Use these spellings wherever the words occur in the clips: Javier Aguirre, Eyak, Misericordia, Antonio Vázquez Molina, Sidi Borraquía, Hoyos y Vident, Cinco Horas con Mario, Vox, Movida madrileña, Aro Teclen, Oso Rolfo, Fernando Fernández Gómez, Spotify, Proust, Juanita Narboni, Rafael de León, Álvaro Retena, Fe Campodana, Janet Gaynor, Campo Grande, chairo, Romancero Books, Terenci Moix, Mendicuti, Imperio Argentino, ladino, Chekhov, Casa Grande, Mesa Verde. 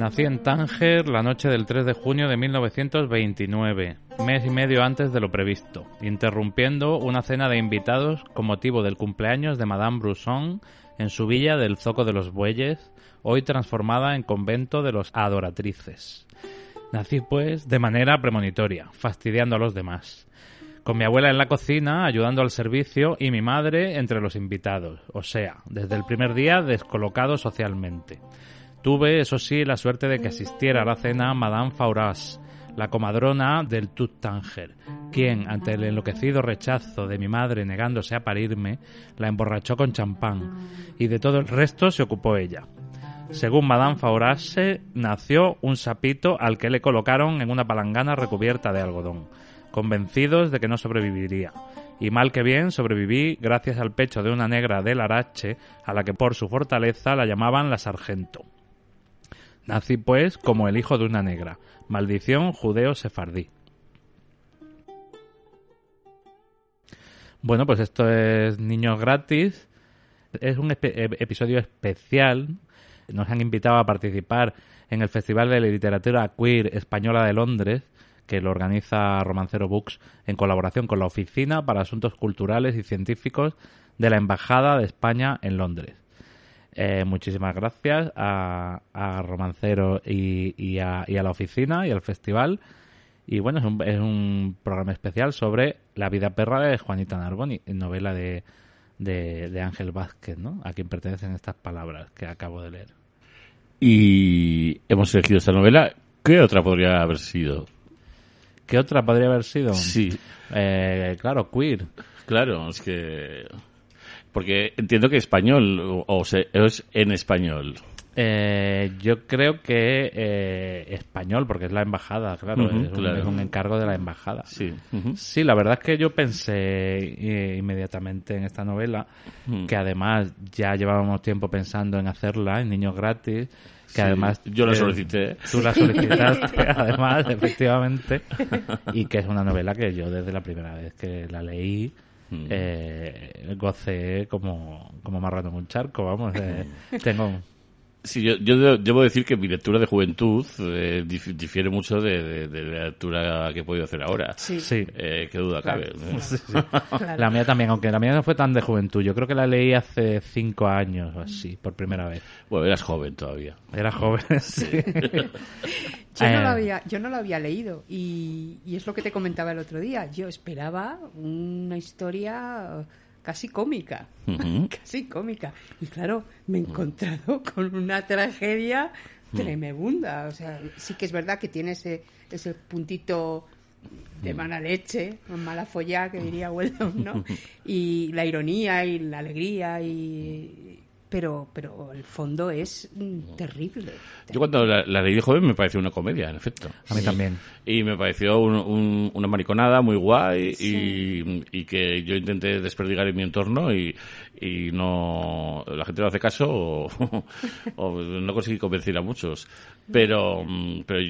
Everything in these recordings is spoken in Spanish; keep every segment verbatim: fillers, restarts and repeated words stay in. Nació en Tánger la noche del tres de junio de mil novecientos veintinueve, mes y medio antes de lo previsto, interrumpiendo una cena de invitados con motivo del cumpleaños de Madame Brusson en su villa del Zoco de los Bueyes, hoy transformada en convento de los adoratrices. Nací, pues, de manera premonitoria, fastidiando a los demás. Con mi abuela en la cocina, ayudando al servicio, y mi madre entre los invitados, o sea, desde el primer día descolocado socialmente. Tuve, eso sí, la suerte de que asistiera a la cena Madame Fauras, la comadrona del Tut Tánger, quien, ante el enloquecido rechazo de mi madre negándose a parirme, la emborrachó con champán, y de todo el resto se ocupó ella. Según Madame Faurase, nació un sapito al que le colocaron en una palangana recubierta de algodón, convencidos de que no sobreviviría. Y mal que bien sobreviví gracias al pecho de una negra del Arache, a la que por su fortaleza la llamaban la Sargento. Nací, pues, como el hijo de una negra. Maldición judeo-sefardí. Bueno, pues esto es Niños Gratis. Es un espe- episodio especial. Nos han invitado a participar en el Festival de la Literatura Queer Española de Londres, que lo organiza Romancero Books en colaboración con la Oficina para Asuntos Culturales y Científicos de la Embajada de España en Londres. Eh, muchísimas gracias a, a Romancero y, y, a, y a la Oficina y al festival. Y bueno, es un, es un programa especial sobre La vida perra de Juanita Narboni, novela de, de, de Ángel Vázquez, ¿no? A quien pertenecen estas palabras que acabo de leer. Y hemos elegido esta novela. ¿Qué otra podría haber sido? ¿Qué otra podría haber sido? Sí. Eh, claro, queer. Claro, es que... Porque entiendo que español, o, o sea, es en español. Eh, yo creo que eh, español, porque es la embajada, claro, uh-huh, es, un, claro. es un encargo de la embajada. Sí, uh-huh. Sí, la verdad es que yo pensé eh, inmediatamente en esta novela, uh-huh. que además ya llevábamos tiempo pensando en hacerla, en Niños Gratis, que sí, además... Yo la solicité. Eh, tú la solicitaste, además, efectivamente, y que es una novela que yo desde la primera vez que la leí... Eh, gocé como, como marrano en un charco, vamos. Eh, tengo... Sí, yo, yo debo decir que mi lectura de juventud eh, difiere mucho de, de, de la lectura que he podido hacer ahora. Sí. Sí. Eh, qué duda claro. cabe. ¿No? Sí, sí. Claro. La mía también, aunque la mía no fue tan de juventud. Yo creo que la leí hace cinco años o así, por primera vez. Bueno, eras joven todavía. Era joven, sí. Yo no, lo había, yo no lo había leído y, y es lo que te comentaba el otro día. Yo esperaba una historia... casi cómica, uh-huh. casi cómica. Y claro, me he encontrado con una tragedia tremebunda. O sea, sí que es verdad que tiene ese, ese puntito de mala leche, mala follá, que diría Weldon, ¿no? Y la ironía y la alegría y... Pero, pero el fondo es terrible. terrible. Yo cuando la, la leí de joven me pareció una comedia, en efecto. A mí sí. también. Y me pareció un, un, una mariconada muy guay sí. y, y que yo intenté desperdigar en mi entorno y, y no la gente no hace caso o, o no conseguí convencer a muchos. Pero, pero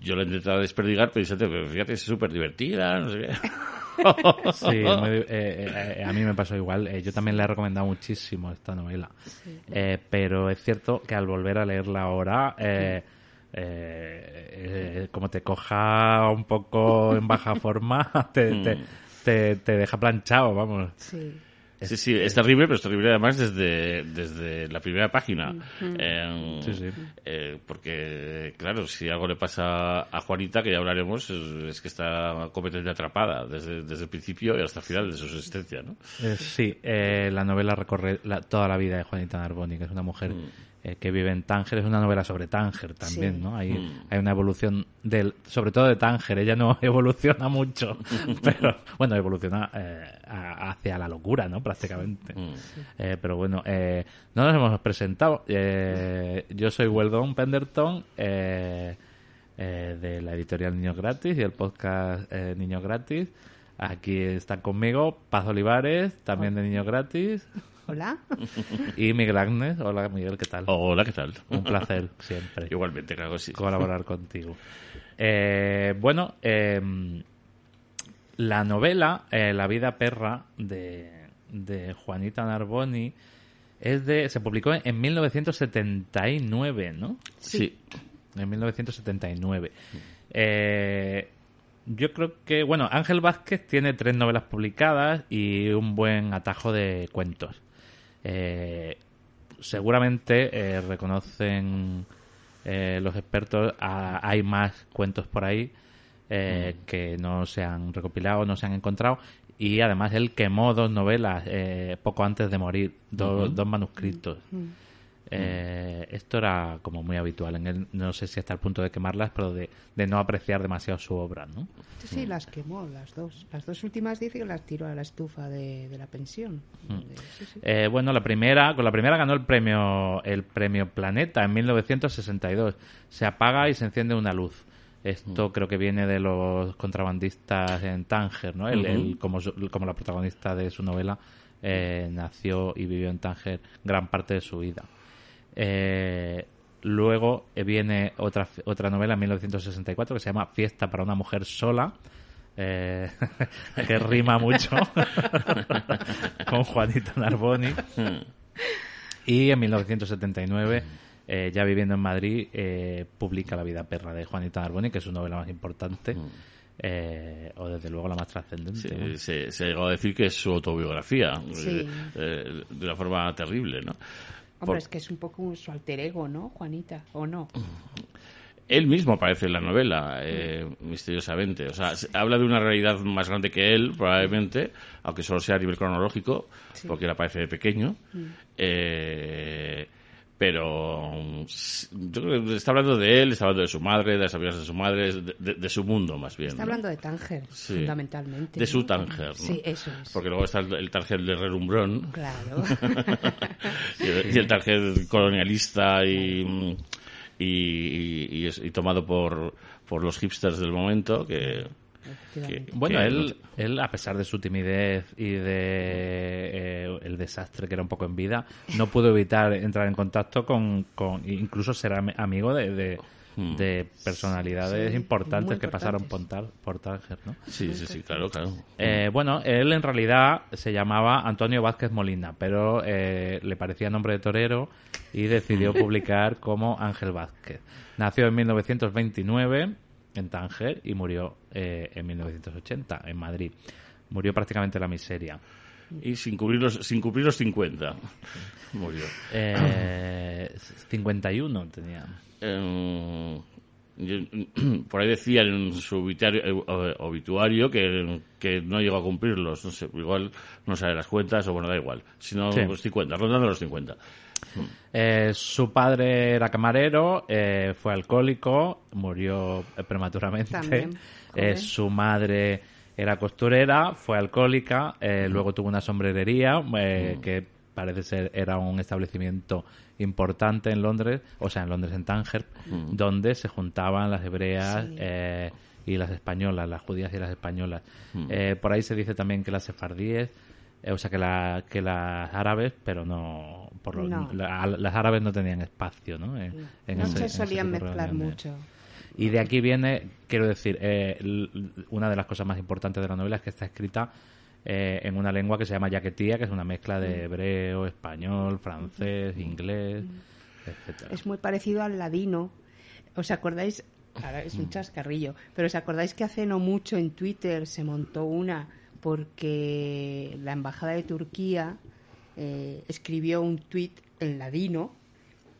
yo la intentaba desperdigar pensando, pero fíjate, es súper divertida, no sé qué. Sí, muy, eh, eh, a mí me pasó igual. Eh, yo también le he recomendado muchísimo esta novela. Sí. Eh, pero es cierto que al volver a leerla ahora, eh, eh, eh, como te coja un poco en baja forma, te, te, te, te deja planchado, vamos. Sí. Sí, sí, es terrible, pero es terrible además desde, desde la primera página. Uh-huh. Eh, sí, sí. Eh, porque, claro, si algo le pasa a Juanita, que ya hablaremos, es, es que está completamente atrapada desde, desde el principio y hasta el final de su existencia, ¿no? Eh, sí, eh, la novela recorre la, toda la vida de Juanita Narboni, que es una mujer uh-huh. eh, que vive en Tánger. Es una novela sobre Tánger también, sí. ¿no? Hay, uh-huh. hay una evolución, del, sobre todo de Tánger. Ella no evoluciona mucho, pero, bueno, evoluciona eh, a, hacia la locura, ¿no? Prácticamente. Sí. Eh, pero bueno, eh, no nos hemos presentado. Eh, yo soy Weldon Penderton, eh, eh, de la editorial Niños Gratis y el podcast eh, Niños Gratis. Aquí están conmigo Paz Olivares, también de Niños Gratis. Hola. Y Miguel Agnes. Hola, Miguel, ¿qué tal? Hola, ¿qué tal? Un placer siempre. Igualmente, claro, sí. Colaborar contigo. Eh, bueno, eh, la novela eh, La vida perra de... de Juanita Narboni es de se publicó en, en mil novecientos setenta y nueve, ¿no? Sí. en mil novecientos setenta y nueve. Eh, yo creo que, bueno, Ángel Vázquez tiene tres novelas publicadas y un buen atajo de cuentos. Eh, seguramente eh, reconocen eh, los expertos, a, hay más cuentos por ahí eh, mm. que no se han recopilado, no se han encontrado. Y además él quemó dos novelas eh, poco antes de morir, do, uh-huh. dos manuscritos. Uh-huh. Eh, esto era como muy habitual en él, no sé si hasta el punto de quemarlas, pero de, de no apreciar demasiado su obra, ¿no? Sí, las quemó, las dos. Las dos últimas dice que las tiró a la estufa de, de la pensión. Mm. Sí, sí. Eh, bueno, la primera, con la primera ganó el premio, el premio Planeta en mil novecientos sesenta y dos. Se apaga y se enciende una luz. Esto mm. creo que viene de los contrabandistas en Tánger, ¿no? El, mm-hmm. el, como, su, como la protagonista de su novela, eh, nació y vivió en Tánger gran parte de su vida. Eh, luego viene otra otra novela en mil novecientos sesenta y cuatro que se llama Fiesta para una mujer sola, eh, que rima mucho con Juanita Narboni. Y en mil novecientos setenta y nueve, eh, ya viviendo en Madrid, eh, publica La vida perra de Juanita Narboni, que es su novela más importante. Eh, o desde luego la más trascendente. Sí, ¿no? se, se ha llegado a decir que es su autobiografía, sí. eh, de una forma terrible, ¿no? Hombre, por... es que es un poco su alter ego, ¿no, Juanita? ¿O no? Él mismo aparece en la novela, eh, misteriosamente. O sea, se habla de una realidad más grande que él, probablemente, aunque solo sea a nivel cronológico, sí. porque él aparece de pequeño. Mm. Eh, pero yo creo que está hablando de él, está hablando de su madre, de las amigas de su madre, de, de, de su mundo, más bien. Está ¿no? hablando de Tánger, sí. fundamentalmente. De ¿no? su Tánger, ¿no? Sí, eso es. Porque luego está el, el Tánger de relumbrón. Claro. y, el, y el Tánger colonialista y, y, y, y, y tomado por, por los hipsters del momento, que... Que, bueno, él, él, a pesar de su timidez y de eh, el desastre que era un poco en vida, no pudo evitar entrar en contacto con, con incluso ser am- amigo de, de, hmm. de personalidades sí, importantes que pasaron por, por Tánger, ¿no? Sí, sí, sí, claro, claro. Eh, bueno, él en realidad se llamaba Antonio Vázquez Molina, pero eh, le parecía nombre de torero y decidió publicar como Ángel Vázquez. Nació en mil novecientos veintinueve... en Tánger y murió eh, en mil novecientos ochenta en Madrid. Murió prácticamente en la miseria. Y sin cubrir los, sin cubrir los cincuenta. Murió. Eh, cincuenta y uno tenía. Eh, yo, por ahí decía en su obituario, obituario que, que no llegó a cumplirlos. No sé, igual no sabe las cuentas o bueno, da igual. Sino sí. los cincuenta, rondando los cincuenta. Eh, su padre era camarero, eh, fue alcohólico, murió prematuramente. Eh, su madre era costurera, fue alcohólica, eh, mm. luego tuvo una sombrerería eh, mm. que parece ser era un establecimiento importante en Londres, o sea, en Londres, en Tánger, mm. donde se juntaban las hebreas sí. eh, y las españolas, las judías y las españolas. Mm. Eh, por ahí se dice también que las sefardíes, eh, o sea, que, la, que las árabes, pero no... Por lo, no. la, las árabes no tenían espacio, ¿no? En, no, en no ese, se solían en mezclar mucho. Y de aquí viene, quiero decir, eh, l, una de las cosas más importantes de la novela es que está escrita eh, en una lengua que se llama yaquetía, que es una mezcla de hebreo, español, francés, inglés, etcétera. Es muy parecido al ladino. ¿Os acordáis? Ahora es un chascarrillo, pero ¿os acordáis que hace no mucho en Twitter se montó una porque la embajada de Turquía... Eh, escribió un tuit en ladino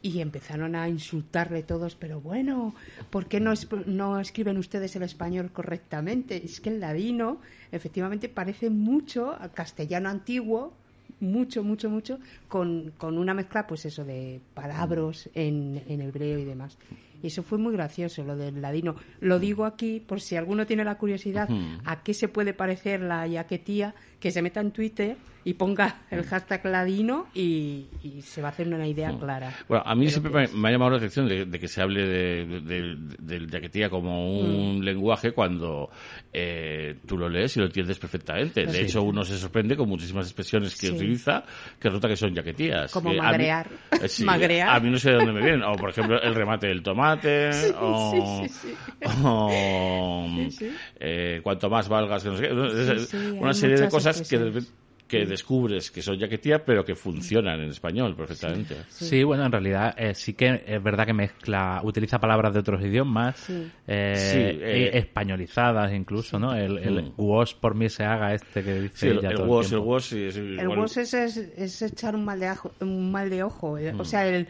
y empezaron a insultarle todos, pero bueno, ¿por qué no, es, no escriben ustedes el español correctamente? Es que el ladino efectivamente parece mucho al castellano antiguo, mucho, mucho, mucho, con, con una mezcla, pues eso, de palabras en, en hebreo y demás. Y eso fue muy gracioso, lo del ladino. Lo digo aquí, por si alguno tiene la curiosidad a qué se puede parecer la yaquetía, que se meta en Twitter y ponga el hashtag ladino y, y se va a hacer una idea clara. Bueno, a mí Pero siempre me, me ha llamado la atención de, de que se hable del de, de, de yaquetía como un mm. lenguaje cuando eh, tú lo lees y lo entiendes perfectamente. De sí. hecho, uno se sorprende con muchísimas expresiones que sí. utiliza que resulta que son yaquetías. Como magrear. A mí, eh, sí, magrear. A mí no sé de dónde me vienen. O, por ejemplo, el remate del tomate. Sí, o, sí, sí, sí. o sí, sí. Eh, cuanto más valgas que no sé qué. Sí, sí, una serie de cosas expresiones. Que... que descubres que son yaquetía, pero que funcionan en español perfectamente. Sí, sí. sí bueno, en realidad eh, sí que es verdad que mezcla, utiliza palabras de otros idiomas, sí. Eh, sí, eh, españolizadas incluso, sí. ¿no? El, el guos por mí se haga este que dice sí, el, ella el todo guos, el tiempo. El guos, sí, es igual. El guos es, es, es echar un mal de, ajo, un mal de ojo, mm. o sea, el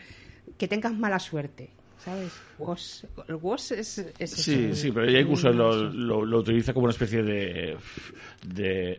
que tengas mala suerte. ¿Sabes? Wos. El wos es... es sí, el, sí, pero ella incluso lo, lo, lo utiliza como una especie de... de...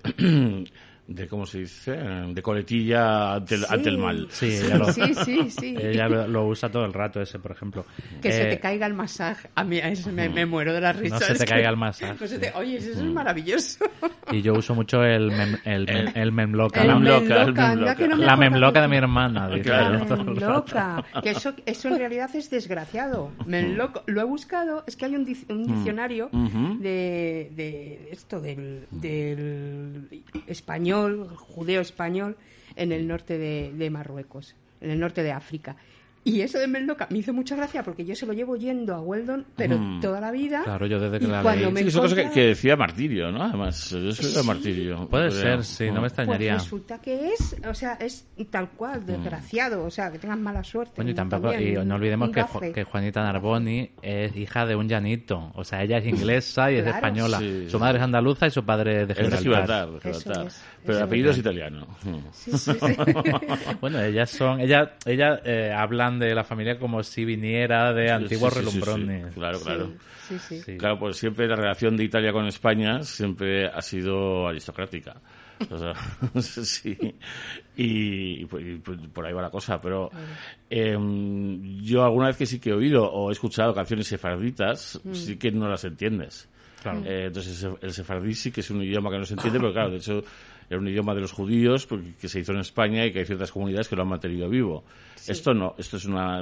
de ¿cómo se dice? De coletilla ante el, sí, ante el mal. Sí, ella lo, sí, sí, sí. Ella lo, lo usa todo el rato ese, por ejemplo. Que eh, se te caiga el masaje. A mí a eso me, me muero de la risa. No se te caiga el masaje. No sí. te, oye, eso es maravilloso. Y yo uso mucho el mem, el, el, el memloca. El la memloca. El memloca. No me la memloca de mi hermana. Dice, claro. La memloca. Que eso, eso en realidad es desgraciado. Memloco. Lo he buscado. Es que hay un, dic, un diccionario uh-huh. de, de esto, del, del español judeo-español en el norte de, de Marruecos, en el norte de África. Y eso de Menloca me hizo mucha gracia porque yo se lo llevo yendo a Weldon, pero mm. toda la vida. Claro, yo desde que la leí. Sí, es una cosa que, que decía martirio, ¿no? Además, yo soy sí, de martirio. Puede creo. ser, sí, no me extrañaría. Pues resulta que es, o sea, es tal cual, desgraciado, o sea, que tengas mala suerte. Bueno, y tampoco, también, y no olvidemos que, que Juanita Narboni es hija de un llanito, o sea, ella es inglesa y claro. es española. Sí. Su madre es andaluza y su padre es de Gibraltar. Es de Gibraltar, de Gibraltar. Es, pero el apellido es italiano. Sí, sí, sí. Bueno, ellas son, ella, ella eh, hablan de la familia como si viniera de antiguos sí, sí, relumbrones. Sí, sí. Claro, claro. Sí, sí, sí. Claro, pues siempre la relación de Italia con España siempre ha sido aristocrática. O sea, sí. Y, y, y por ahí va la cosa, pero eh, yo alguna vez que sí que he oído o he escuchado canciones sefarditas, mm. sí que no las entiendes. Claro. Eh, entonces el sefardí sí que es un idioma que no se entiende, pero claro, de hecho era un idioma de los judíos que se hizo en España y que hay ciertas comunidades que lo han mantenido vivo. Sí. Esto no, esto es una...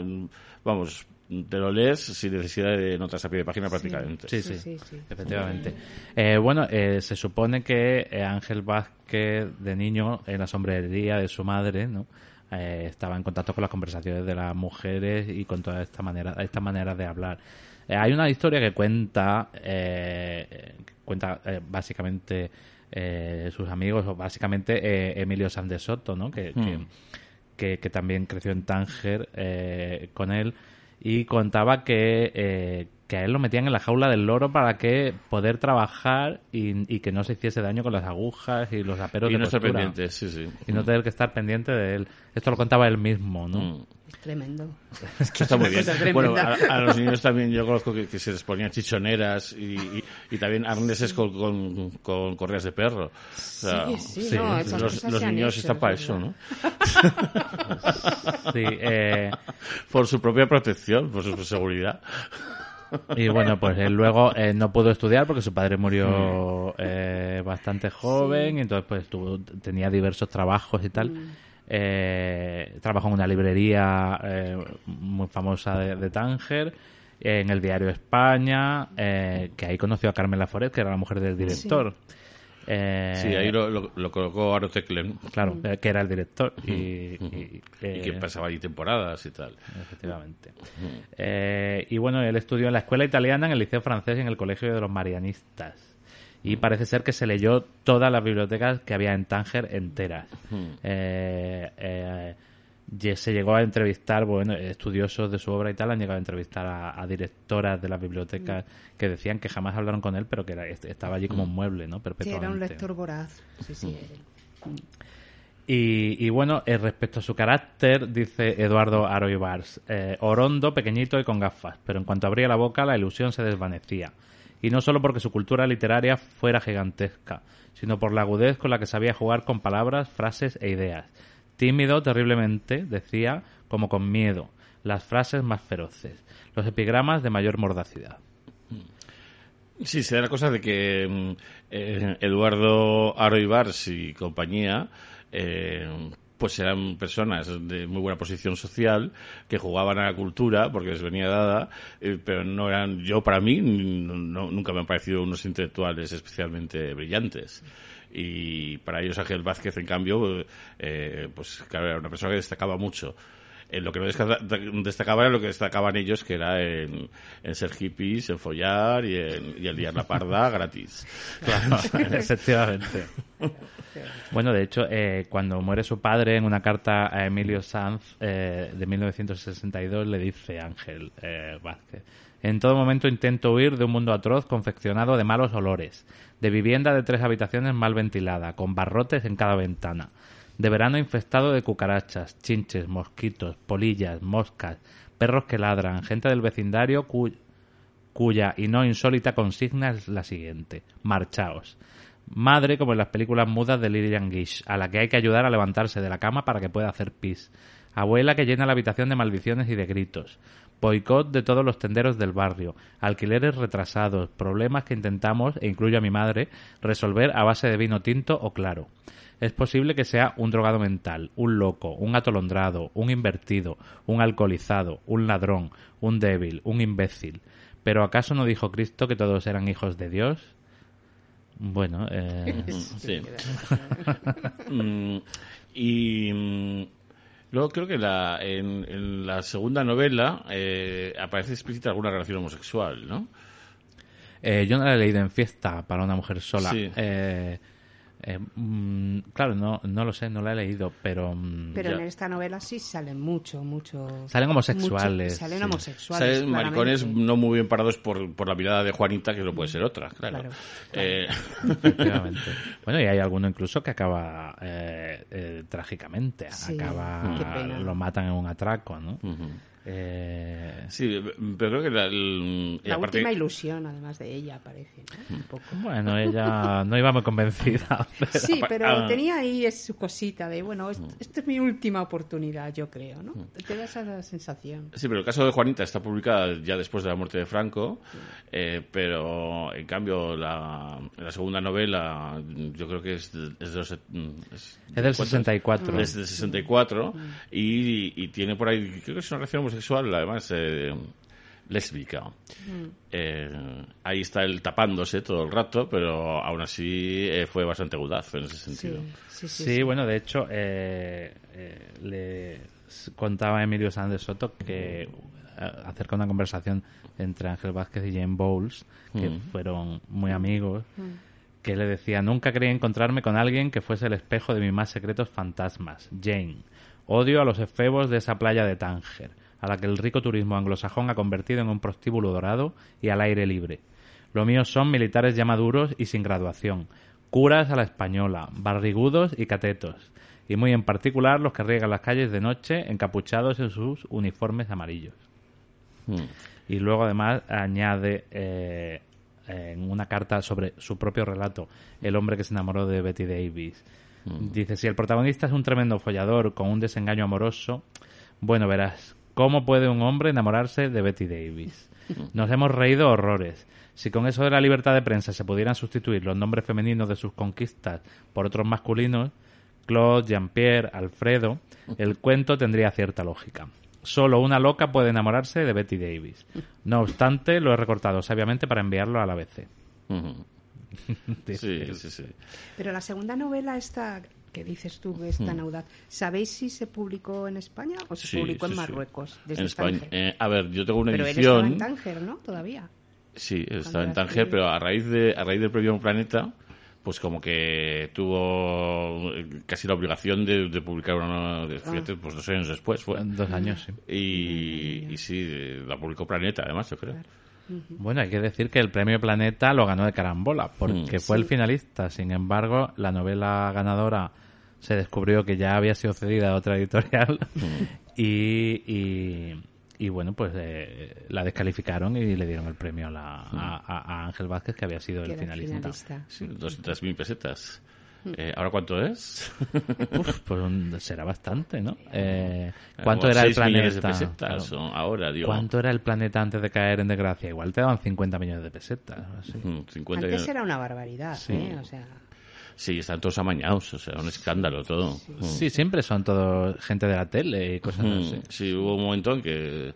Vamos, te lo lees sin necesidad de notas a pie de página sí. prácticamente. Sí, sí, sí, sí, sí. efectivamente. Eh, bueno, eh, se supone que Ángel Vázquez, de niño, en la sombrería de su madre, ¿no? Eh, estaba en contacto con las conversaciones de las mujeres y con toda esta manera, esta manera de hablar. Eh, hay una historia que cuenta, eh, cuenta eh, básicamente... Eh, sus amigos, o básicamente eh, Emilio Sanz de Soto, ¿no? que, mm. que, que también creció en Tánger eh, con él, y contaba que, eh, que a él lo metían en la jaula del loro para que poder trabajar y, y que no se hiciese daño con las agujas y los aperos y de no estar pendiente, sí, sí. y mm. no tener que estar pendiente de él. Esto lo contaba él mismo, ¿no? Mm. Tremendo. Es que está muy bien. Bueno, a, a los niños también yo conozco que, que se les ponían chichoneras y, y, y también arneses sí. con, con, con correas de perro. O sea, sí, sí, sí. No, esas los, cosas los niños hecho, están para eso, ¿no? Sí, eh... por su propia protección, por su seguridad. Y bueno, pues eh, luego eh, no pudo estudiar porque su padre murió eh, bastante joven, sí. y entonces pues tuvo, tenía diversos trabajos y tal. Mm. Eh, trabajó en una librería eh, muy famosa de, de Tánger, eh, en el diario España, eh, que ahí conoció a Carmen Laforet, que era la mujer del director. Sí, eh, sí ahí lo, lo, lo colocó Aro Teclen. Claro, mm. eh, que era el director. Mm. Y, y, eh, y que pasaba ahí temporadas y tal. Efectivamente. Mm. Eh, y bueno, él estudió en la escuela italiana, en el liceo francés y en el colegio de los marianistas. Y parece ser que se leyó todas las bibliotecas que había en Tánger enteras. Mm. Eh, eh, se llegó a entrevistar, bueno, estudiosos de su obra y tal, han llegado a entrevistar a, a directoras de las bibliotecas mm. que decían que jamás hablaron con él, pero que era, estaba allí como un mueble, ¿no? Perpetuamente. Sí, era un lector voraz. Sí, sí. Mm. Y, y bueno, eh, respecto a su carácter, dice Eduardo Haro Ibars, eh, orondo, pequeñito y con gafas, pero en cuanto abría la boca la ilusión se desvanecía. Y no solo porque su cultura literaria fuera gigantesca, sino por la agudez con la que sabía jugar con palabras, frases e ideas. Tímido, terriblemente, decía, como con miedo, las frases más feroces, los epigramas de mayor mordacidad. Sí, se da la cosa de que eh, Eduardo Haro Ibars y compañía... Eh, pues eran personas de muy buena posición social, que jugaban a la cultura porque les venía dada, eh, pero no eran, yo para mí, no, nunca me han parecido unos intelectuales especialmente brillantes. Y para ellos Ángel Vázquez, en cambio, eh, pues claro, era una persona que destacaba mucho. En lo que no destacaba era lo que destacaban ellos, que era en, en ser hippies, en follar y en, y en liar la parda gratis. Claro, efectivamente. Bueno, de hecho, eh, cuando muere su padre, en una carta a Emilio Sanz eh, de mil novecientos sesenta y dos le dice Ángel eh, Vázquez: en todo momento intento huir de un mundo atroz confeccionado de malos olores, de vivienda de tres habitaciones mal ventilada, con barrotes en cada ventana, de verano infestado de cucarachas, chinches, mosquitos, polillas, moscas, perros que ladran, gente del vecindario cu- cuya y no insólita consigna es la siguiente: marchaos. Madre, como en las películas mudas de Lillian Gish, a la que hay que ayudar a levantarse de la cama para que pueda hacer pis. Abuela que llena la habitación de maldiciones y de gritos. Boicot de todos los tenderos del barrio, alquileres retrasados, problemas que intentamos, e incluyo a mi madre, resolver a base de vino tinto o claro. Es posible que sea un drogado mental, un loco, un atolondrado, un invertido, un alcoholizado, un ladrón, un débil, un imbécil. ¿Pero acaso no dijo Cristo que todos eran hijos de Dios? Bueno, eh... sí. Y... luego creo que la, en, en la segunda novela eh, aparece explícita alguna relación homosexual, ¿no? Eh, yo no la he leído. En Fiesta para una mujer sola. Sí. Eh, eh, mm, claro, no no lo sé, no la he leído, pero... Pero ya. En esta novela sí salen mucho, mucho... Salen homosexuales. Mucho, salen sí. homosexuales, Salen claramente. Maricones no muy bien parados por, por la mirada de Juanita, que no puede ser otra, claro. claro, claro. Eh... Efectivamente. Bueno, y hay alguno incluso que acaba... Eh, eh, trágicamente, sí, acaba, lo matan en un atraco, ¿no? Uh-huh. Eh... Sí, pero creo que la, el, la aparte... última ilusión, además de ella, parece, ¿no? Un poco. Bueno, ella no iba muy convencida. Pero... Sí, pero tenía ahí es su cosita de, bueno, esto, esta es mi última oportunidad, yo creo, ¿no? Te da esa sensación. Sí, pero el caso de Juanita está publicada ya después de la muerte de Franco, sí. eh, pero en cambio la, la segunda novela, yo creo que es, es, de los, es, es del sesenta y cuatro. Es del sesenta y cuatro, y, y tiene por ahí, creo que es una relación homosexual, además eh, lésbica. Mm. Eh, ahí está él tapándose todo el rato, pero aún así eh, fue bastante audaz en ese sentido. Sí, sí, sí, sí, sí. Bueno, de hecho, eh, eh, le contaba Emilio Sanz de Soto que acerca una conversación entre Ángel Vázquez y Jane Bowles, que mm. fueron muy amigos, mm. que le decía: nunca creí encontrarme con alguien que fuese el espejo de mis más secretos fantasmas. Jane, odio a los efebos de esa playa de Tánger, a la que el rico turismo anglosajón ha convertido en un prostíbulo dorado y al aire libre. Lo mío son militares ya maduros y sin graduación, curas a la española, barrigudos y catetos, y muy en particular los que riegan las calles de noche encapuchados en sus uniformes amarillos. Mm. Y luego además añade eh, en una carta sobre su propio relato, El hombre que se enamoró de Bette Davis. Mm. Dice: si el protagonista es un tremendo follador con un desengaño amoroso, bueno, verás... ¿Cómo puede un hombre enamorarse de Bette Davis? Nos hemos reído horrores. Si con eso de la libertad de prensa se pudieran sustituir los nombres femeninos de sus conquistas por otros masculinos, Claude, Jean-Pierre, Alfredo, el cuento tendría cierta lógica. Solo una loca puede enamorarse de Bette Davis. No obstante, lo he recortado sabiamente para enviarlo a la A B C. Uh-huh. Sí, sí, sí. Pero la segunda novela está... que dices tú, es tan audaz. ¿Sabéis si se publicó en España o se sí, publicó sí, en Marruecos? Sí. Desde en España. Eh, a ver, yo tengo una pero edición... Pero él estaba en Tánger, ¿no? Todavía. Sí, estaba en Tánger, que... pero a raíz de a raíz del premio Planeta, pues como que tuvo casi la obligación de, de publicar una... De, fíjate, pues dos años después fue. Dos años, sí. Y, y sí, la publicó Planeta, además, yo creo. Claro. Bueno, hay que decir que el premio Planeta lo ganó de carambola, porque sí. fue el finalista. Sin embargo, la novela ganadora se descubrió que ya había sido cedida a otra editorial mm. y, y, y, bueno, pues eh, la descalificaron y le dieron el premio a, la, mm. a, a Ángel Vázquez, que había sido que el finalista. finalista. Sí, doscientas mil pesetas. Eh, ¿Ahora cuánto es? Uf, pues un, será bastante, ¿no? Eh, ¿Cuánto bueno, era el Planeta? Pesetas, claro. Ahora, digo. ¿Cuánto era el Planeta antes de caer en desgracia? Igual te daban cincuenta millones de pesetas. Así. cincuenta antes era una barbaridad, sí. ¿eh? O sea... Sí, están todos amañados, o sea, un escándalo todo. Sí, sí. Mm. sí siempre son todos gente de la tele y cosas mm. así. Sí, hubo un momento en que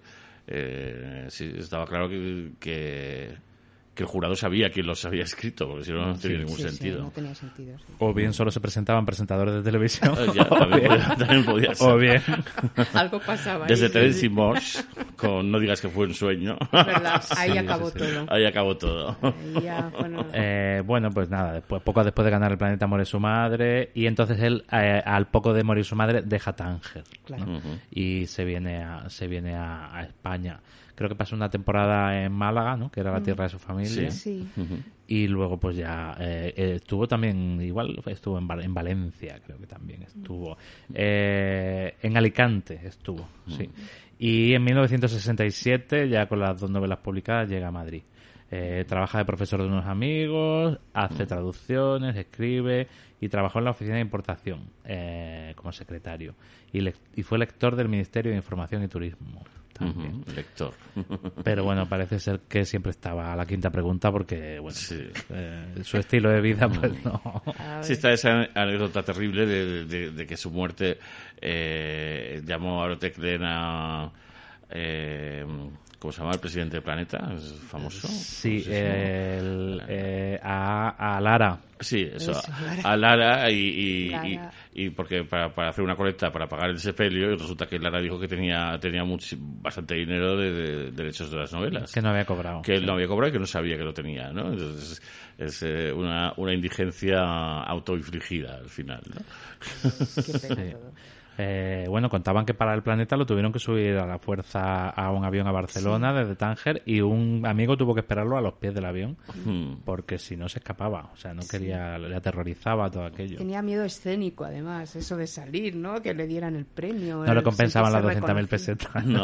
eh, sí, estaba claro que... que... que el jurado sabía quién los había escrito, porque si no, no tenía sí, ningún sí, sentido. Sí, no tenía sentido sí. O bien solo se presentaban presentadores de televisión. Ya, también, podía, también podía ser. O bien. Algo pasaba. Desde sí, Terenci Moix, con No digas que fue un sueño. ¿Verdad? Ahí sí, acabó sí, sí. todo. Ahí acabó todo. Ahí ya, bueno. Eh, bueno, pues nada, después, poco después de ganar el Planeta muere su madre, y entonces él, eh, al poco de morir su madre, deja Tánger. Claro. ¿no? Uh-huh. Y se viene a, se viene a, a España. Creo que pasó una temporada en Málaga, ¿no? Que era la tierra de su familia. Sí, sí. Uh-huh. Y luego, pues ya eh, estuvo también, igual estuvo en, en Valencia, creo que también estuvo. Eh, en Alicante estuvo, uh-huh. sí. Y en mil novecientos sesenta y siete, ya con las dos novelas publicadas, llega a Madrid. Eh, trabaja de profesor de unos amigos, hace uh-huh. traducciones, escribe y trabajó en la oficina de importación eh, como secretario. Y, le- y fue lector del Ministerio de Información y Turismo. También. Uh-huh. Lector. Pero bueno, parece ser que siempre estaba a la quinta pregunta porque, bueno, sí. eh, su estilo de vida, pues no. Sí, está esa anécdota terrible de, de, de que su muerte eh, llamó a Roteclena, eh, ¿cómo se llama? El presidente de Planeta, es famoso. Sí, no sé si el, eh, a, a Lara. Sí, eso, eso Lara. a Lara y, y, Lara. y, y porque para, para hacer una colecta para pagar el sepelio, y resulta que Lara dijo que tenía tenía mucho, bastante dinero de, de derechos de las novelas. Que no había cobrado. Que él sí. no había cobrado y que no sabía que lo tenía, ¿no? Entonces es eh, una, una indigencia autoinfligida al final, ¿no? Qué pena todo. Eh, bueno, contaban que para el Planeta lo tuvieron que subir a la fuerza a un avión a Barcelona sí. desde Tánger, y un amigo tuvo que esperarlo a los pies del avión mm. porque si no se escapaba, o sea, no quería, sí. le aterrorizaba todo aquello. Tenía miedo escénico, además, eso de salir, ¿no? Que le dieran el premio. No le compensaban las doscientas mil pesetas. No.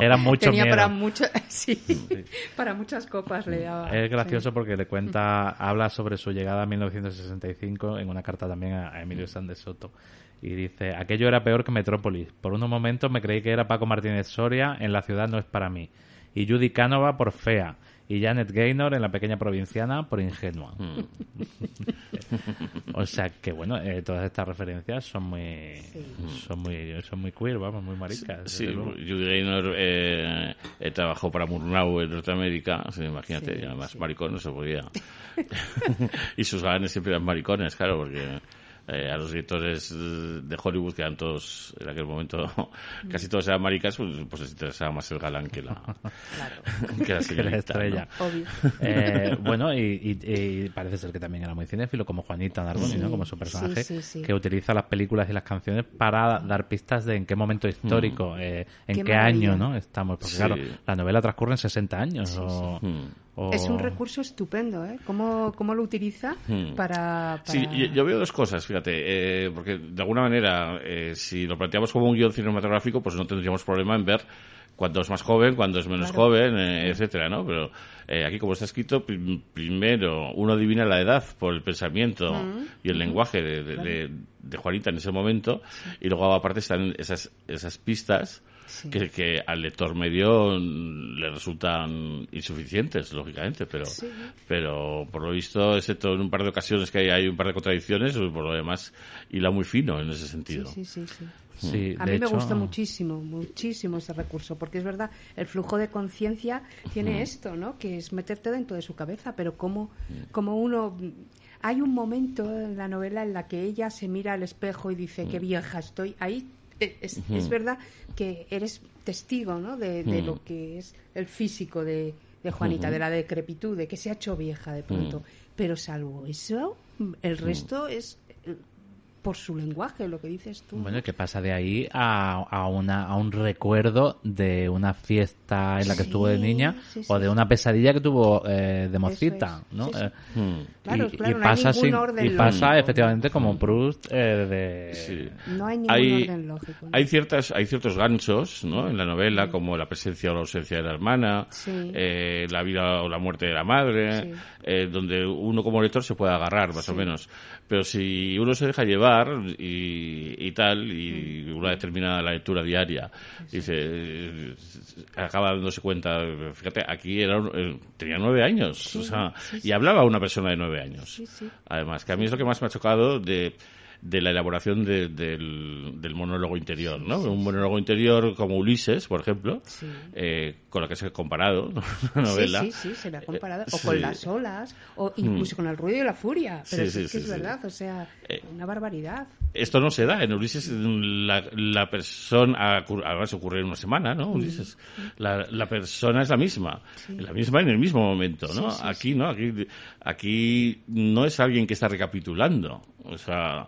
Era mucho Tenía miedo. Para mucho, sí, sí. Para muchas copas le daba. Es gracioso sí. porque le cuenta, habla sobre su llegada a mil novecientos sesenta y cinco en una carta también a Emilio Sanz de Soto. Y dice, aquello era peor que Metrópolis. Por unos momentos me creí que era Paco Martínez Soria en La ciudad no es para mí. Y Judy Cánova por fea. Y Janet Gaynor en La pequeña provinciana por ingenua. Mm. O sea que, bueno, eh, todas estas referencias son muy sí. son muy son muy queer, vamos, muy maricas. Sí, sí. Judy Gaynor eh, eh, trabajó para Murnau en Norteamérica, sí, imagínate, sí, además sí. maricón no se podía. Y sus galanes siempre eran maricones, claro, porque... Eh, a los directores de Hollywood, que eran todos, en aquel momento casi todos eran maricas, pues, pues les interesaba más el galán que la, claro. que la, que la estrella, ¿no? Obvio. Eh, bueno, y, y, y parece ser que también era muy cinéfilo, como Juanita Narboni, sí, ¿no? Como su personaje, sí, sí, sí. que utiliza las películas y las canciones para dar pistas de en qué momento histórico, mm. eh, en qué, qué año no estamos, porque sí. claro, la novela transcurre en sesenta años sí, o... Sí. Mm. O... Es un recurso estupendo, ¿eh? ¿Cómo, cómo lo utiliza hmm. para, para...? Sí, yo, yo veo dos cosas, fíjate, eh, porque de alguna manera, eh, si lo planteamos como un guión cinematográfico, pues no tendríamos problema en ver cuándo es más joven, cuándo es menos claro. joven, eh, etcétera, ¿no? Pero eh, aquí, como está escrito, prim- primero uno adivina la edad por el pensamiento uh-huh. y el lenguaje de, de, claro. de, de Juanita en ese momento, y luego aparte están esas, esas pistas... Sí. Que, que al lector medio le resultan insuficientes, lógicamente, pero sí. pero por lo visto, excepto en un par de ocasiones que hay, hay un par de contradicciones, por lo demás hila muy fino en ese sentido. Sí, sí, sí, sí. Sí, a mí hecho... me gusta muchísimo, muchísimo ese recurso, porque es verdad, el flujo de conciencia tiene mm. esto, ¿no? Que es meterte dentro de su cabeza, pero como, mm. como uno... Hay un momento en la novela en la que ella se mira al espejo y dice, mm. qué vieja estoy, ahí... Es, uh-huh. es verdad que eres testigo, ¿no? de, de uh-huh. lo que es el físico de, de Juanita, uh-huh. de la decrepitud, de que se ha hecho vieja de pronto. Uh-huh. Pero salvo eso, el resto uh-huh. es por su lenguaje, lo que dices tú. Bueno, que pasa de ahí a, a, una, a un recuerdo de una fiesta en la que sí, estuvo de niña sí, sí. o de una pesadilla que tuvo eh, de mocita, es, ¿no? Sí, sí. Eh, claro, y, claro, y pasa, no hay sin, orden y pasa lógico, efectivamente ¿no? como Proust eh, de... Sí. No hay ningún hay, orden lógico. ¿No? Hay, ciertas, hay ciertos ganchos, ¿no? En la novela, sí. como la presencia o la ausencia de la hermana, sí. eh, la vida o la muerte de la madre, sí. eh, donde uno como lector se puede agarrar, más sí. o menos. Pero si uno se deja llevar, Y, y tal, y una determinada la lectura diaria, y se, acaba dándose cuenta, fíjate, aquí era tenía nueve años, sí, o sea, sí, sí. y hablaba una persona de nueve años, sí, sí. además, que a mí es lo que más me ha chocado de... de la elaboración de, de, del, del monólogo interior, ¿no? Sí, sí, un monólogo interior como Ulises, por ejemplo, sí. eh, con lo que se ha comparado, ¿no? Una novela. Sí, sí, sí, se le ha comparado, eh, o sí. con las olas, o incluso mm. con el ruido y la furia, pero sí, sí, es que sí, es verdad, sí. o sea, una barbaridad. Esto no se da, en Ulises la, la persona, ahora se ocurre en una semana, ¿no? Ulises, mm. la, la persona es la misma, sí. la misma en el mismo momento, ¿no? Sí, sí, aquí, sí. ¿no? Aquí, aquí no es alguien que está recapitulando, o sea...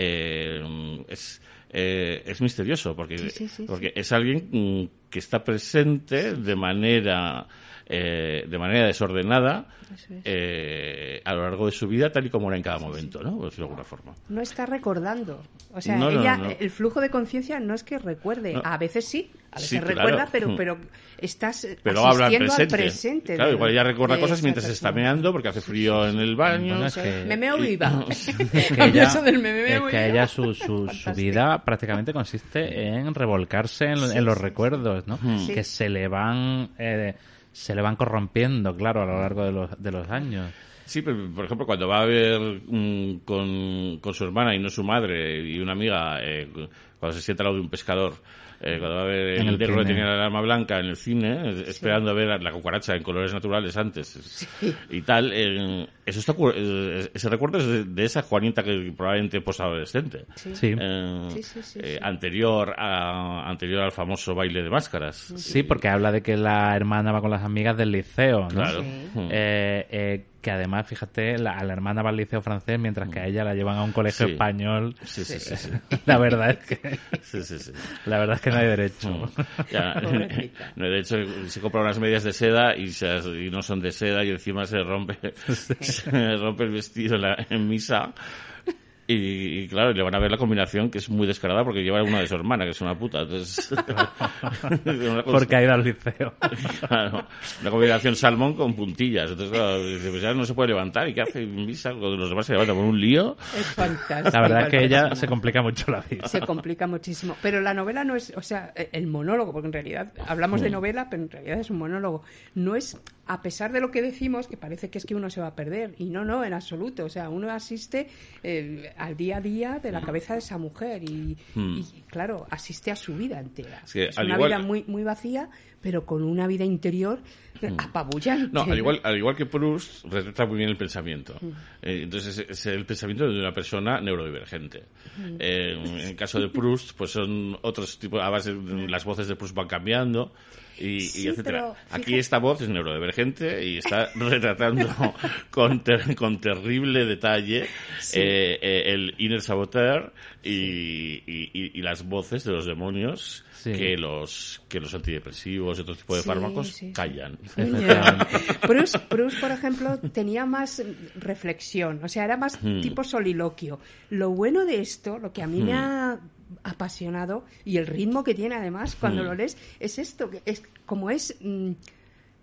Eh, es, eh, es misterioso porque, sí, sí, sí, porque sí. es alguien que está presente de manera eh, de manera desordenada es. eh, a lo largo de su vida tal y como era en cada momento, sí, sí. ¿no? Pues de alguna forma. No está recordando, o sea, no, ella, no, no. el flujo de conciencia no es que recuerde, no. a veces sí, a veces sí, recuerda, claro. pero pero estás pero asistiendo presente. al presente. Claro, de, igual ella recuerda cosas mientras se está meando porque hace frío sí, sí, sí. en el baño. Bueno, es que, me meo viva. Es que ella, del me meo es que ella su, su, su vida prácticamente consiste en revolcarse en, sí, en los sí, recuerdos, ¿no? Sí. Que se le van eh, se le van corrompiendo, claro, a lo largo de los de los años. Sí, pero, por ejemplo, cuando va a ver mmm, con, con su hermana y no su madre y una amiga, eh, cuando se sienta al lado de un pescador, eh, cuando va a ver el negro que tenía la alarma blanca en el cine, sí. esperando a ver la cucaracha en colores naturales antes sí. y tal, eh, eso está eh, ese recuerdo es de, de esa Juanita que probablemente posadolescente, sí. Sí. Eh, sí, sí, sí, eh, sí. anterior a, anterior al famoso baile de máscaras. Sí, y, porque habla de que la hermana va con las amigas del liceo, ¿no? Claro. Sí. Eh, eh, que además, fíjate, la, a la hermana va al liceo francés mientras que a ella la llevan a un colegio sí. español. Sí, sí, sí, sí, sí. La verdad es que... Sí, sí, sí. La verdad es que no hay derecho. No, ya, no hay derecho. Se compra unas medias de seda y, se, y no son de seda y encima se rompe, sí. se rompe el vestido en, la, en misa. Y, y claro, le van a ver la combinación que es muy descarada porque lleva una de su hermana, que es una puta. Entonces, una cosa, porque ha ido al liceo. Claro, una combinación salmón con puntillas. Entonces, claro, ya no se puede levantar. ¿Y qué hace misa? Los demás se levantan por un lío. Es fantástico. La verdad es que ella se complica mucho la vida. Se complica muchísimo. Pero la novela no es, o sea, el monólogo, porque en realidad hablamos de novela, pero en realidad es un monólogo. No es, a pesar de lo que decimos, que parece que es que uno se va a perder. Y no, no, en absoluto. O sea, uno asiste... Eh, al día a día de la cabeza de esa mujer y, hmm. y claro, asiste a su vida entera. Sí, es una igual... vida muy muy vacía, pero con una vida interior hmm. apabullante. No, al igual al igual que Proust, retrata muy bien el pensamiento. Hmm. Eh, entonces, es el pensamiento de una persona neurodivergente. Hmm. Eh, en el caso de Proust, pues son otros tipos, a base, las voces de Proust van cambiando. Y, sí, y etcétera. Aquí esta voz es neurodivergente y está retratando con, ter, con terrible detalle sí. eh, eh, el inner saboteur y, sí. y, y, y las voces de los demonios sí. que los que los antidepresivos y otro tipo de sí, fármacos sí. callan. Yeah. Proust, Proust, por ejemplo, tenía más reflexión, o sea, era más hmm. tipo soliloquio. Lo bueno de esto, lo que a mí hmm. me ha apasionado y el ritmo que tiene además cuando mm. lo lees es esto que es como es mmm,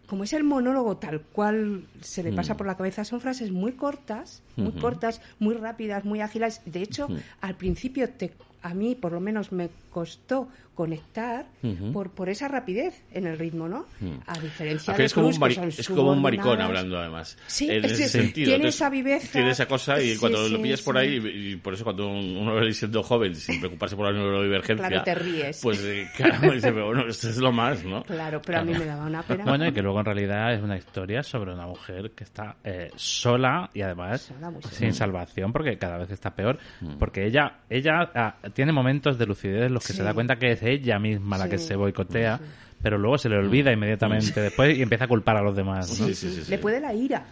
como es el monólogo tal cual se le pasa mm. por la cabeza, son frases muy cortas muy mm-hmm. cortas, muy rápidas, muy ágiles. De hecho mm. al principio te a mí por lo menos me costó conectar uh-huh. por por esa rapidez en el ritmo, ¿no? Uh-huh. A diferencia Aunque de es como un mari- es como un maricón hablando además. Sí, en es, ese sentido. Tiene Entonces, esa viveza. Tiene esa cosa y sí, cuando sí, lo pillas sí. por ahí y, y por eso cuando uno lo siendo joven sin preocuparse por la neurodivergencia. Claro, te ríes. Pues eh, claro, dice, bueno, esto es lo más, ¿no? Claro, pero claro. a mí me daba una pena. Bueno, y que luego en realidad es una historia sobre una mujer que está eh, sola y además sola, sin salvación porque cada vez está peor, mm. porque ella ella ah, tiene momentos de lucidez en los que sí. se da cuenta que es ella misma sí. la que se boicotea, sí. pero luego se le olvida inmediatamente sí. después y empieza a culpar a los demás, ¿no? Sí, sí, sí, sí. Le puede la ira.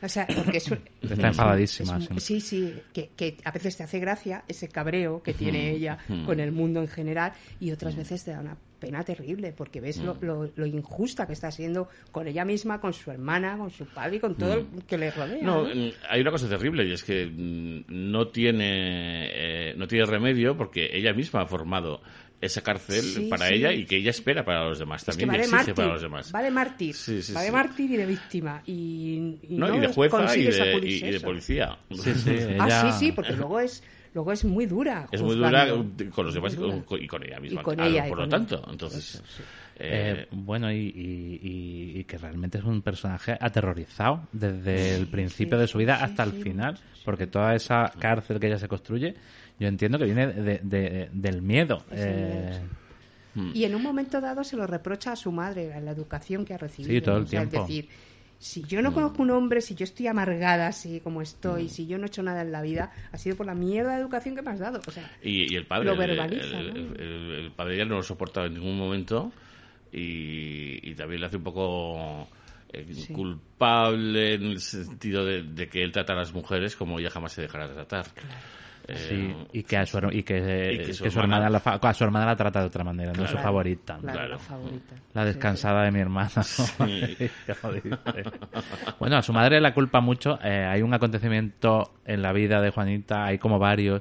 O sea, porque es, está enfadadísima. Es, es, sí, sí, que, que a veces te hace gracia ese cabreo que tiene ella con el mundo en general y otras veces te da una pena terrible porque ves lo, lo, lo injusta que está siendo con ella misma, con su hermana, con su padre y con todo el que le rodea. No, hay una cosa terrible y es que no tiene, eh, no tiene remedio porque ella misma ha formado esa cárcel sí, para sí. ella y que ella espera para los demás también, es que vale y exige mártir, para los demás. Vale mártir, sí, sí, vale sí. mártir y de víctima. Y, y no, no, y de jueza y de, y, y de policía. Sí, sí, ella... Ah, sí, sí, porque luego es... Luego es muy dura. Es muy dura con los demás y con ella misma. Y con ella, por lo tanto, entonces... Eso, sí. eh, eh, bueno, y, y, y, y que realmente es un personaje aterrorizado desde sí, el principio sí, de su vida sí, hasta sí, el final, sí, porque toda esa cárcel que ella se construye Yo entiendo que viene de, de, de, del miedo. Eh... miedo. Y en un momento dado se lo reprocha a su madre, a la educación que ha recibido. Sí, todo el o sea, tiempo. Es decir, si yo no conozco un hombre, si yo estoy amargada así como estoy, mm. si yo no he hecho nada en la vida, ha sido por la mierda de educación que me has dado. O sea, y, y el padre lo verbaliza. El, el, ¿no? el, el padre ya no lo soporta en ningún momento y, y también le hace un poco eh, sí. culpable en el sentido de, de que él trata a las mujeres como ella jamás se dejará tratar. Claro. Eh, sí, y que a su, y que, y que su, que su hermana, hermana la, fa, a su hermana la trata de otra manera, claro, no es su favorita. Claro, claro. La favorita. La descansada sí, de mi hermana. Sí. Bueno, a su madre la culpa mucho. Eh, hay un acontecimiento en la vida de Juanita, hay como varios,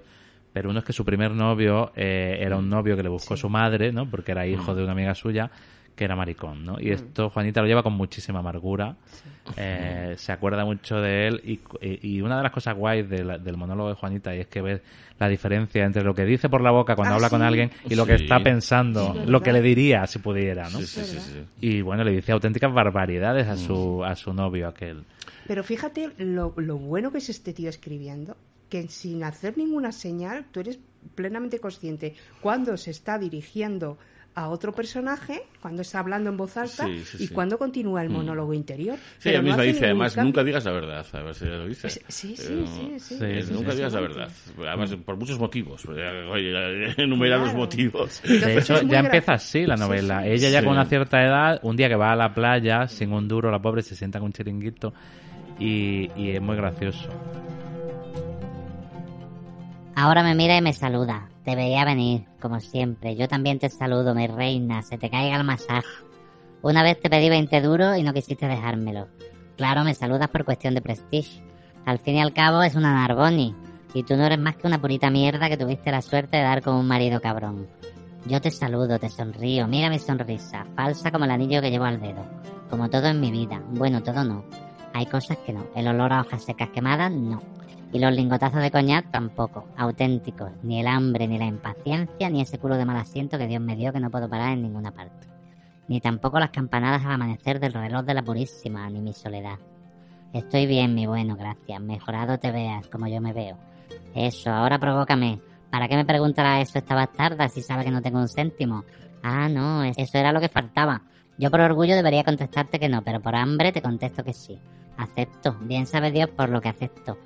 pero uno es que su primer novio eh, era un novio que le buscó sí. su madre, ¿no? Porque era hijo de una amiga suya que era maricón, ¿no? Y esto Juanita lo lleva con muchísima amargura, sí. eh, se acuerda mucho de él y, y una de las cosas guays de la, del monólogo de Juanita y es que ves la diferencia entre lo que dice por la boca cuando ah, habla sí. con alguien y lo sí. que está pensando, sí, lo que le diría si pudiera, ¿no? Sí, sí, sí, sí. Y bueno, le dice auténticas barbaridades a su a su novio aquel. Pero fíjate lo, lo bueno que es este tío escribiendo, que sin hacer ninguna señal tú eres plenamente consciente cuando se está dirigiendo a otro personaje, cuando está hablando en voz alta sí, sí, sí. y cuando continúa el monólogo mm. interior. Sí, ella misma no dice, además, cambio. nunca digas la verdad. Además, ella lo dice. Sí, sí, eh, sí, sí, eh, sí. Nunca sí, digas sí. la verdad. Además, por muchos motivos. Enumera claro. los motivos. Entonces, de hecho, ya empieza así la novela. Sí, sí. Ella ya sí. con una cierta edad, un día que va a la playa, sin un duro, la pobre se sienta con un chiringuito y, y es muy gracioso. Ahora me mira y me saluda. Te veía venir, como siempre. Yo también te saludo, mi reina. Se te caiga el masaje. Una vez te pedí veinte duros y no quisiste dejármelo. Claro, me saludas por cuestión de prestigio. Al fin y al cabo es una Narboni. Y tú no eres más que una purita mierda que tuviste la suerte de dar con un marido cabrón. Yo te saludo, te sonrío. Mira mi sonrisa. Falsa como el anillo que llevo al dedo. Como todo en mi vida. Bueno, todo no. Hay cosas que no. El olor a hojas secas quemadas, no. Y los lingotazos de coñac tampoco, auténticos, ni el hambre, ni la impaciencia, ni ese culo de mal asiento que Dios me dio que no puedo parar en ninguna parte. Ni tampoco las campanadas al amanecer del reloj de la Purísima, ni mi soledad. Estoy bien, mi bueno, gracias, mejorado te veas, como yo me veo. Eso, ahora provócame. ¿Para qué me preguntará eso esta bastarda si sabe que no tengo un céntimo? Ah, no, eso era lo que faltaba. Yo por orgullo debería contestarte que no, pero por hambre te contesto que sí. Acepto, bien sabe Dios por lo que acepto.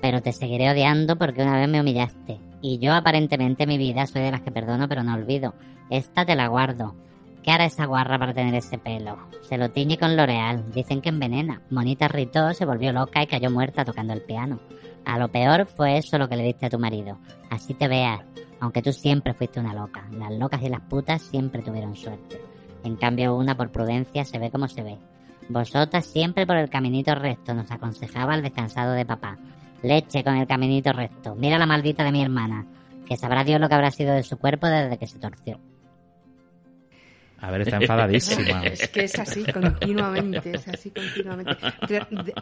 Pero te seguiré odiando porque una vez me humillaste. Y yo aparentemente mi vida soy de las que perdono pero no olvido. Esta te la guardo. ¿Qué hará esa guarra para tener ese pelo? Se lo tiñe con L'Oreal. Dicen que envenena. Monita irritó, se volvió loca y cayó muerta tocando el piano. A lo peor fue eso lo que le diste a tu marido. Así te veas. Aunque tú siempre fuiste una loca. Las locas y las putas siempre tuvieron suerte. En cambio una por prudencia se ve como se ve. Vosotras siempre por el caminito recto nos aconsejaba el descansado de papá. Leche con el caminito recto. Mira la maldita de mi hermana, que sabrá Dios lo que habrá sido de su cuerpo desde que se torció. A ver, está enfadadísima. Es que es así continuamente, es así continuamente.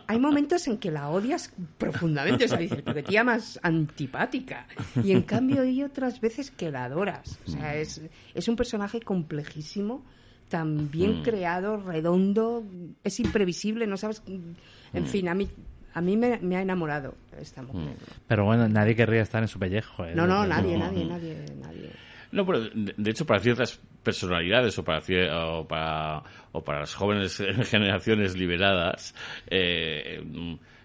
Hay momentos en que la odias profundamente, o sea, dices, porque tía más antipática. Y en cambio hay otras veces que la adoras. O sea, es, es un personaje complejísimo, tan bien mm. creado, redondo, es imprevisible, no sabes... En mm. fin, a mí... A mí me, me ha enamorado esta mujer. Pero bueno, nadie querría estar en su pellejo. ¿eh? No, no, nadie, nadie, nadie, nadie. No, pero de, de hecho para ciertas personalidades o para o para, o para las jóvenes generaciones liberadas eh,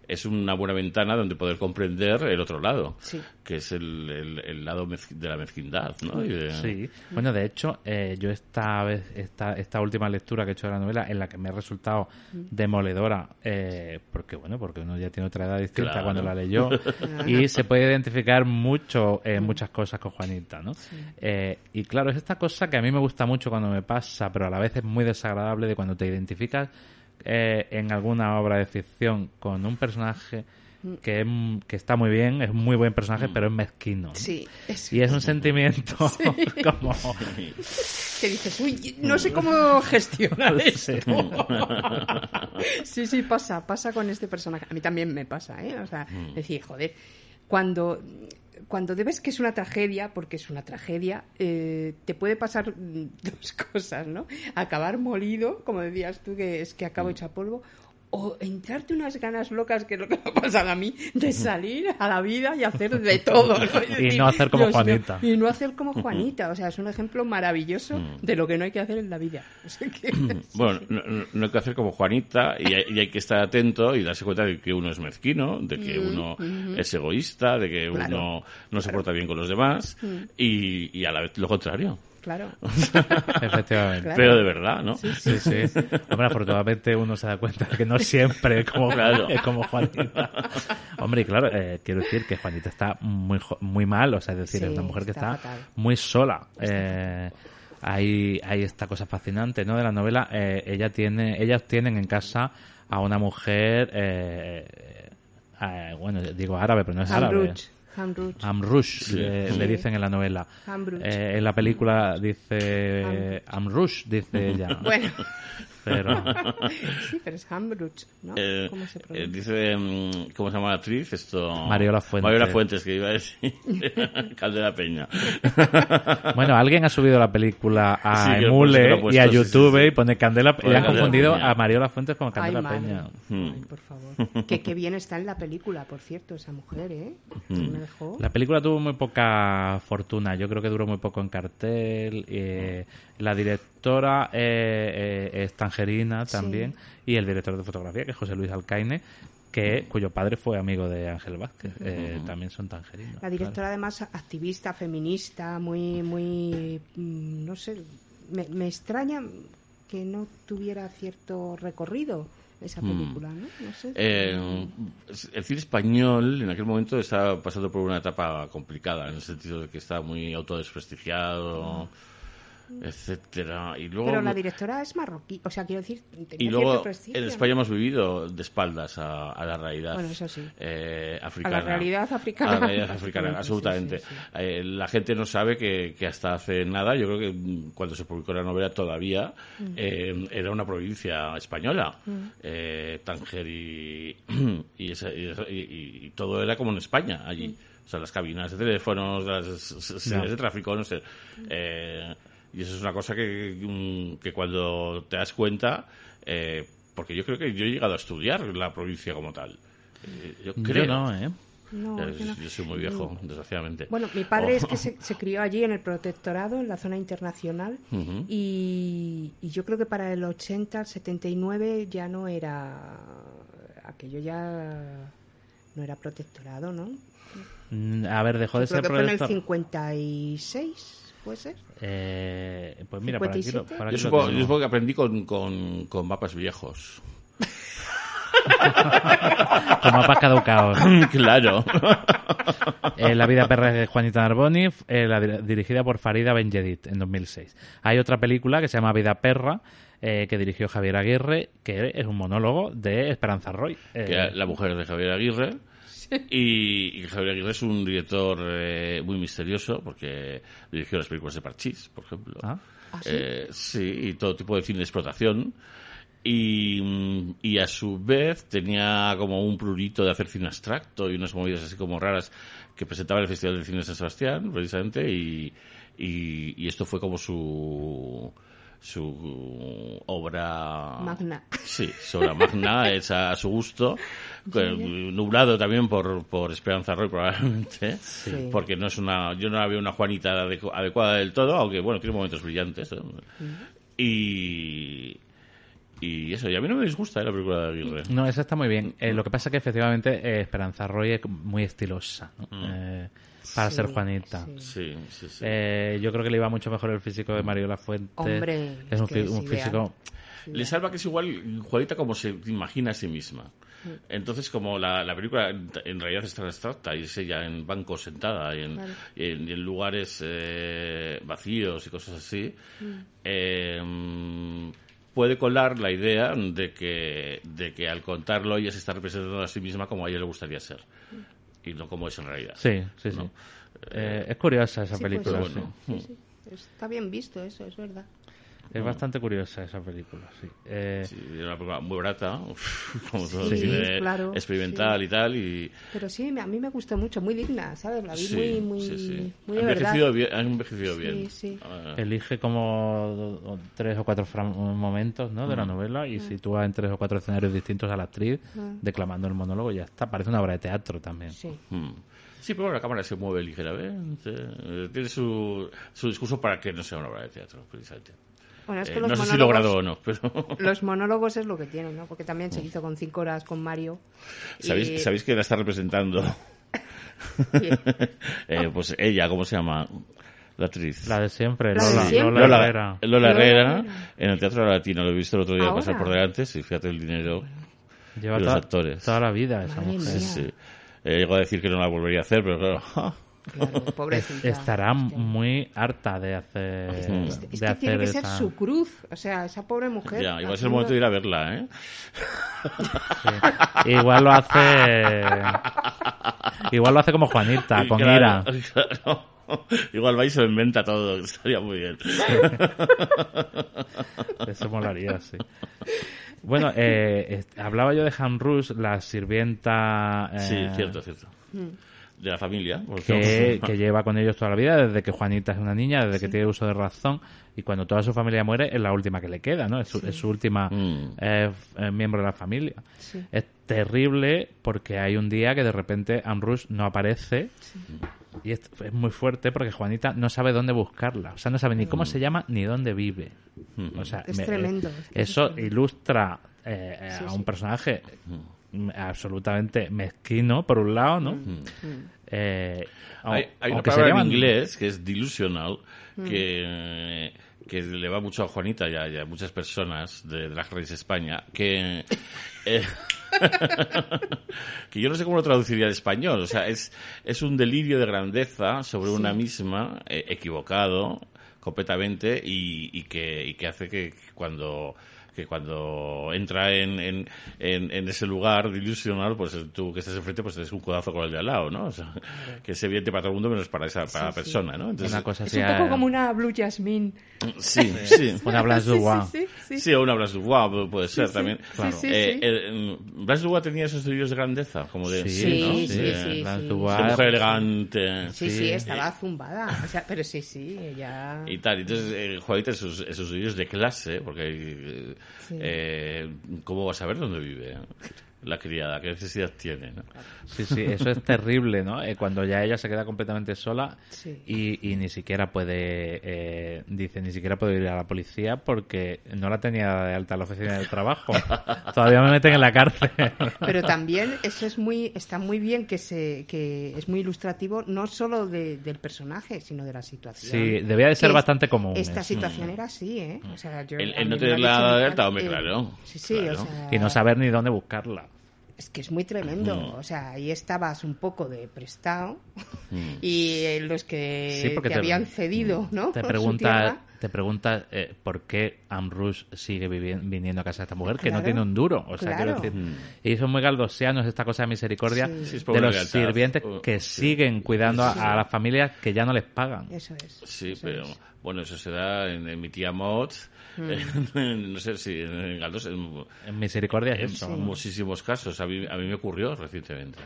es una buena ventana donde poder comprender el otro lado, sí. que es el, el, el lado de la mezquindad, ¿no? Y de... Sí. Bueno, de hecho, eh, yo esta vez esta esta última lectura que he hecho de la novela, en la que me ha resultado demoledora, eh, porque bueno, porque uno ya tiene otra edad distinta claro. cuando la leyó y se puede identificar mucho eh, muchas cosas con Juanita, ¿no? Sí. Eh, y claro, es esta cosa que a mí me gusta mucho cuando me pasa, pero a la vez es muy desagradable de cuando te identificas Eh, en alguna obra de ficción con un personaje que, que está muy bien, es un muy buen personaje, pero es mezquino. ¿no? Sí, es... Y es un sentimiento sí. como... Que dices, uy, no sé cómo gestionar esto. Sí, sí, pasa, pasa con este personaje. A mí también me pasa, ¿eh? O sea, decir, joder, cuando... Cuando debes que es una tragedia, porque es una tragedia, eh, te puede pasar dos cosas, ¿no? Acabar molido, como decías tú, que es que acabo hecho a polvo, o entrarte unas ganas locas, que es lo que me ha pasado a mí, de salir a la vida y hacer de todo, ¿no? Y decir, no hacer como Dios Juanita. Mío, y no hacer como Juanita. O sea, es un ejemplo maravilloso de lo que no hay que hacer en la vida. O sea, que... Bueno, no, no hay que hacer como Juanita y hay, y hay que estar atento y darse cuenta de que uno es mezquino, de que mm, uno mm. es egoísta, de que claro, uno no claro. se porta bien con los demás mm. y, y a la vez lo contrario. Claro. Efectivamente. Claro. Pero de verdad, ¿no? Sí, sí. sí, sí. Hombre, afortunadamente uno se da cuenta de que no siempre es como, claro. es como Juanita. Hombre, y claro, eh, quiero decir que Juanita está muy muy mal, o sea, es decir, sí, es una mujer que está, está muy sola. Eh, hay, hay esta cosa fascinante, ¿no? De la novela, eh, ella tiene, ellas tienen en casa a una mujer, eh, eh, bueno, digo árabe, pero no es árabe. Hamruch. Hamruch, Hamruch sí, le, sí. le dicen en la novela. Eh, en la película dice Hamruch, dice ella. Bueno. Pero... Sí, pero es Hamruch, ¿no? Eh, ¿Cómo se pronuncia? Eh, dice, ¿cómo se llama la actriz? Esto... Mariola Fuentes. Mariola Fuentes, que iba a decir. Caldera Peña. Bueno, alguien ha subido la película a sí, Emule puesto, y a YouTube sí, sí, sí. y pone Candela Peña. Y han confundido Peña. a Mariola Fuentes con Candela Ay, Peña. Hmm. Ay, por favor. Que, que bien está en la película, por cierto, esa mujer, ¿eh? Hmm. Me dejó. La película tuvo muy poca fortuna. Yo creo que duró muy poco en cartel. Eh, la directora eh, eh, es tangerina también, sí. y el director de fotografía, que es José Luis Alcaine, que cuyo padre fue amigo de Ángel Vázquez, uh-huh. eh, también son tangerinos. La directora, claro. además, activista, feminista, muy, muy, no sé, me, me extraña que no tuviera cierto recorrido esa película, ¿no? No sé. Eh, el cine español en aquel momento estaba pasando por una etapa complicada, en el sentido de que estaba muy autodesprestigiado, uh-huh. etcétera. Y luego, pero la directora es marroquí, o sea, quiero decir... Y luego en España hemos vivido de espaldas a, a la realidad bueno, eso sí. eh, africana. A la realidad africana. A la realidad africana, absolutamente. Sí, sí, sí. Eh, la gente no sabe que, que hasta hace nada, yo creo que cuando se publicó la novela todavía, uh-huh. eh, era una provincia española. Uh-huh. Eh, Tánger y, y, esa, y, y, y todo era como en España allí. Uh-huh. O sea, las cabinas de teléfonos, las señales no. de tráfico, no sé... Uh-huh. Eh, y eso es una cosa que, que cuando te das cuenta, eh, porque yo creo que yo he llegado a estudiar la provincia como tal. Eh, yo creo yo no, ¿eh? No, yo, yo, no. yo soy muy viejo, no. desgraciadamente. Bueno, mi padre oh. es que se, se crió allí en el protectorado, en la zona internacional, uh-huh. y, y yo creo que para el ochenta, el setenta y nueve ya no era... Aquello ya no era protectorado, ¿no? A ver, dejó de ser protectorado. Creo que fue en el cincuenta y seis... ¿Puede ser? Eh, pues mira, para aquí, para aquí yo, supongo, yo supongo que aprendí con, con, con mapas viejos. Con mapas caducados. Claro. Eh, La vida perra de Juanita Narboni, eh, la, dirigida por Farida Benjedid en dos mil seis. Hay otra película que se llama Vida perra, eh, que dirigió Javier Aguirre, que es un monólogo de Esperanza Roy. Eh, que la mujer de Javier Aguirre. Y, y Javier Aguirre es un director eh, muy misterioso porque dirigió las películas de Parchís, por ejemplo. ¿Ah? ¿Ah, sí? Eh, sí, y todo tipo de cine de explotación. Y, y a su vez tenía como un prurito de hacer cine abstracto y unas movidas así como raras que presentaba en el Festival de Cine de San Sebastián, precisamente. Y, y, y esto fue como su... su obra magna, sí, su obra magna hecha a su gusto, nublado también por por Esperanza Roy probablemente, sí. porque no es una, yo no la veo una Juanita adecu- adecuada del todo, aunque bueno tiene momentos brillantes, ¿eh? uh-huh. y y eso, y a mí no me disgusta, ¿eh? La película de Aguirre. No, esa está muy bien. Eh, lo que pasa es que efectivamente eh, Esperanza Roy es muy estilosa, ¿no? uh-huh. eh, Para sí, ser Juanita. Sí, sí, sí, sí. Eh, yo creo que le iba mucho mejor el físico de Mariola Fuentes. Hombre, es, es un, que es un físico. Ideal. Le salva que es igual Juanita como se imagina a sí misma. Entonces, como la, la película en realidad es tan abstracta y es ella en bancos sentada y en, vale. y en, y en lugares eh, vacíos y cosas así, mm. eh, puede colar la idea de que, de que al contarlo ella se está representando a sí misma como a ella le gustaría ser. Mm. Y no como es en realidad. Sí, sí, ¿no? sí. Eh, es curiosa esa sí, película. Pues, sí. Bueno. Sí, sí. Está bien visto eso, es verdad. Es bastante curiosa esa película, sí. Eh, sí, es una película muy barata, ¿no? Como todo, sí, cine claro, experimental sí. y tal. Y... Pero sí, a mí me gustó mucho, muy digna, ¿sabes? La vi sí, muy, muy, sí, sí. muy de verdad. Ha envejecido sí, bien. Sí. Ah, elige como tres o cuatro momentos, ¿no? de uh-huh. la novela y uh-huh. sitúa en tres o cuatro escenarios distintos a la actriz, uh-huh. declamando el monólogo y ya está. Parece una obra de teatro también. Sí. Hmm. Sí, pero la cámara se mueve ligeramente. Tiene su, su discurso para que no sea una obra de teatro, precisamente. Bueno, es que eh, no sé si logrado o no, pero... Los monólogos es lo que tienen, ¿no? Porque también se hizo con cinco horas con Mario. ¿Sabéis, y... ¿sabéis que la está representando? eh, no. Pues ella, ¿cómo se llama? La actriz. La de siempre, la Lola, de siempre. Lola, Lola Herrera. Lola Herrera, en el Teatro Latino. Lo he visto el otro día ¿Ahora? pasar por delante. Sí, fíjate el dinero Lleva de los toda, actores. Toda la vida esa Madre mujer. Sí, sí. Eh, llegó a decir que no la volvería a hacer, pero claro... Claro, pobrecita. Estará muy harta de hacer. Es que, es que de hacer tiene que ser esa... su cruz, o sea, esa pobre mujer. Ya, igual es el momento de ir a verla, ¿eh? Sí. Igual lo hace. Igual lo hace como Juanita, con claro, ira. Claro. Igual va y se lo inventa todo, estaría muy bien. Eso molaría, sí. Bueno, eh, hablaba yo de Han Rus, la sirvienta. Eh... Sí, cierto, cierto. Mm. De la familia. Que, que lleva con ellos toda la vida, desde que Juanita es una niña, desde sí. que tiene uso de razón, y cuando toda su familia muere es la última que le queda, ¿no? Es su, sí. es su última mm. eh, miembro de la familia. Sí. Es terrible porque hay un día que de repente Amrush no aparece sí. y es, es muy fuerte porque Juanita no sabe dónde buscarla. O sea, no sabe ni cómo mm. se llama ni dónde vive. Mm. O sea, es me, tremendo. Es que eso es tremendo. Ilustra eh, eh, sí, a un sí. personaje... Mm. absolutamente mezquino por un lado, ¿no? Mm. Eh, hay, hay una palabra en inglés que es delusional, mm. que, que le va mucho a Juanita y a, y a muchas personas de Drag Race España, que eh, que yo no sé cómo lo traduciría al español, o sea, es, es un delirio de grandeza sobre sí. una misma, eh, equivocado completamente y, y, que, y que hace que cuando... que cuando entra en, en, en, en ese lugar dilucional, pues tú que estás enfrente, pues tienes un codazo con el de al lado, ¿no? O sea, que es evidente para todo el mundo menos para esa para sí, persona, ¿no? Entonces, una cosa es sea... un poco como una Blue Jasmine. Sí, sí. Una Blas Dubois. Sí, sí, sí, sí. sí, una Blas Dubois puede ser sí, sí. también. Claro. Sí, sí, sí. Eh, eh, Blas Dubois tenía esos estudios de grandeza, como de... Sí, sí, ¿no? sí, sí, sí. Blas Dubois. Sí, mujer elegante. Sí, sí, sí estaba eh, zumbada. O sea, pero sí, sí, ella... Y tal, entonces, eh, Juanita, esos, esos estudios de clase, porque hay... Sí. Eh, ¿cómo vas a ver dónde vive la criada? ¿Qué necesidad tiene? ¿No? Sí, sí, eso es terrible, ¿no? Eh, cuando ya ella se queda completamente sola sí. y, y ni siquiera puede, eh, dice, ni siquiera puedo ir a la policía porque no la tenía de alta la oficina del trabajo. Todavía me meten en la cárcel. Pero también eso es muy, está muy bien que se, que es muy ilustrativo no solo de, del personaje, sino de la situación. Sí, debía de ser que bastante es, común. Esta situación mm. era así, ¿eh? O sea, yo, el, el no tener la de alta, hombre, claro. Sí, sí, claro. O sea... Y no saber ni dónde buscarla. Es que es muy tremendo, no. o sea, ahí estabas un poco de prestado mm. y los que sí, te, te habían cedido, ¿no? Te preguntas, te preguntas eh, por qué Amrush sigue viviendo, viniendo a casa de esta mujer, claro, que no tiene un duro, o sea, claro. quiero decir, mm. y son muy galdosianos esta cosa de misericordia sí. de los sirvientes uh, que sí. siguen cuidando sí. a, a las familias que ya no les pagan. Eso es. Sí, eso pero es. Bueno, eso se da en, en mi tía Mott. Mm. No sé si sí, en Galdós en, en Misericordia en sí. muchísimos casos a mí, a mí me ocurrió recientemente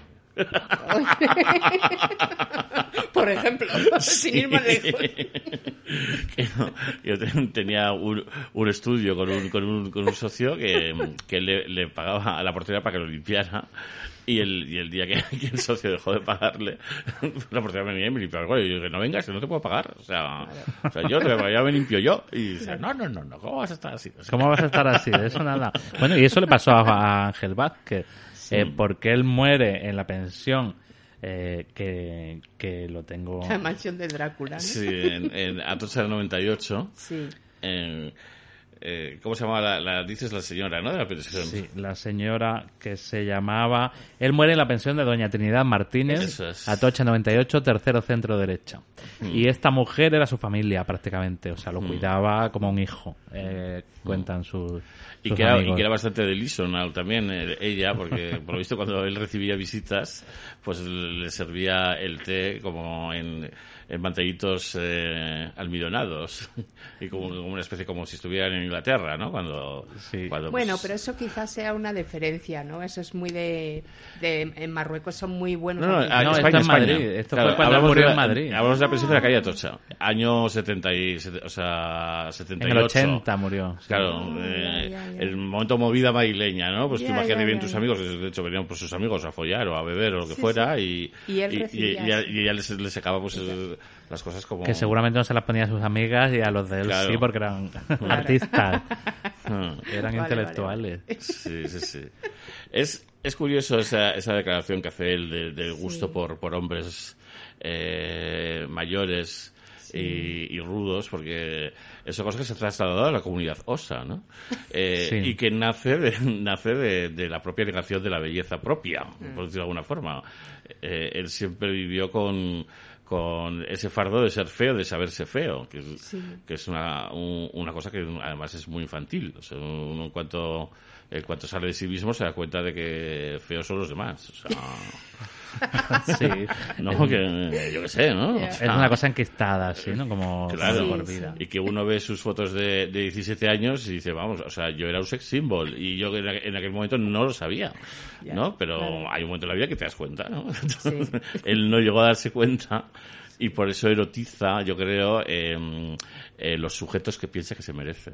por ejemplo sí. sin ir más lejos que no, yo ten, tenía un, un estudio con un, con un, con un socio que, que le, le pagaba a la portera para que lo limpiara. Y el, y el día que, que el socio dejó de pagarle, la portera me venía y me limpiaba. Bueno, y yo dije, no vengas, que no te puedo pagar. O sea, claro. o sea yo te, ya me limpio yo. Y dice, no, no, no, no, ¿cómo vas a estar así? O sea, ¿cómo vas a estar así? De eso nada. Bueno, y eso le pasó a Ángel Vázquez, sí. eh, porque él muere en la pensión. Eh, que, que lo tengo... La mansión de Drácula, ¿no? Sí, en, en Atocha del noventa y ocho. Sí. Eh, Eh, ¿Cómo se llamaba? La, la, dices la señora, ¿no? De la pensión. Sí, la señora que se llamaba... Él muere en la pensión de Doña Trinidad Martínez, es. Atocha noventa y ocho, tercero centro derecha. Mm. Y esta mujer era su familia prácticamente, o sea, lo mm. cuidaba como un hijo, eh, cuentan mm. sus, sus y que amigos. Era, y que era bastante delisonal también eh, ella, porque por lo visto cuando él recibía visitas, pues le servía el té como en... en mantellitos eh, almidonados y como, como una especie como si estuvieran en Inglaterra, ¿no? Cuando, sí. cuando pues... Bueno, pero eso quizás sea una diferencia, ¿no? Eso es muy de... de en Marruecos son muy buenos... No, no, no, España, esto en Madrid. Esto claro, fue cuando hablamos murió de la, en Madrid. Hablamos de la presidencia de la calle Atocha. Año setenta y, o sea, setenta y ocho. En el ochenta murió. Sí. Claro, oh, eh, ya, ya. el momento movida madrileña, ¿no? Pues ya, tú imagínate ya, bien ya, tus ya. amigos, de hecho venían por sus amigos a follar o a beber o lo que sí, fuera sí. y... Y él y, y, y, y ya les, les secaba pues... El, las cosas como... Que seguramente no se las ponía a sus amigas y a los de él claro. sí, porque eran claro. artistas, eran vale, intelectuales. Vale. Sí, sí, sí. Es, es curioso esa, esa declaración que hace él de, del gusto sí. por, por hombres eh, mayores sí. y, y rudos, porque eso es cosa que se ha trasladado a la comunidad osa, ¿no? Eh, sí. Y que nace, de, nace de, de la propia negación de la belleza propia, mm. por decirlo de alguna forma. Eh, él siempre vivió con... con ese fardo de ser feo, de saberse feo, que es, sí. que es una, un, una cosa que además es muy infantil. O sea, uno en cuanto, en cuanto sale de sí mismo se da cuenta de que feos son los demás. O sea, sí. no, que, yo qué sé, ¿no? Yeah. O sea, es una cosa enquistada, ¿sí? ¿no? Como claro, sí, por vida. Sí. Y que uno ve sus fotos de, de diecisiete años y dice, vamos, o sea, yo era un sex symbol y yo en, en aquel momento no lo sabía, yeah. ¿no? Pero claro. hay un momento en la vida que te das cuenta, ¿no? Entonces, sí. él no llegó a darse cuenta. Y por eso erotiza, yo creo, eh, eh, los sujetos que piensa que se merece.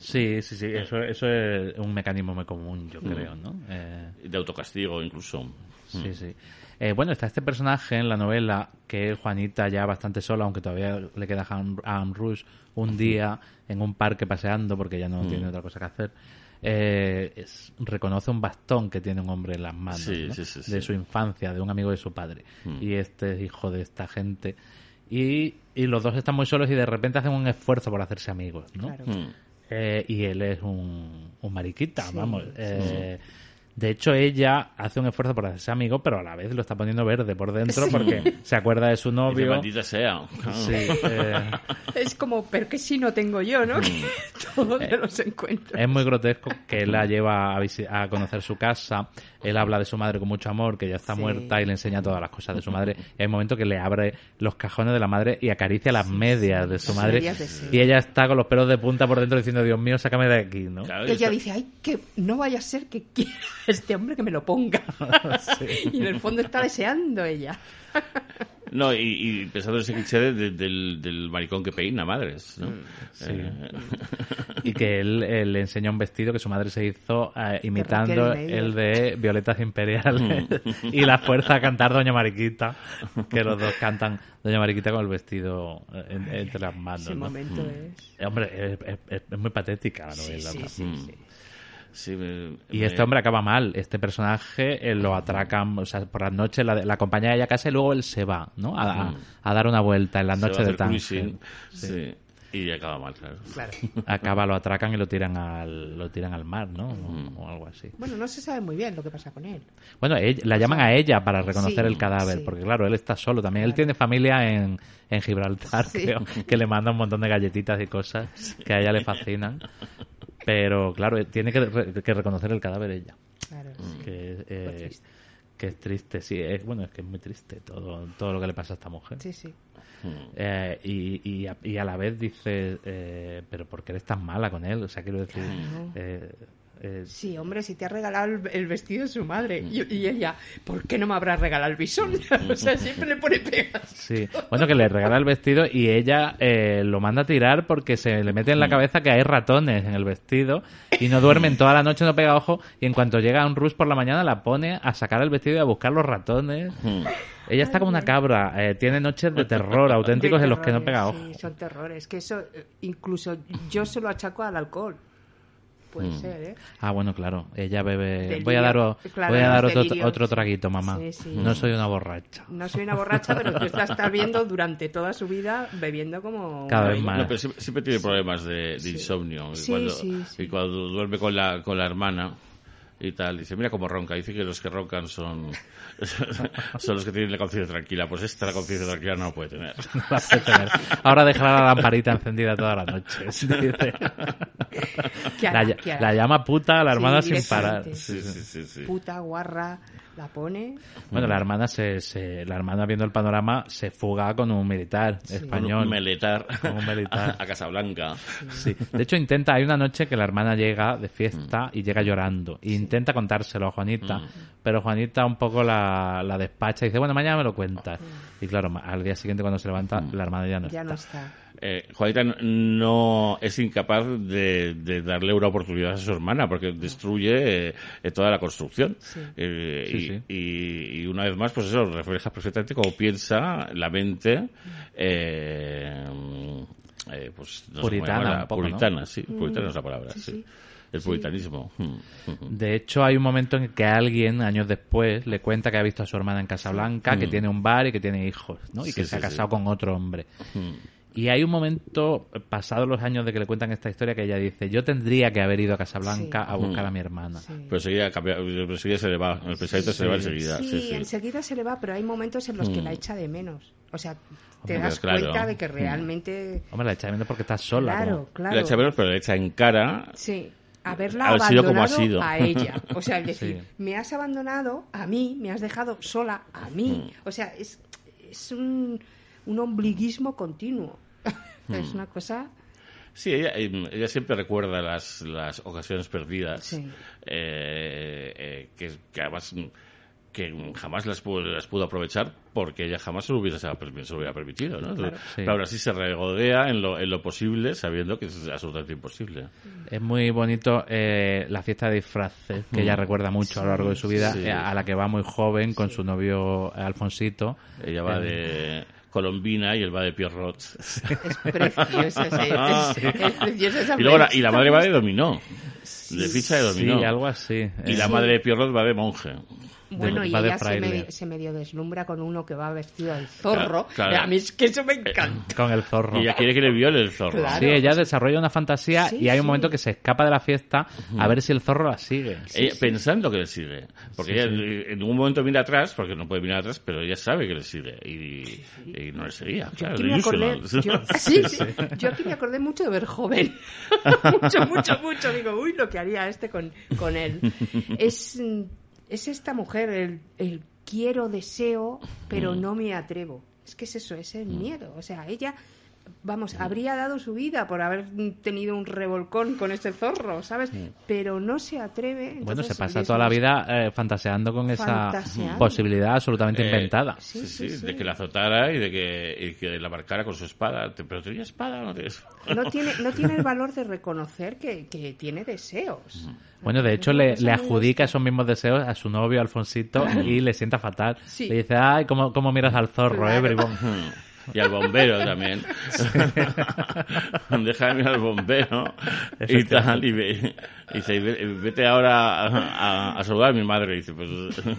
Sí, sí, sí. Eso, eso es un mecanismo muy común, yo creo, ¿no? Eh... De autocastigo, incluso. Sí, sí. Eh, bueno, está este personaje en la novela que es Juanita ya bastante sola, aunque todavía le queda a Anne Rush un día en un parque paseando porque ya no mm. tiene otra cosa que hacer. Eh, es, reconoce un bastón que tiene un hombre en las manos sí, ¿no? sí, sí, sí. de su infancia, de un amigo de su padre mm. y este es hijo de esta gente y, y los dos están muy solos y de repente hacen un esfuerzo por hacerse amigos, ¿no? Claro. Mm. Eh, y él es un, un mariquita, sí, vamos eh, sí, sí. De hecho, ella hace un esfuerzo por hacerse amigo, pero a la vez lo está poniendo verde por dentro sí. porque se acuerda de su novio. Maldita sea. Claro. Sí, eh... Es como, ¿pero qué si no tengo yo, no? Que todos eh, los encuentros. Es muy grotesco que la lleva a, visi- a conocer su casa. Él habla de su madre con mucho amor, que ya está sí. muerta, y le enseña todas las cosas de su madre. Hay un momento que le abre los cajones de la madre y acaricia las medias de su madre. Sí. Y ella está con los pelos de punta por dentro diciendo, Dios mío, sácame de aquí, ¿no? Claro, ella está... dice, ay, que no vaya a ser que quiera este hombre que me lo ponga. Sí. Y en el fondo está deseando ella. No, y, y pensando en ese cliché de, de, del, del maricón que peina madres, ¿no? Sí. Eh. Y que él, él le enseñó un vestido que su madre se hizo eh, imitando el de Violetas Imperiales mm. y la fuerza a cantar Doña Mariquita, que los dos cantan Doña Mariquita con el vestido en, entre las manos. Ese ¿no? momento mm. es... Hombre, es, es, es muy patética la novela. Sí, sí, sí, mm. sí. Sí, me, y me... este hombre acaba mal. Este personaje eh, lo atracan, o sea, por las noches la, la acompaña a ella a casa y luego él se va, ¿no? A, mm. a, a dar una vuelta en las noches de Tánger. Sí. sí. Y acaba mal, claro. claro. Acaba, lo atracan y lo tiran al, lo tiran al mar, ¿no? Mm. O, o algo así. Bueno, no se sabe muy bien lo que pasa con él. Bueno, ella, la llaman a ella para reconocer sí, el cadáver, sí. porque claro, él está solo también. Claro. Él tiene familia en, en Gibraltar, sí. creo, que le manda un montón de galletitas y cosas sí. que a ella le fascinan. Pero, claro, tiene que, re- que reconocer el cadáver ella. Claro. Sí. Que, eh, que es triste, sí. Es, bueno, es que es muy triste todo, todo lo que le pasa a esta mujer. Sí, sí. Eh, y, y, a, y a la vez dice, eh, pero ¿por qué eres tan mala con él? O sea, quiero decir... Claro. Eh, eh, sí, hombre, si te ha regalado el, el vestido de su madre. Y, y ella, ¿por qué no me habrá regalado el bisón? O sea, siempre le pone pegas. Sí, bueno, que le regala el vestido y ella eh, lo manda a tirar porque se le mete en la cabeza que hay ratones en el vestido y no duermen toda la noche, no pega ojo. Y en cuanto llega a un rush por la mañana la pone a sacar el vestido y a buscar los ratones. Mm. Ella está como una cabra, eh, tiene noches de terror auténticos de terrores, en los que no pega ojo. Sí, son terrores, que eso incluso yo se lo achaco al alcohol. puede mm. ser, ¿eh? Ah, bueno, claro, ella bebe... Delirio. Voy a daros, claro, voy a dar otro, otro traguito, mamá. Sí, sí. No soy una borracha. No soy una borracha, pero tú la estás viendo durante toda su vida bebiendo como... Cada vez más. No, pero siempre, siempre tiene problemas de, de sí. insomnio. Sí, y, cuando, sí, sí. y cuando duerme con la, con la hermana... y tal, dice, mira cómo ronca, dice que los que roncan son son los que tienen la conciencia tranquila, pues esta la conciencia tranquila no la puede tener, no la puede tener. Ahora dejará la lamparita encendida toda la noche, dice. La, la llama puta a la hermana, sí, sin parar, sí, sí, sí, sí. Puta, guarra, la pone. Bueno, la hermana se, se la hermana viendo el panorama se fuga con un militar, sí, español, un militar, con un militar a, a Casablanca. Sí. De hecho intenta, hay una noche que la hermana llega de fiesta y llega llorando e intenta contárselo a Juanita, mm. pero Juanita un poco la, la despacha y dice, bueno, mañana me lo cuentas. Mm. Y claro, al día siguiente cuando se levanta, mm. la hermana ya no ya está. No está. Eh, Juanita no es incapaz de, de darle una oportunidad a su hermana porque destruye eh, toda la construcción, sí. Eh, sí, y, sí. Y, y una vez más, pues eso refleja perfectamente cómo piensa la mente eh, eh, pues, no puritana, un poco, puritana, ¿no? Sí, puritana mm. es la palabra, sí, sí. Sí. El puritanismo. Sí. De hecho, hay un momento en que alguien, años después, le cuenta que ha visto a su hermana en Casablanca, mm. que tiene un bar y que tiene hijos, ¿no? Y sí, que sí, se ha casado sí. con otro hombre. Mm. Y hay un momento, pasados los años de que le cuentan esta historia, que ella dice, yo tendría que haber ido a Casablanca sí. a buscar mm. a mi hermana. Sí. Pero seguida, pero seguida se le va, el pensamiento sí. se le va enseguida. Sí, sí, sí, enseguida se le va, pero hay momentos en los mm. que la echa de menos. O sea, te das claro. cuenta de que realmente... Hombre, la echa de menos porque estás sola. Claro, como... claro. La echa de menos, pero la echa en cara... Sí. Haberla Haber abandonado sido como ha sido. A ella. O sea, es decir, sí. me has abandonado a mí, me has dejado sola a mí. Mm. O sea, es, es un, un ombliguismo continuo. Mm. Es una cosa... Sí, ella, ella siempre recuerda las, las ocasiones perdidas, sí. eh, eh, que, que además... que jamás las pudo, las pudo aprovechar porque ella jamás se lo hubiera, se lo hubiera permitido, ¿no? Claro, sí. Pero ahora sí se regodea en lo, en lo posible, sabiendo que es absolutamente imposible. Es muy bonito eh, la fiesta de disfraces, que mm. ella recuerda mucho sí, a lo largo de su vida, sí. a la que va muy joven con sí. su novio Alfonsito. Ella va eh, de... Colombina y él va de Pierrot. Es preciosa, sí, es, es preciosa esa y, luego la, y la madre va de dominó, de ficha de dominó. Sí, algo así. Y la sí. madre de Pierrot va de monje. Bueno, de, y ella se, me, se medio deslumbra con uno que va vestido de zorro. Claro, claro. A mí es que eso me encanta. Con el zorro. Y ella quiere que le viole el zorro. Claro. Sí, ella desarrolla una fantasía sí, y hay un sí. momento que se escapa de la fiesta a ver si el zorro la sigue. Sí, ella, sí. Pensando que le sigue. Porque sí, ella sí. en un momento mira atrás, porque no puede mirar atrás, pero ella sabe que le sigue. Y... Sí, sí. Y no le seguía, claro. Yo aquí, acordé, yo, sí, sí. yo aquí me acordé mucho de ver joven. mucho, mucho, mucho. Digo, uy, lo que haría este con, con él. Es, es esta mujer, el, el quiero, deseo, pero no me atrevo. Es que es eso, es el miedo. O sea, ella, vamos, habría dado su vida por haber tenido un revolcón con este zorro, ¿sabes? Pero no se atreve. Entonces, bueno, se pasa toda la vida eh, fantaseando con fantaseando. Esa posibilidad absolutamente eh, inventada. Sí sí, sí, sí, sí, de que la azotara y de que, y que la marcara con su espada. ¿Pero tenía espada o no tiene espada? No tiene, no tiene el valor de reconocer que, que tiene deseos. Bueno, de hecho, no, le, le adjudica esos mismos deseos a su novio, Alfonsito, y le sienta fatal. Sí. Le dice, ay, cómo, cómo miras al zorro, claro. eh, bribón. Y al bombero también. Sí. Déjame ir al bombero y tal. Y, ve, y dice, vete ahora a, a, a saludar a mi madre. Y dice, pues,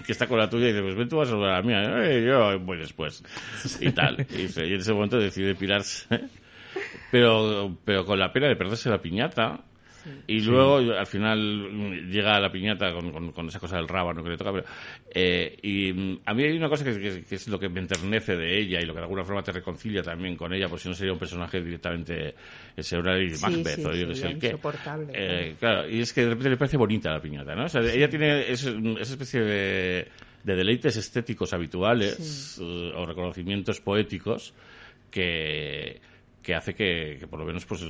que está con la tuya. Y dice, pues, ven tú a saludar a la mía. Y yo voy después. Y tal. Y, dice, y en ese momento decide pirarse. Pero, pero con la pena de perderse la piñata. Y luego, sí. al final, llega a la piñata con, con, con esa cosa del rábano que le toca. Pero, eh, y a mí hay una cosa que, que, que es lo que me enternece de ella y lo que de alguna forma te reconcilia también con ella, porque si no sería un personaje directamente, sería una Lady Macbeth, sí, sí, o yo sí, sé el qué. Eh, claro, y es que de repente le parece bonita la piñata, ¿no? O sea, sí. ella tiene esa, esa especie de, de deleites estéticos habituales, sí. uh, o reconocimientos poéticos que... que hace que, que por lo menos pues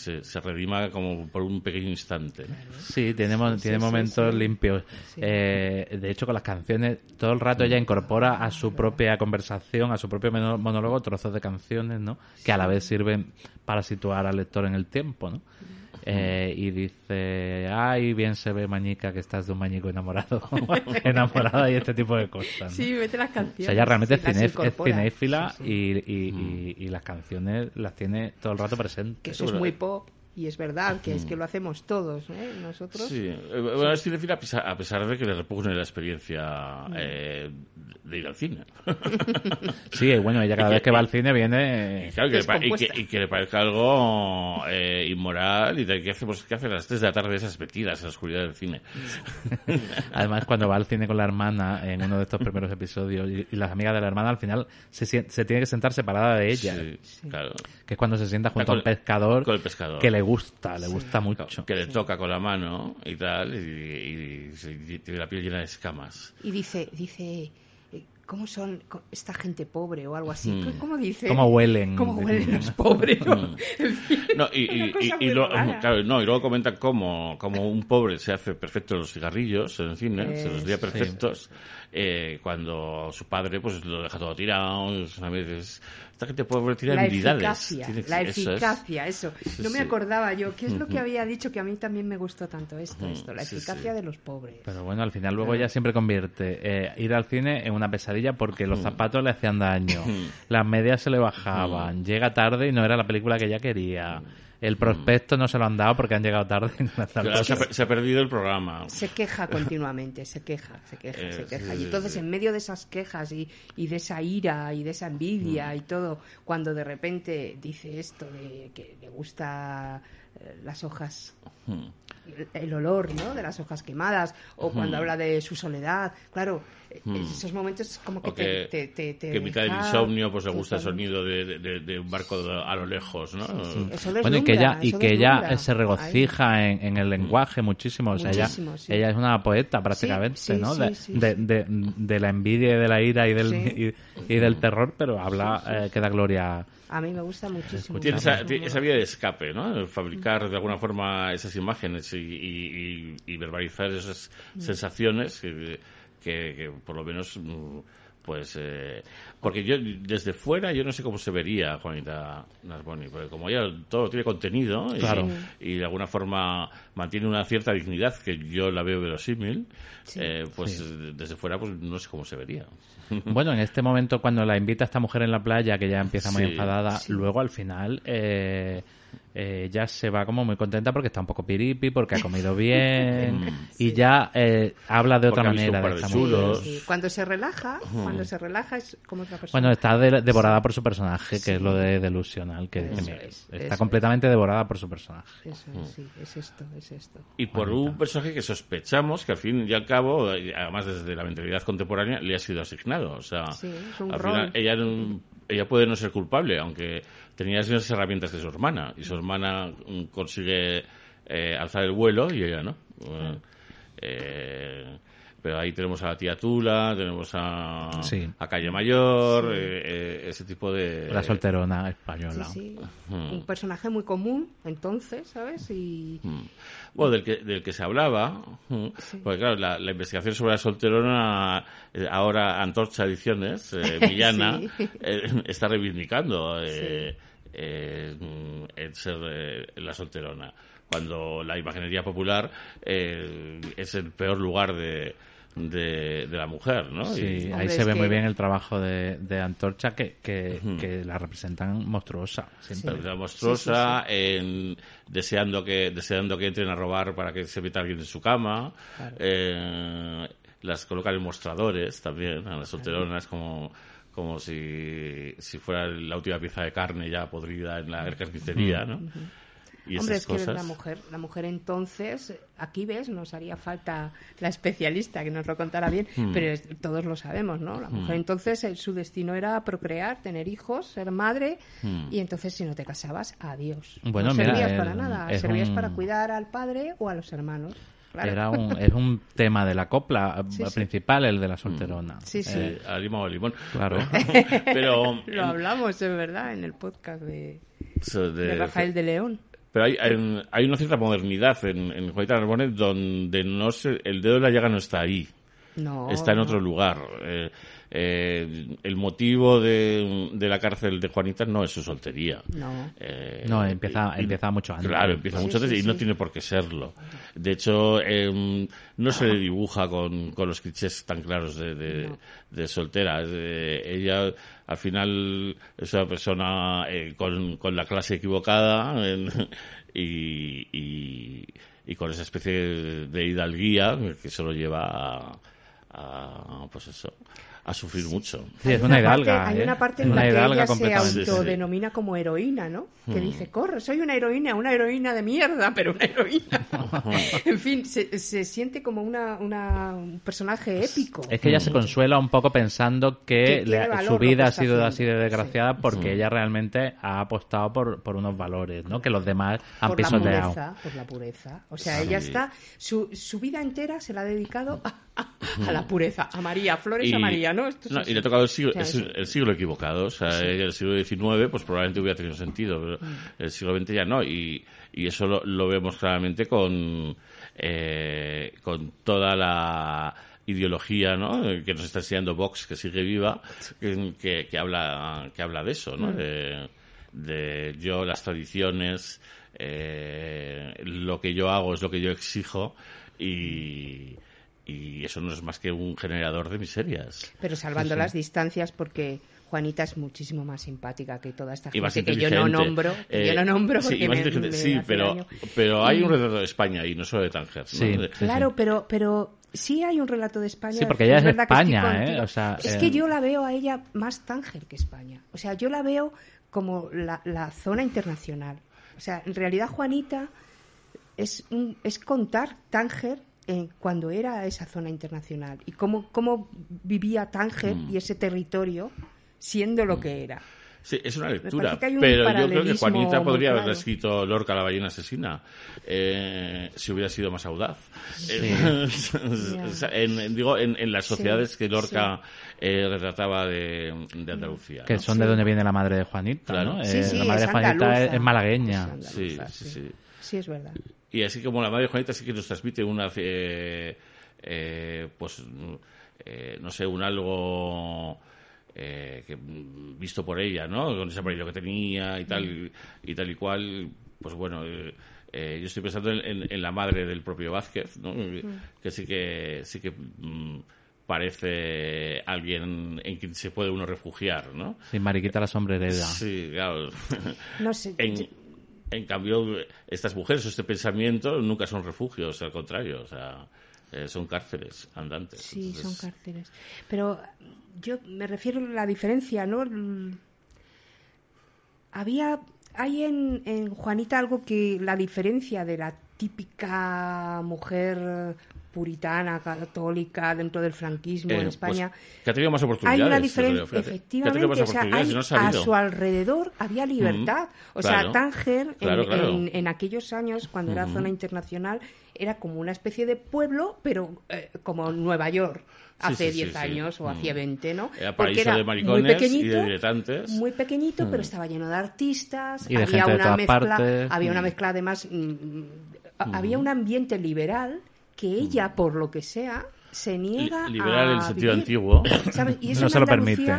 se, se redima como por un pequeño instante. Sí, tiene, sí, tiene sí, momentos sí. limpios. Sí. Eh, de hecho, con las canciones, todo el rato ella incorpora a su propia conversación, a su propio monólogo, trozos de canciones, ¿no? Que a la vez sirven para situar al lector en el tiempo, ¿no? Eh, y dice, ay, bien se ve, Mañica, que estás de un mañico enamorado, enamorada y este tipo de cosas, ¿no? Sí, mete las canciones. O sea, ella realmente sí, es, es cinéfila, sí, sí. Y, y, mm. y, y las canciones las tiene todo el rato presentes. Que eso es muy pop. Y es verdad que es que lo hacemos todos, ¿eh? Nosotros. Sí, bueno, es cinefila a pesar de que le repugne la experiencia eh, de ir al cine. Sí, bueno, ella cada y vez que, que va al cine viene. Y, claro, que le, y, que, y que le parezca algo eh, inmoral. ¿Y de qué hacemos? ¿Qué hacen a las tres de la tarde esas metidas en la oscuridad del cine? Además, cuando va al cine con la hermana en uno de estos primeros episodios y, y las amigas de la hermana al final se, se tiene que sentar separada de ella. Sí, sí. Claro. Que es cuando se sienta junto al pescador. Con el pescador. Que le gusta, le gusta sí, mucho. Que le sí. toca con la mano y tal, y, y, y tiene la piel llena de escamas. Y dice, dice, ¿cómo son esta gente pobre o algo así? Mm. ¿Cómo dice? ¿Cómo huelen? ¿Cómo huelen los pobres? Mm. En fin, no, y, y, y, y, lo, claro, no, y luego comentan cómo, cómo un pobre se hace perfecto en los cigarrillos, en el cine, es, se los lía perfectos, sí. eh, cuando su padre pues lo deja todo tirado, a veces... Esta gente puede tirar habilidades. La eficacia, eso. Es. eso. No sí, me sí. acordaba yo. ¿Qué es lo que había dicho? Que a mí también me gustó tanto esto, esto la eficacia sí, sí. de los pobres. Pero bueno, al final luego ella siempre convierte eh, ir al cine en una pesadilla porque los zapatos le hacían daño, las medias se le bajaban, llega tarde y no era la película que ella quería. El prospecto no se lo han dado porque han llegado tarde. No claro, se, ha, se ha perdido el programa. Se queja continuamente, se queja, se queja, eh, se queja. Sí, y entonces sí. en medio de esas quejas y, y de esa ira y de esa envidia mm. y todo, cuando de repente dice esto de que le gusta las hojas, mm. el, el olor, ¿no? De las hojas quemadas o mm. cuando habla de su soledad, claro... Hmm. Esos momentos como que, que te, te, te, te que en mitad del insomnio pues le gusta el sonido de, de, de un barco a lo lejos, ¿no? Sí, sí. Eso deslumbra, bueno, y que ella y que ella se regocija en, en el lenguaje muchísimo, o sea, muchísimo, ella, sí. ella es una poeta prácticamente, sí, sí, ¿no? Sí, de, sí, de, de, de la envidia y de la ira y del sí. y, y del terror, pero habla sí, sí, sí. Eh, que da gloria. A mí me gusta muchísimo. Tiene esa, esa vía de escape, ¿no? Fabricar de alguna forma esas imágenes y, y, y, y verbalizar esas sensaciones que Que, que por lo menos pues eh, porque yo desde fuera yo no sé cómo se vería Juanita Narboni, porque como ella todo tiene contenido claro. y, y de alguna forma mantiene una cierta dignidad que yo la veo verosímil sí. eh, pues sí. desde fuera pues no sé cómo se vería. Bueno, en este momento cuando la invita esta mujer en la playa que ya empieza muy sí, enfadada sí. luego al final eh, Eh, ya se va como muy contenta porque está un poco piripi, porque ha comido bien sí. y ya eh, habla de porque otra manera de esta mujer. Sí, sí. Cuando se relaja, cuando se relaja es como otra persona. Bueno, está de- devorada sí. por su personaje, que sí. es lo de delusional, que eso mira, es, está completamente es. devorada por su personaje. Eso es, sí, es esto, es esto. Y por Juanita. Un personaje que sospechamos que al fin y al cabo, además desde la mentalidad contemporánea, le ha sido asignado. O sea, sí, es un al rol. Final ella, ella puede no ser culpable, aunque tenía las mismas herramientas que su hermana, y su hermana consigue eh, alzar el vuelo y ella no. Bueno, eh, pero ahí tenemos a la tía Tula, tenemos a, sí. a Calle Mayor, sí. eh, ese tipo de... La solterona española. Sí, sí. Hmm. Un personaje muy común, entonces, ¿sabes? Y... Hmm. Bueno, del que, del que se hablaba, sí. porque claro, la, la investigación sobre la solterona, ahora Antorcha Ediciones, eh, Villana, sí. eh, está reivindicando eh, sí. eh, el ser eh, la solterona, cuando la imaginería popular eh, es el peor lugar de... De, de la mujer, ¿no? Sí, y, ahí se ve que... muy bien el trabajo de, de Antorcha, que, que, uh-huh. que la representan monstruosa. Siempre. Sí. Monstruosa, sí, sí, sí. En, deseando que deseando que entren a robar para que se meta alguien en su cama. Claro. Eh, las colocan en mostradores también, a las solteronas, como... como si, si fuera la última pieza de carne ya podrida en la carnicería, uh-huh. ¿no? Uh-huh. ¿Y hombre, es cosas? Que la mujer, la mujer entonces, aquí ves, nos haría falta la especialista que nos lo contara bien, mm. pero es, todos lo sabemos, ¿no? La mujer mm. entonces, el, su destino era procrear, tener hijos, ser madre, mm. y entonces si no te casabas, adiós. Bueno, no servías mira, para el, nada, servías un... para cuidar al padre o a los hermanos. Claro. Era un, es un tema de la copla sí, principal, sí. el de la solterona. Sí, sí. Eh, a limón, a limón. Claro. Pero, lo hablamos, es verdad, en el podcast de, so de, de Rafael de León. Pero hay, hay, hay una cierta modernidad en, en Juanita Narboni donde no se, el dedo de la llaga no está ahí. No, está en otro no. lugar. Eh, eh, el motivo de, de la cárcel de Juanita no es su soltería. No, eh, no empieza, empieza mucho antes. Claro, empieza sí, mucho antes sí, y sí. no tiene por qué serlo. De hecho, eh, no se le dibuja con, con los clichés tan claros de, de, no. de soltera. Eh, ella, al final, es una persona eh, con, con la clase equivocada eh, y, y, y con esa especie de hidalguía que solo lleva a... A, pues eso, a sufrir mucho. Sí, es una hidalga. Hay una parte, ¿eh? hay una parte en la que ella se autodenomina como heroína, ¿no? Que hmm. dice, corre, soy una heroína, una heroína de mierda, pero una heroína. En fin, se, se siente como una, una, un personaje épico. Es que ella hmm. se consuela un poco pensando que, que le, valor, su vida ha sido haciendo. así de desgraciada sí. porque hmm. ella realmente ha apostado por, por unos valores, ¿no? Que los demás han por pisoteado. La pureza, por la pureza. O sea, sí. ella está, su, su vida entera se la ha dedicado a, a, a la pureza, a María, Flores y, a María, ¿no? Esto no, y le ha tocado el siglo, o sea, el, el siglo equivocado, o sea, sí. el siglo diecinueve pues probablemente hubiera tenido sentido, pero el siglo veinte ya no, y, y eso lo, lo vemos claramente con, eh, con toda la ideología, ¿no? Que nos está enseñando Vox, que sigue viva, que, que habla que habla de eso, ¿no? De, de yo, las tradiciones, eh, lo que yo hago es lo que yo exijo y... Y eso no es más que un generador de miserias. Pero salvando sí, sí. las distancias, porque Juanita es muchísimo más simpática que toda esta gente que yo no nombro. Que eh, yo no nombro porque sí, me, me sí pero, pero hay un retrato de España y no solo de Tánger. Sí, ¿no? Claro, sí. pero pero sí hay un relato de España. Sí, porque ella es de España. ¿eh? O sea, es eh... que yo la veo a ella más Tánger que España. O sea, yo la veo como la, la zona internacional. O sea, en realidad Juanita es, un, es contar Tánger cuando era esa zona internacional y cómo, cómo vivía Tánger mm. y ese territorio siendo lo que era. Sí, es una lectura, un pero yo creo que Juanita podría haberla claro. escrito Lorca, la ballena asesina, eh, si hubiera sido más audaz. Sí. en, en, digo, en, en las sociedades sí, que Lorca sí. eh, retrataba de, de Andalucía. ¿No? Que son sí. de donde viene la madre de Juanita, claro. ¿no? Sí, sí, eh, la madre de Juanita es, es malagueña. Es sí, sí, sí, sí. Sí, es verdad. Y así como la madre Juanita sí que nos transmite una, eh, eh, pues, eh, no sé, un algo eh, que, visto por ella, ¿no? Con ese amarillo que tenía y tal y tal y cual, pues bueno, eh, eh, yo estoy pensando en, en, en la madre del propio Vázquez, ¿no? Sí. Que sí que sí que mm, parece alguien en quien se puede uno refugiar, ¿no? Sí, Mariquita la sombrerera. Sí, claro. No sé. en, En cambio, estas mujeres, este pensamiento, nunca son refugios, al contrario, o sea, son cárceles andantes. Sí, entonces... son cárceles. Pero yo me refiero a la diferencia, ¿no? Había, hay en, en Juanita algo que la diferencia de la típica mujer puritana, católica, dentro del franquismo eh, en España. Pues, que ha tenido más oportunidades. Hay una diferencia, efectivamente, o sea, hay, no a su alrededor había libertad. Mm, o claro, sea, Tánger, claro, en, claro. En, en aquellos años, cuando mm. era zona internacional, era como una especie de pueblo, pero eh, como Nueva York, hace diez sí, sí, sí, años sí. o mm. hacía veinte, ¿no? Era paraíso era de maricones muy pequeñito, y de diletantes. Muy pequeñito, mm. pero estaba lleno de artistas, y de había, gente una de mezcla, partes. había una mezcla, además, mm, mm. había un ambiente liberal que ella, por lo que sea, se niega liberar a liberar en el sentido vivir. antiguo. ¿Sabes? Y eso no se lo permite.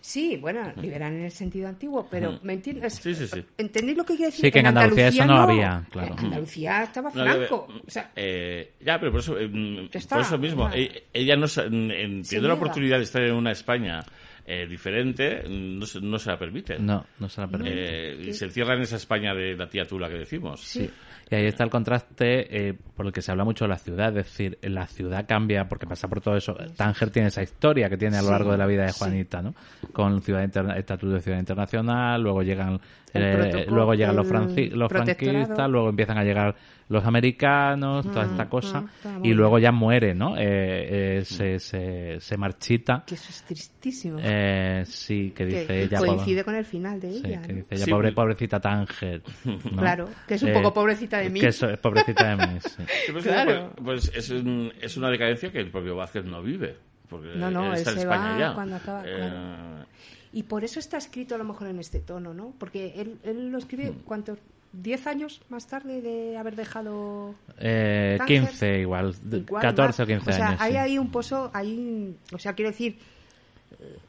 Sí, bueno, liberar en el sentido antiguo, pero ¿me entiendes? Sí, sí, sí. ¿Entendéis lo que quiero decir? Sí, que en Andalucía, Andalucía eso no, no había, claro. En Andalucía estaba Franco. No, o sea, eh, ya, pero por eso, eh, está, por eso mismo, claro. ella no teniendo la oportunidad de estar en una España Eh, diferente, no se, no se la permiten. No, no se la permiten. Eh, y se encierra en esa España de la tía Tula que decimos. Sí. Y ahí está el contraste eh, por el que se habla mucho de la ciudad. Es decir, la ciudad cambia porque pasa por todo eso. Tánger tiene esa historia que tiene a lo largo de la vida de Juanita, sí. ¿no? Con ciudad interna- estatuto de ciudad internacional, luego llegan eh, luego llegan los, franci- los franquistas, luego empiezan a llegar los americanos, ah, toda esta cosa, ah, y luego ya muere, ¿no? Eh, eh, se, se, se marchita. Que eso es tristísimo. Eh, sí, que dice que ella... coincide pobre, con el final de ella. Sí, que dice ella, sí. pobre, pobrecita Tánger. ¿no? Claro, que es un eh, poco pobrecita de mí. Que es pobrecita de mí, sí. Claro. Pues es, un, es una decadencia que el propio Vázquez no vive, porque no, no, él está él en España ya. Cuando acaba, eh, claro. Y por eso está escrito a lo mejor en este tono, ¿no? Porque él, él lo escribe hmm. cuanto... ¿diez años más tarde de haber dejado eh, quince igual, igual catorce más, o quince años? O sea, años, hay sí. ahí un pozo, hay, o sea, quiero decir,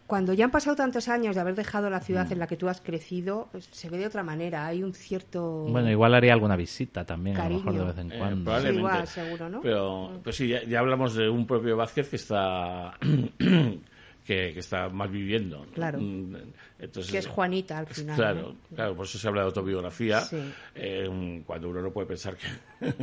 cuando ya han pasado tantos años de haber dejado la ciudad mm. en la que tú has crecido, se ve de otra manera, hay un cierto... Bueno, igual haría alguna visita también, cariño, a lo mejor de vez en cuando. Eh, probablemente. Igual, seguro, ¿no? Pero, pero sí, ya, ya hablamos de un propio Vázquez que está... Que, que está mal viviendo, ¿no? Claro. Entonces, que es Juanita al final. Claro, ¿no? Claro, por eso se habla de autobiografía, sí. eh, cuando uno no puede pensar que,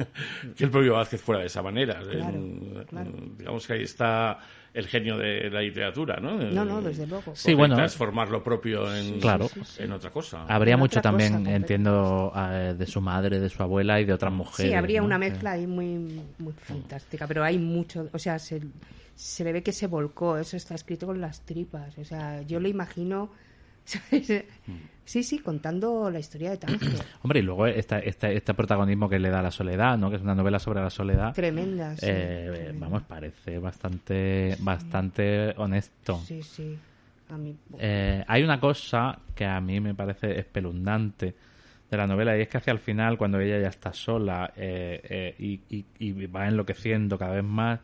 que el propio Vázquez fuera de esa manera. Claro, eh, claro. Digamos que ahí está el genio de la literatura, ¿no? No, no, desde luego. Sí, bueno, transformar lo propio en, claro, sí, sí, sí, en otra cosa. Habría mucho también, cosa, entiendo, de su madre, de su abuela y de otras mujeres. Sí, habría, ¿no?, una mezcla ahí muy, muy fantástica, pero hay mucho, o sea, se... se le ve que se volcó, eso está escrito con las tripas, o sea, yo lo imagino, ¿sabes? Sí, sí, contando la historia de Tánger. Hombre, y luego esta, esta, este protagonismo que le da la soledad, ¿no? Que es una novela sobre la soledad. Tremenda, sí. Eh, tremenda. Vamos, parece bastante, sí. bastante honesto. Sí, sí. A mí... eh, hay una cosa que a mí me parece espeluznante de la novela, y es que hacia el final, cuando ella ya está sola eh, eh, y, y, y va enloqueciendo cada vez más,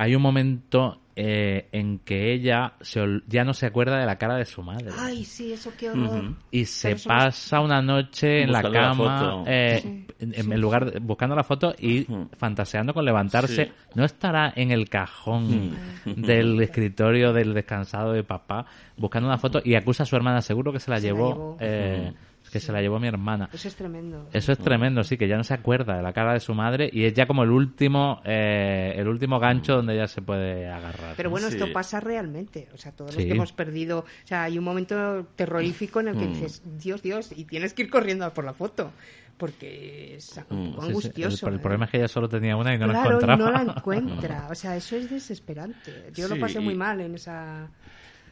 hay un momento eh, en que ella se ol- ya no se acuerda de la cara de su madre. Ay, sí, eso qué horror. Uh-huh. Y se pasa una noche en la cama, la eh, sí, en, sí, en sí. lugar de, buscando la foto y uh-huh. fantaseando con levantarse. Sí. ¿No estará en el cajón uh-huh. del escritorio del descansado de papá buscando una foto? Y acusa a su hermana, seguro que se la se llevó... La llevó. Eh, uh-huh. que sí. se la llevó mi hermana. Eso es tremendo. Eso es tremendo, sí, que ya no se acuerda de la cara de su madre y es ya como el último eh, el último gancho donde ya se puede agarrar. Pero bueno, sí. esto pasa realmente. O sea, todos sí. los que hemos perdido... O sea, hay un momento terrorífico en el que mm. dices, Dios, Dios, y tienes que ir corriendo por la foto. Porque es mm. angustioso. Sí, sí. El, el problema es que ella solo tenía una y no claro, la encontraba. Claro, no la encuentra. O sea, eso es desesperante. Yo sí, lo pasé y... muy mal en esa...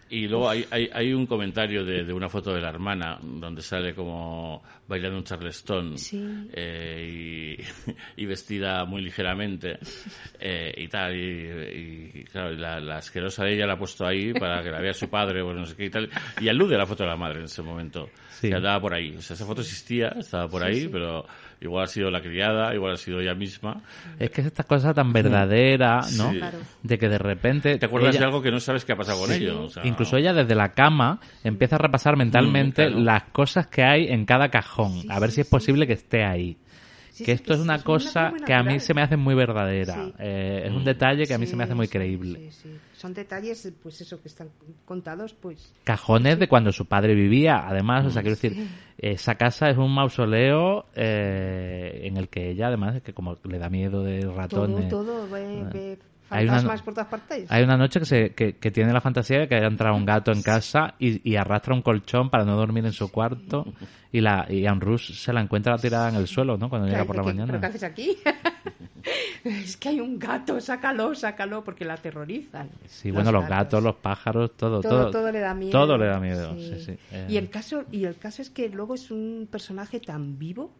Y luego hay, hay, hay un comentario de, de una foto de la hermana donde sale como bailando un charleston sí. eh, y, y vestida muy ligeramente eh, y tal. Y, y claro, la, la asquerosa de ella la ha puesto ahí para que la vea su padre, bueno, no sé qué y tal. Y alude a la foto de la madre en ese momento. Sí. Que andaba por ahí. O sea, esa foto existía, estaba por sí, ahí, sí. pero igual ha sido la criada, igual ha sido ella misma. Es que es esta cosa tan verdadera, ¿no? Sí. Claro. De que de repente... ¿Te acuerdas ella... de algo que no sabes qué ha pasado con sí. ello? O sea, incluso ella desde la cama empieza a repasar mentalmente mm, claro. las cosas que hay en cada cajón, sí, a ver sí, si es posible sí. que esté ahí. Sí, que sí, esto que es una es cosa una que a mí se me hace muy verdadera. Sí. Eh, es un detalle que sí, a mí se me hace muy sí, creíble. Sí, sí. Son detalles, pues eso, que están contados, pues... Cajones sí. de cuando su padre vivía, además, mm, o sea, quiero sí. decir, esa casa es un mausoleo eh, en el que ella, además, es que como le da miedo de ratones... Todo, todo, ve... ve. Hay una, por todas partes. Hay una noche que, se, que, que tiene la fantasía de que haya entrado un gato en casa y, y arrastra un colchón para no dormir en su cuarto y la y Anne Rus se la encuentra tirada en el suelo, ¿no? Cuando llega por la que, mañana. ¿Pero qué haces aquí? Es que hay un gato, sácalo, sácalo, porque la aterrorizan. Sí, los bueno, los gatos, gatos, los pájaros, todo, todo, todo, todo le da miedo. Todo le da miedo. Sí. Sí, sí. Eh. Y el caso y el caso es que luego es un personaje tan vivo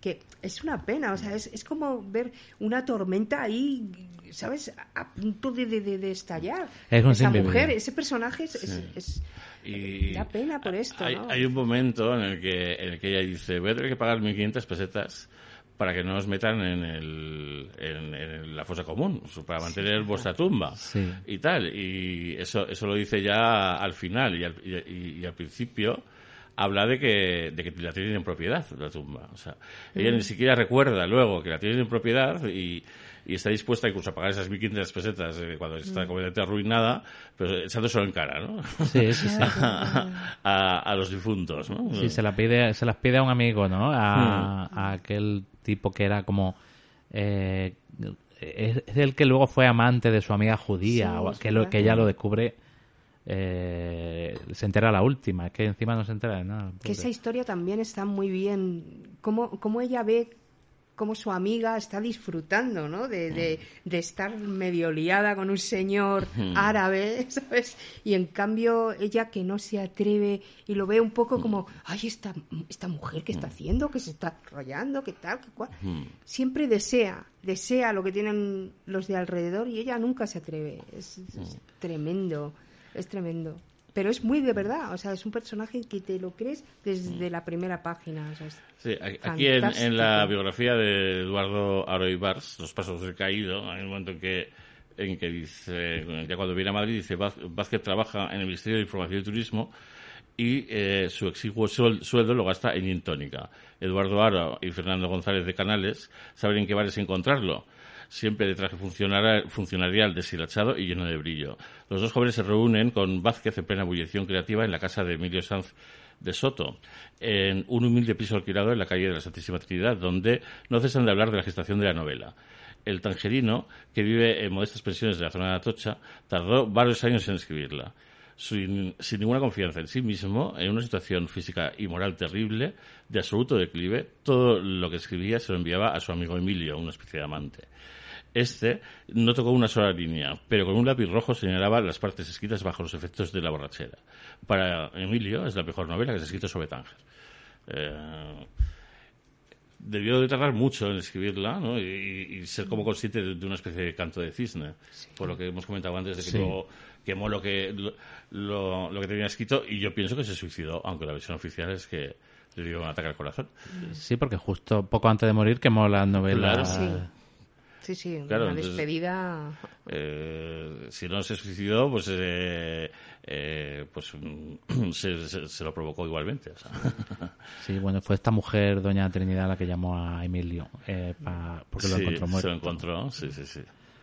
que es una pena, o sea, es, es como ver una tormenta ahí, ¿sabes? A punto de, de, de estallar. Es un Esa mujer, ese personaje es... Sí. es, es y da pena por esto, hay, ¿no? Hay un momento en el que en el que ella dice, voy a tener que pagar mil quinientas pesetas para que no os metan en, el, en, en la fosa común, para mantener sí, vuestra tumba sí. y tal. Y eso eso lo dice ya al final y al, y, y al principio... habla de que, de que la tienen en propiedad, la tumba. O sea, ella mm. ni siquiera recuerda luego que la tienen en propiedad y, y está dispuesta incluso a pagar esas mil quinientas pesetas eh, cuando está mm. completamente arruinada, pero echándoselo en cara, ¿no? Sí, sí, sí. a, a, a los difuntos, ¿no? Sí, se, la pide, se las pide a un amigo, ¿no? A, mm. a aquel tipo que era como... Eh, es, es el que luego fue amante de su amiga judía, sí, o que, claro. lo, que ella lo descubre... Eh, se entera la última, que encima no se entera de nada. Que esa historia también está muy bien. Cómo, cómo ella ve cómo su amiga está disfrutando, ¿no? De, de, de estar medio liada con un señor árabe, ¿sabes? Y en cambio ella que no se atreve y lo ve un poco como, ay, esta, esta mujer que está haciendo, que se está rollando, que tal, que cual. Siempre desea, desea lo que tienen los de alrededor y ella nunca se atreve. Es, es tremendo. Es tremendo. pero es muy de verdad, o sea, es un personaje que te lo crees desde la primera página. O sea, sí, aquí en, en la biografía de Eduardo Haro Ibars, Los pasos del caído, hay un momento en que, en que dice, ya cuando viene a Madrid, dice, Vázquez trabaja en el Ministerio de Información y Turismo y eh, su exiguo sueldo lo gasta en gin tónica. Eduardo Haro y Fernando González de Canales saben en qué bares encontrarlo, siempre de traje funcionarial deshilachado y lleno de brillo. Los dos jóvenes se reúnen con Vázquez en plena ebullición creativa en la casa de Emilio Sanz de Soto, en un humilde piso alquilado en la calle de la Santísima Trinidad, donde no cesan de hablar de la gestación de la novela. El tangerino, que vive en modestas pensiones de la zona de Atocha, tardó varios años en escribirla. Sin, sin ninguna confianza en sí mismo, en una situación física y moral terrible, de absoluto declive, todo lo que escribía se lo enviaba a su amigo Emilio, una especie de amante. Este no tocó una sola línea, pero con un lápiz rojo señalaba las partes escritas bajo los efectos de la borrachera. Para Emilio es la mejor novela que se ha escrito sobre Tánger. Eh, debió de tardar mucho en escribirla, ¿no? y, y ser como consciente de, de una especie de canto de cisne, sí. Por lo que hemos comentado antes de que sí. luego... quemó lo que lo, lo, lo que tenía escrito y yo pienso que se suicidó, aunque la versión oficial es que le dio un ataque al corazón. Sí, porque justo poco antes de morir quemó la novela. Claro, sí, sí, sí claro, una entonces, despedida. Eh, si no se suicidó, pues eh, eh, pues se, se, se lo provocó igualmente. O sea. Sí, bueno, fue esta mujer, doña Trinidad, la que llamó a Emilio eh, pa, porque lo sí, encontró muerto. Sí, se lo encontró, sí, sí, sí.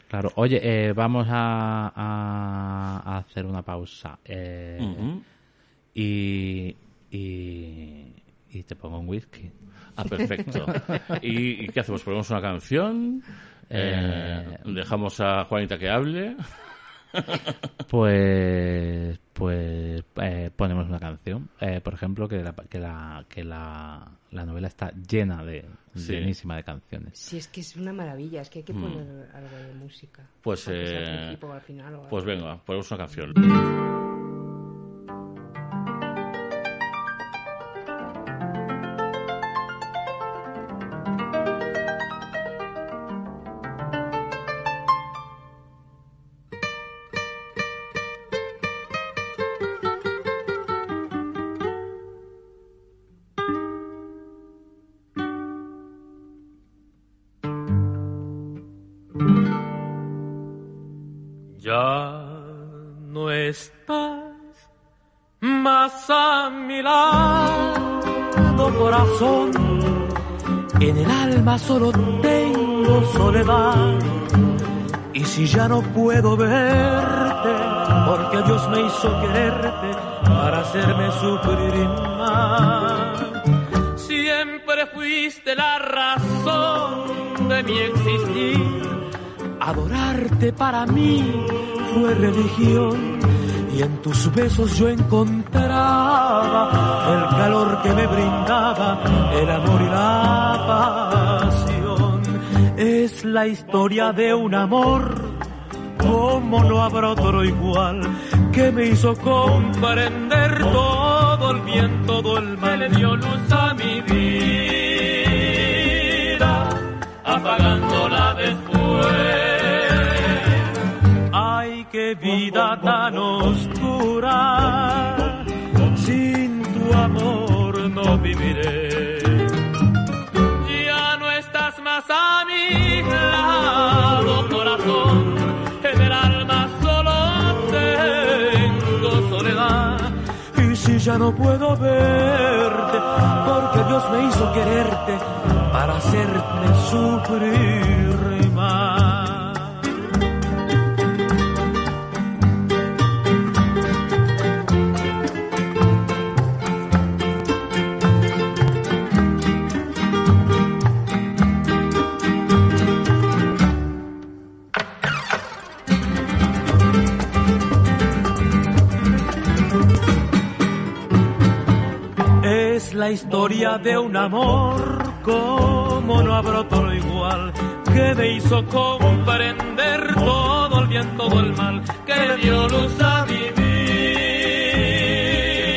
Claro. Oye, eh, vamos a, a, a hacer una pausa. Eh, uh-huh. y, y, y te pongo un whisky. Ah, perfecto. ¿Y, y qué hacemos? ¿Ponemos una canción? Eh, eh, ¿Dejamos a Juanita que hable? Pues pues eh, ponemos una canción. Eh, por ejemplo, que la que la que la, la novela está llena de sí. llenísima de canciones. Sí, es que es una maravilla, es que hay que poner mm. algo de música. Pues eh, equipo, al final, o pues algo. Venga, ponemos una canción. Solo tengo soledad y si ya no puedo verte porque Dios me hizo quererte para hacerme sufrir más. Siempre fuiste la razón de mi existir, adorarte para mí fue religión y en tus besos yo encontraba el calor que me brindaba el amor y la paz. Es la historia de un amor, como no habrá otro igual, que me hizo comprender todo el bien, todo el mal. Le dio luz a mi vida, apagándola después. Ay, qué vida tan oscura, sin tu amor no viviré. A mi lado, corazón, en el alma solo tengo soledad. Y si ya no puedo verte, porque Dios me hizo quererte para hacerme sufrir más. La historia de un amor como no habrá otro igual que me hizo comprender todo el bien, todo el mal, que le dio luz a mi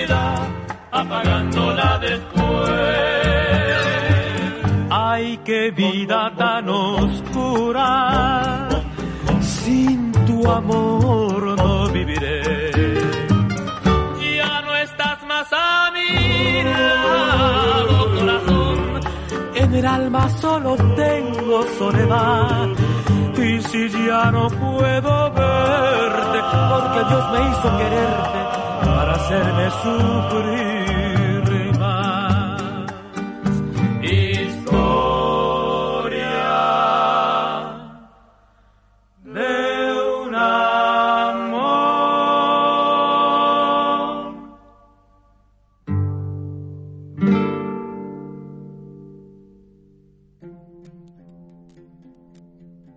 vida, apagándola después. Ay, qué vida tan oscura, sin tu amor no viviré. mirado corazón. En el alma solo tengo soledad, y si ya no puedo verte, porque Dios me hizo quererte para hacerme sufrir más. Historia de un amor.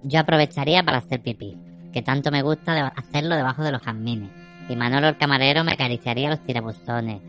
Yo aprovecharía para hacer pipí, que tanto me gusta de hacerlo debajo de los jazmines. Y Manolo el camarero me acariciaría los tirabustones.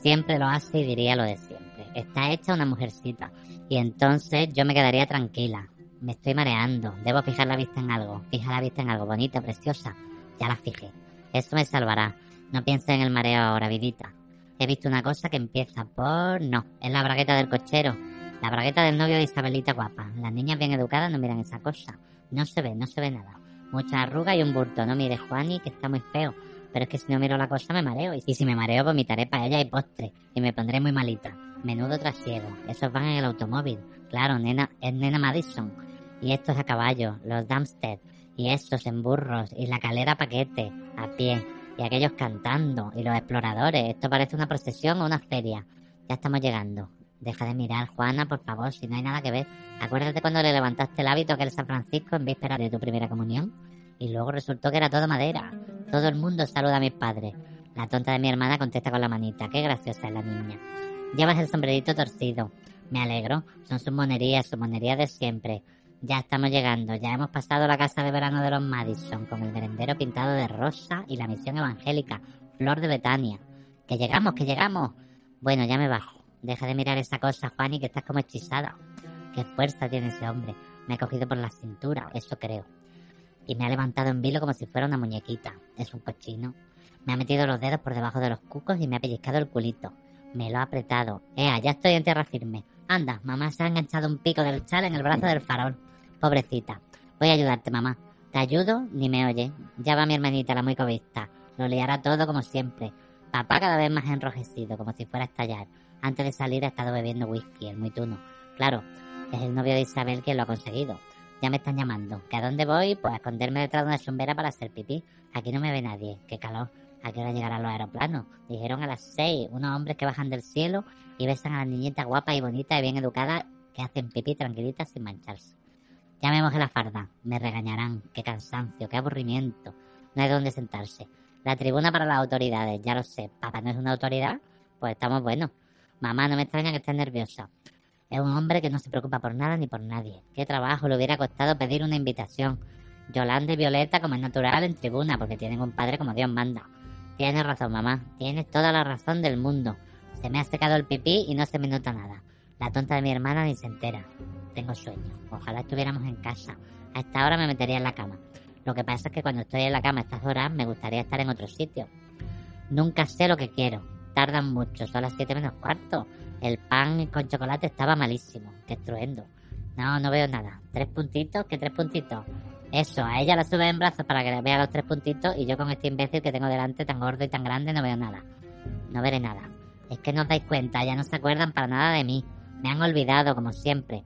Siempre lo hace y diría lo de siempre. Está hecha una mujercita. Y entonces yo me quedaría tranquila. Me estoy mareando. Debo fijar la vista en algo. Fija la vista en algo. Bonita, preciosa. Ya la fijé. Eso me salvará. No pienses en el mareo ahora, vidita. He visto una cosa que empieza por... No, es la bragueta del cochero. La bragueta del novio de Isabelita guapa. Las niñas bien educadas no miran esa cosa. No se ve, no se ve nada. Mucha arruga y un bulto. No mires, Juani, que está muy feo. Pero es que si no miro la cosa me mareo, y si me mareo vomitaré paella y postre, y me pondré muy malita. Menudo trasiego, esos van en el automóvil. Claro, nena, es nena Madison. Y estos a caballo, los Dumpstead, y estos en burros, y la calera paquete, a pie, y aquellos cantando, y los exploradores. Esto parece una procesión o una feria. Ya estamos llegando. Deja de mirar, Juana, por favor, si no hay nada que ver. Acuérdate cuando le levantaste el hábito a aquel San Francisco en víspera de tu primera comunión. Y luego resultó que era todo madera. Todo el mundo saluda a mis padres. La tonta de mi hermana contesta con la manita. Qué graciosa es la niña. Llevas el sombrerito torcido. Me alegro. Son sus monerías, sus monerías de siempre. Ya estamos llegando. Ya hemos pasado la casa de verano de los Madison, con el merendero pintado de rosa y la misión evangélica, Flor de Betania. ¡Que llegamos, que llegamos! Bueno, ya me bajo. Deja de mirar esa cosa, Juani, que estás como hechizada. ¡Qué fuerza tiene ese hombre! Me ha cogido por la cintura, eso creo. Y me ha levantado en vilo como si fuera una muñequita. Es un cochino. Me ha metido los dedos por debajo de los cucos y me ha pellizcado el culito. Me lo ha apretado. ¡Ea, ya estoy en tierra firme! Anda, mamá se ha enganchado un pico del chal en el brazo del farol. Pobrecita. Voy a ayudarte, mamá. ¿Te ayudo? Ni me oye. Ya va mi hermanita, la muy cobista. Lo liará todo como siempre. Papá cada vez más enrojecido, como si fuera a estallar. Antes de salir ha estado bebiendo whisky, el muy tuno. Claro, es el novio de Isabel quien lo ha conseguido. Ya me están llamando. ¿Que a dónde voy? Pues a esconderme detrás de una chumbera para hacer pipí. Aquí no me ve nadie. ¡Qué calor! ¿A qué hora llegarán los aeroplanos? Dijeron a las seis. Unos hombres que bajan del cielo y besan a las niñitas guapas y bonitas y bien educadas que hacen pipí tranquilitas sin mancharse. Ya me mojé la farda. Me regañarán. ¡Qué cansancio! ¡Qué aburrimiento! No hay dónde sentarse. La tribuna para las autoridades. Ya lo sé. ¿Papá no es una autoridad? Pues estamos buenos. Mamá, no me extraña que estés nerviosa. Es un hombre que no se preocupa por nada ni por nadie. Qué trabajo le hubiera costado pedir una invitación. Yolanda y Violeta, como es natural, en tribuna, porque tienen un padre como Dios manda. Tienes razón, mamá. Tienes toda la razón del mundo. Se me ha secado el pipí y no se me nota nada. La tonta de mi hermana ni se entera. Tengo sueño. Ojalá estuviéramos en casa. A esta hora me metería en la cama. Lo que pasa es que cuando estoy en la cama a estas horas me gustaría estar en otro sitio. Nunca sé lo que quiero. Tardan mucho. Son las siete menos cuarto. El pan con chocolate estaba malísimo. ¡Qué estruendo! No, no veo nada. ¿Tres puntitos? ¿Qué tres puntitos? Eso, a ella la sube en brazos para que vea los tres puntitos y yo con este imbécil que tengo delante tan gordo y tan grande no veo nada. No veré nada. Es que no os dais cuenta, ya no se acuerdan para nada de mí. Me han olvidado, como siempre.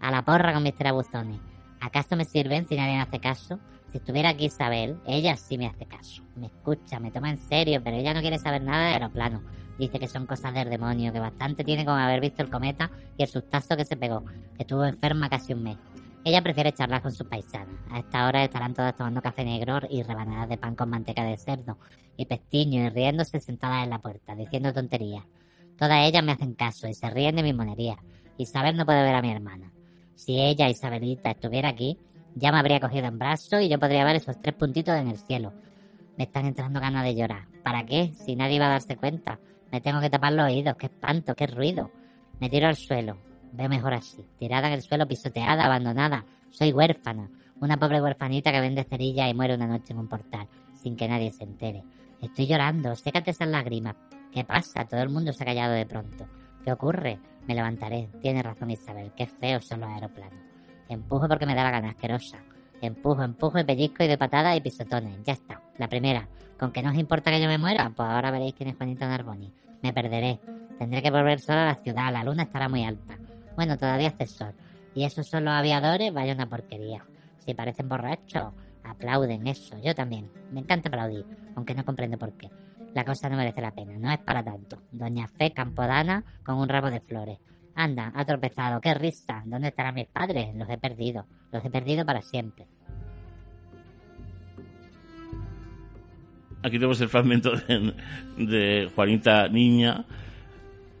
A la porra con mis terabuzones. ¿Acaso me sirven si nadie me hace caso? Si estuviera aquí Isabel, ella sí me hace caso. Me escucha, me toma en serio, pero ella no quiere saber nada de aeroplano. Dice que son cosas del demonio, que bastante tiene con haber visto el cometa y el sustazo que se pegó, que estuvo enferma casi un mes. Ella prefiere charlar con sus paisanas. A esta hora estarán todas tomando café negro y rebanadas de pan con manteca de cerdo, y pestiño, y riéndose sentadas en la puerta, diciendo tonterías. Todas ellas me hacen caso y se ríen de mi monería. Isabel no puede ver a mi hermana. Si ella, Isabelita, estuviera aquí, ya me habría cogido en brazos y yo podría ver esos tres puntitos en el cielo. Me están entrando ganas de llorar. ¿Para qué? Si nadie va a darse cuenta. Me tengo que tapar los oídos. ¡Qué espanto! ¡Qué ruido! Me tiro al suelo. Veo mejor así. Tirada en el suelo, pisoteada, abandonada. Soy huérfana. Una pobre huerfanita que vende cerillas y muere una noche en un portal, sin que nadie se entere. Estoy llorando. Sécate esas lágrimas. ¿Qué pasa? Todo el mundo se ha callado de pronto. ¿Qué ocurre? Me levantaré. Tiene razón Isabel. Qué feos son los aeroplanos. Empujo porque me da la gana asquerosa. Empujo, empujo y pellizco y doy patadas y pisotones. Ya está. La primera. ¿Con que no os importa que yo me muera? Pues ahora veréis quién es Juanita Narboni. Me perderé. Tendré que volver sola a la ciudad, la luna estará muy alta. Bueno, todavía hace sol. Y esos son los aviadores, vaya una porquería. Si parecen borrachos, aplauden eso. Yo también. Me encanta aplaudir, aunque no comprendo por qué. La cosa no merece la pena, no es para tanto. Doña Fe Campodana con un ramo de flores. Anda, ha tropezado, qué risa. ¿Dónde estarán mis padres? Los he perdido. Los he perdido para siempre. Aquí tenemos el fragmento de, de Juanita Niña,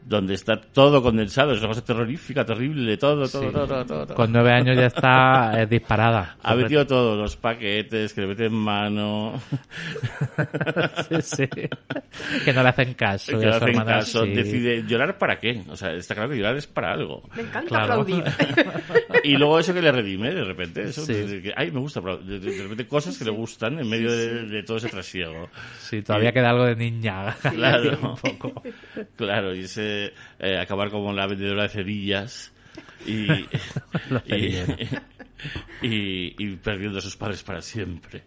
donde está todo condensado. Es una cosa terrorífica, terrible, todo, todo, sí. todo, todo, todo, todo. Con nueve años ya está eh, disparada. Ha metido todos los paquetes, que le meten mano. sí, sí. Que no le hacen caso. Que no le hacen hermana, caso. Sí. Decide llorar para qué. O sea, está claro que llorar es para algo. Me encanta claro. aplaudir. Y luego eso que le redime, de repente. Eso, sí. de, de, ay, me gusta aplaudir. De, de repente cosas sí. que le gustan en medio sí, sí. De, de todo ese trasiego. Sí, todavía y, queda algo de niña. Claro. Un poco. Claro, y ese... Eh, acabar como la vendedora de cerillas y, y, y, y perdiendo a sus padres para siempre.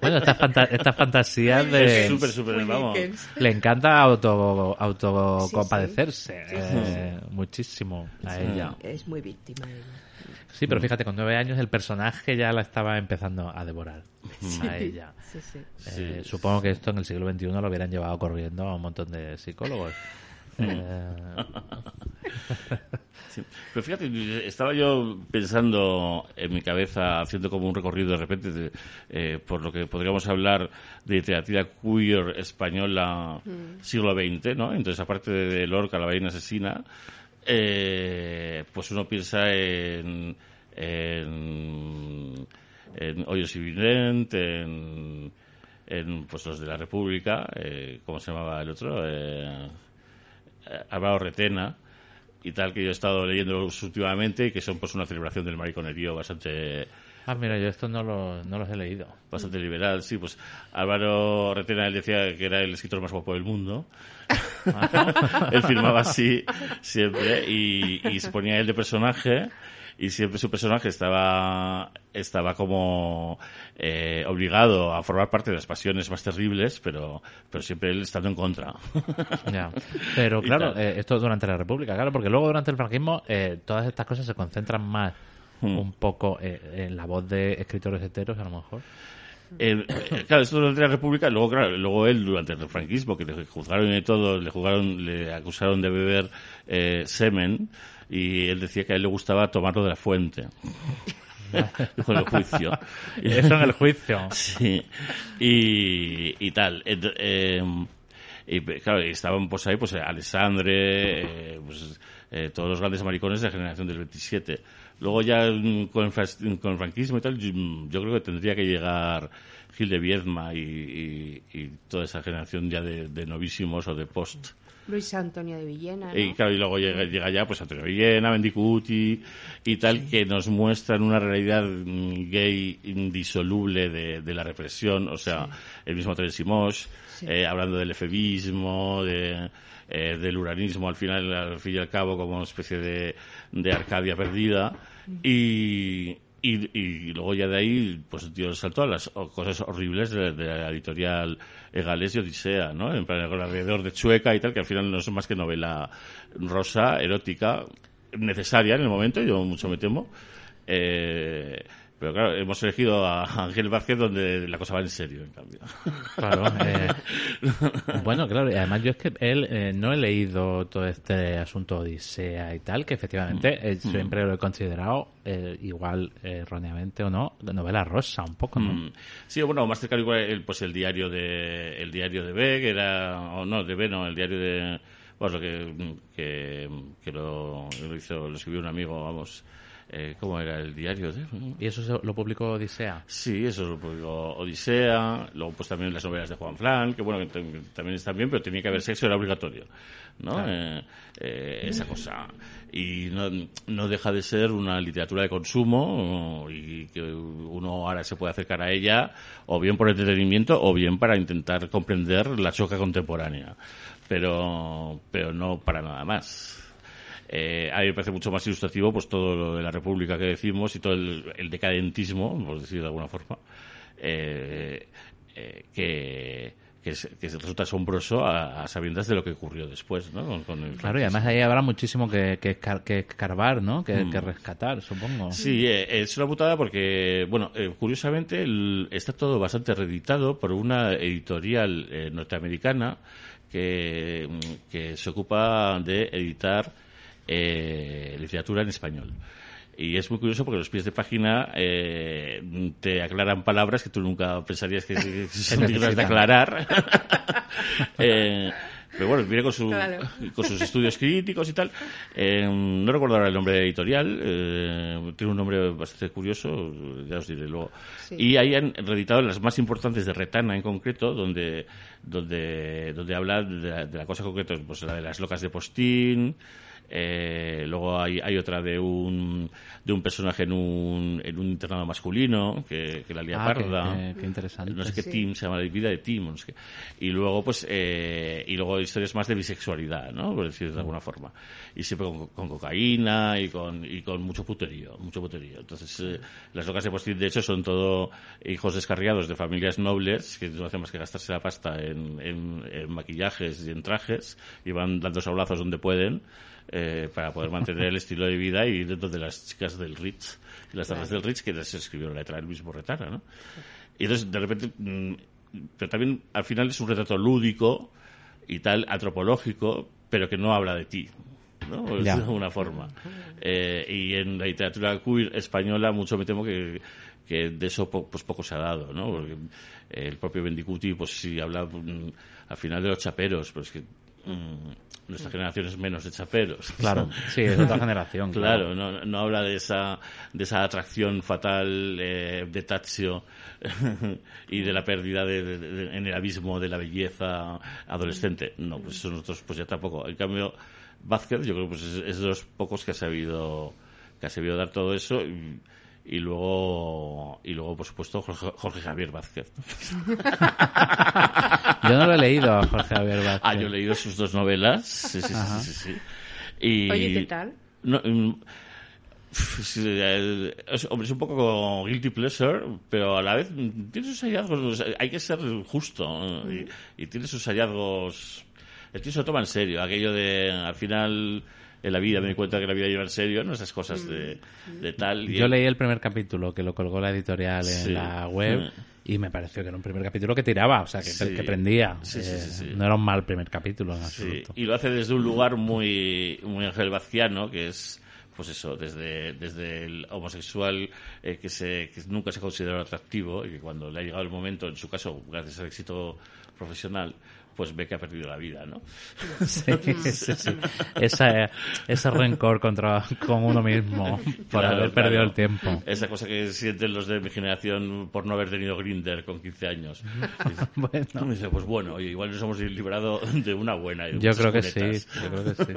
Bueno, estas fanta- esta fantasías de... Es súper, súper, vamos. Le encanta auto autocompadecerse sí, sí. eh, sí, sí. muchísimo a sí, ella. Es muy víctima ella. Sí, pero fíjate, con nueve años el personaje ya la estaba empezando a devorar sí, a ella. Sí, sí. Eh, sí, supongo sí. que esto en el siglo veintiuno lo hubieran llevado corriendo a un montón de psicólogos. eh... sí. Pero fíjate, estaba yo pensando en mi cabeza, haciendo como un recorrido de repente de, eh, por lo que podríamos hablar de literatura queer española mm. siglo veinte, ¿no? Entonces, aparte de Lorca, La ballena asesina, Eh, pues uno piensa en, en, en Hoyos y Vident, en, en pues los de la República, eh, ¿cómo se llamaba el otro? Eh, Álvaro Retena y tal, que yo he estado leyendo últimamente y que son pues una celebración del mariconerío bastante... Ah, mira, yo esto no, lo, no los he leído. Bastante liberal, sí. Pues Álvaro Retena, él decía que era el escritor más guapo del mundo. Él firmaba así siempre y, y se ponía él de personaje y siempre su personaje estaba estaba como eh, obligado a formar parte de las pasiones más terribles, pero pero siempre él estando en contra. Ya. Pero claro, eh, esto durante la República, claro, porque luego durante el franquismo eh, todas estas cosas se concentran más Hmm. un poco eh, en la voz de escritores heteros, a lo mejor. Eh, claro, esto durante la República, luego claro, luego él durante el franquismo, que le juzgaron y todo, le juzgaron, le acusaron de beber eh, semen, y él decía que a él le gustaba tomarlo de la fuente. Dijo en el juicio. Eso en el juicio. Sí. Y, y tal. Eh, eh, y claro, estaban pues ahí, pues Alessandre, eh, pues, eh, todos los grandes maricones de la generación del veintisiete. Luego ya con el, con el franquismo y tal, yo, yo creo que tendría que llegar Gil de Biedma y, y, y toda esa generación ya de, de novísimos o de post. Luis Antonio de Villena, ¿no? Y claro, y luego llega, llega ya pues Antonio de Villena, Mendicuti y tal, sí. que nos muestran una realidad gay indisoluble de, de la represión, o sea, sí. el mismo Terenci Moix, sí. eh, hablando del efebismo, de... Eh, del uranismo al final, al fin y al cabo, como una especie de, de Arcadia perdida y, y, y luego ya de ahí pues dio el salto a las cosas horribles de, de la editorial Gales y Odisea, ¿no? En plan, alrededor de Chueca y tal, que al final no es más que novela rosa, erótica, necesaria en el momento, yo mucho me temo, eh, pero claro, hemos elegido a Ángel Vázquez donde la cosa va en serio, en cambio. Claro. Eh, bueno, claro, y además yo es que él eh, no he leído todo este asunto Odisea y tal, que efectivamente eh, mm. siempre lo he considerado, eh, igual eh, erróneamente o no, novela rosa un poco, ¿no? Mm. Sí, bueno, más cercano igual el, pues el diario de el diario de B, que era... o no, de B no, el diario de... Bueno, que, que, que lo, lo hizo, lo escribió un amigo, vamos... Eh, ¿Cómo era el diario? ¿Sí? ¿Y eso lo publicó Odisea? Sí, eso lo publicó Odisea. Luego, pues también las novelas de Juan Flan, que bueno, que t- también están bien, pero tenía que haber sexo, era obligatorio, ¿no? Claro. Eh, eh, esa cosa. Y no, no deja de ser una literatura de consumo y que uno ahora se puede acercar a ella, o bien por entretenimiento, o bien para intentar comprender la choca contemporánea. Pero, pero no para nada más. Eh, a mí me parece mucho más ilustrativo pues todo lo de la República que decimos y todo el, el decadentismo, por decirlo de alguna forma, eh, eh, que, que, es, que resulta asombroso a, a sabiendas de lo que ocurrió después, ¿no? Con, con el claro, y además ahí habrá muchísimo que, que, que escarbar, ¿no? Que, mm. que rescatar, supongo. Sí, eh, es una putada porque, bueno, eh, curiosamente el, está todo bastante reeditado por una editorial eh, norteamericana que, que se ocupa de editar eh, literatura en español. Y es muy curioso porque los pies de página eh, te aclaran palabras que tú nunca pensarías que, que son dignas de aclarar. eh, pero bueno, viene con, su, claro. con sus estudios críticos y tal. Eh, no recuerdo ahora el nombre de editorial. Eh, tiene un nombre bastante curioso, ya os diré luego. Sí. Y ahí han reeditado las más importantes de Retana en concreto, donde donde donde habla de la, de la cosa concreta, pues la de las locas de Postín. Eh, luego hay, hay otra de un de un personaje en un en un internado masculino que, que la lía ah, parda qué, qué, qué interesante. No sé qué sí. Tim se llama la vida de Tim, no sé qué. Y luego pues eh, y luego historias más de bisexualidad, ¿no? Por decir de alguna forma, y siempre con, con cocaína y con y con mucho puterío mucho puterío entonces eh, las locas de Postín de hecho son todo hijos descarriados de familias nobles que no hacen más que gastarse la pasta en, en, en maquillajes y en trajes y van dando sablazos donde pueden Eh, para poder mantener el estilo de vida y dentro de las chicas del Ritz y las tardes claro. del Ritz que les escribió la letra del mismo Retana, ¿no? Y entonces de repente pero también al final es un retrato lúdico y tal, antropológico, pero que no habla de ti, ¿no? Pues, de alguna forma eh, y en la literatura queer española mucho me temo que que de eso po- pues poco se ha dado, ¿no? Porque el propio Bendicuti pues sí habla um, al final de los chaperos, pero es que um, nuestra generación es menos de chaperos. Claro, sí, es otra generación. Claro, claro no, no habla de esa de esa atracción fatal eh, de Taccio y de la pérdida de, de, de, en el abismo de la belleza adolescente. No, pues eso nosotros pues ya tampoco. En cambio, Vázquez yo creo que pues, es, es de los pocos que ha sabido que ha sabido dar todo eso. Y, Y luego, y luego por supuesto, Jorge, Jorge Javier Vázquez. Yo no lo he leído a Jorge Javier Vázquez. Ah, yo he leído sus dos novelas. Sí, sí, sí, sí, sí. Y, oye, ¿qué tal? No, um, es, hombre, es un poco guilty pleasure, pero a la vez tiene sus hallazgos. Hay que ser justo. Y, y tiene sus hallazgos... El tío se lo toma en serio. Aquello de, al final... En la vida me di cuenta que la vida lleva en serio, ¿no? Esas cosas de, de tal. Yo leí el primer capítulo que lo colgó la editorial en sí. la web y me pareció que era un primer capítulo que tiraba, o sea, que, sí. que prendía. Sí, eh, sí, sí, sí. No era un mal primer capítulo en absoluto. Sí. Y lo hace desde un lugar muy, muy Ángel Vázquiano, que es, pues eso, desde, desde el homosexual eh, que, se, que nunca se consideró atractivo y que cuando le ha llegado el momento, en su caso, gracias al éxito profesional, pues ve que ha perdido la vida, ¿no? Sí, sí, sí. Esa, ese rencor contra con uno mismo por claro, haber perdido claro. el tiempo. Esa cosa que sienten los de mi generación por no haber tenido Grindr con quince años. Bueno. Me dice, pues bueno, oye, igual nos hemos librado de una buena. De yo creo que boletas. sí, yo creo que sí.